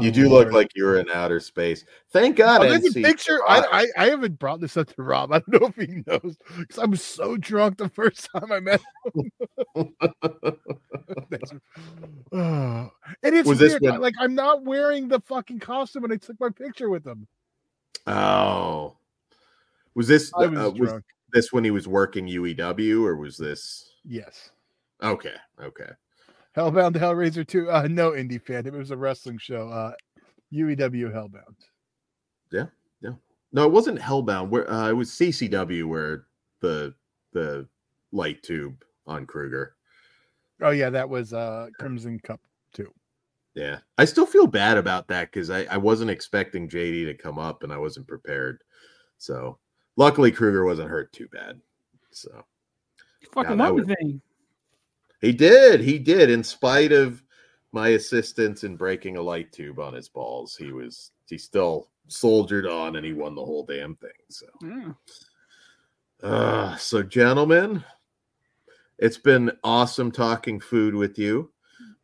You do look like you're in outer space. Thank God. There's a picture. I haven't brought this up to Rob. I don't know if he knows because I was so drunk the first time I met him. And it's weird. Like I'm not wearing the fucking costume, and I took my picture with him. Oh, was this when he was working UEW, or was this? Yes. Okay. Hellbound to Hellraiser 2. No indie fan. It was a wrestling show. UEW Hellbound. Yeah. No, it wasn't Hellbound. It was CCW where the light tube on Kruger. Oh yeah, that was Crimson Cup 2. Yeah. I still feel bad about that because I wasn't expecting JD to come up and I wasn't prepared. So luckily Kruger wasn't hurt too bad. So you fucking love the thing. He did. In spite of my assistance in breaking a light tube on his balls, he still soldiered on and he won the whole damn thing. So, so gentlemen, it's been awesome talking food with you.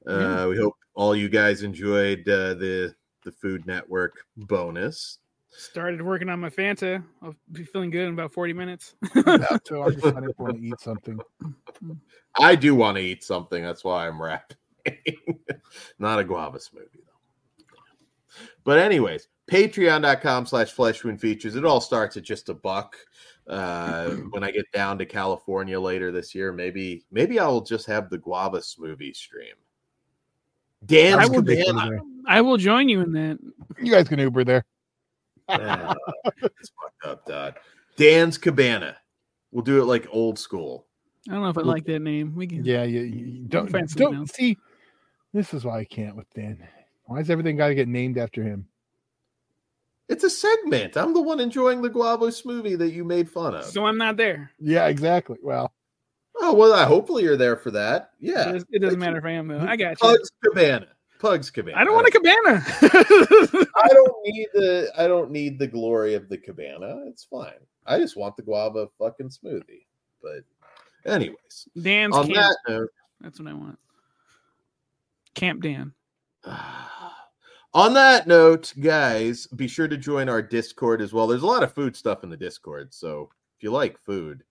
We hope all you guys enjoyed the Food Network bonus. Started working on my Fanta. I'll be feeling good in about 40 minutes. About to. I just want to eat something. I do want to eat something. That's why I'm rapping. Not a guava smoothie, though. But anyways, patreon.com/fleshwoundfeatures. It all starts at just $1. When I get down to California later this year, maybe I'll just have the guava smoothie stream. I will join you in that. You guys can Uber there. It's fucked up, Dodd. Dan's Cabana. We'll do it like old school. I don't know if I like that name. We can. Yeah, you don't see. This is why I can't with Dan. Why does everything got to get named after him? It's a segment. I'm the one enjoying the guava smoothie that you made fun of. So I'm not there. Yeah, exactly. Well. Oh well. Hopefully you're there for that. Yeah. It doesn't matter if I am though. I got you. Pugs Cabana. I don't want a cabana. I don't need the glory of the cabana. It's fine. I just want the guava fucking smoothie. But anyways, Dan's on camp. That note, that's what I want. Camp Dan. On that note, guys, be sure to join our Discord as well. There's a lot of food stuff in the Discord, so if you like food,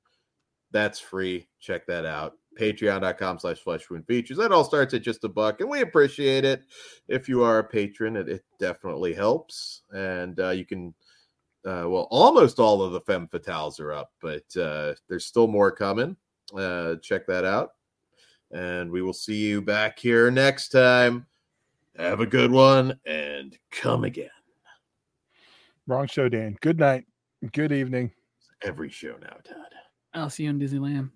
that's free. Check that out. patreon.com/fleshwoundfeatures. That all starts at just $1 and we appreciate it. If you are a patron, it definitely helps. And you can almost all of the femme fatales are up, but there's still more coming. Check that out, and we will see you back here next time. Have a good one and come again. Wrong show, Dan. Good night, good evening. Every show now, Todd. I'll see you in Disneyland.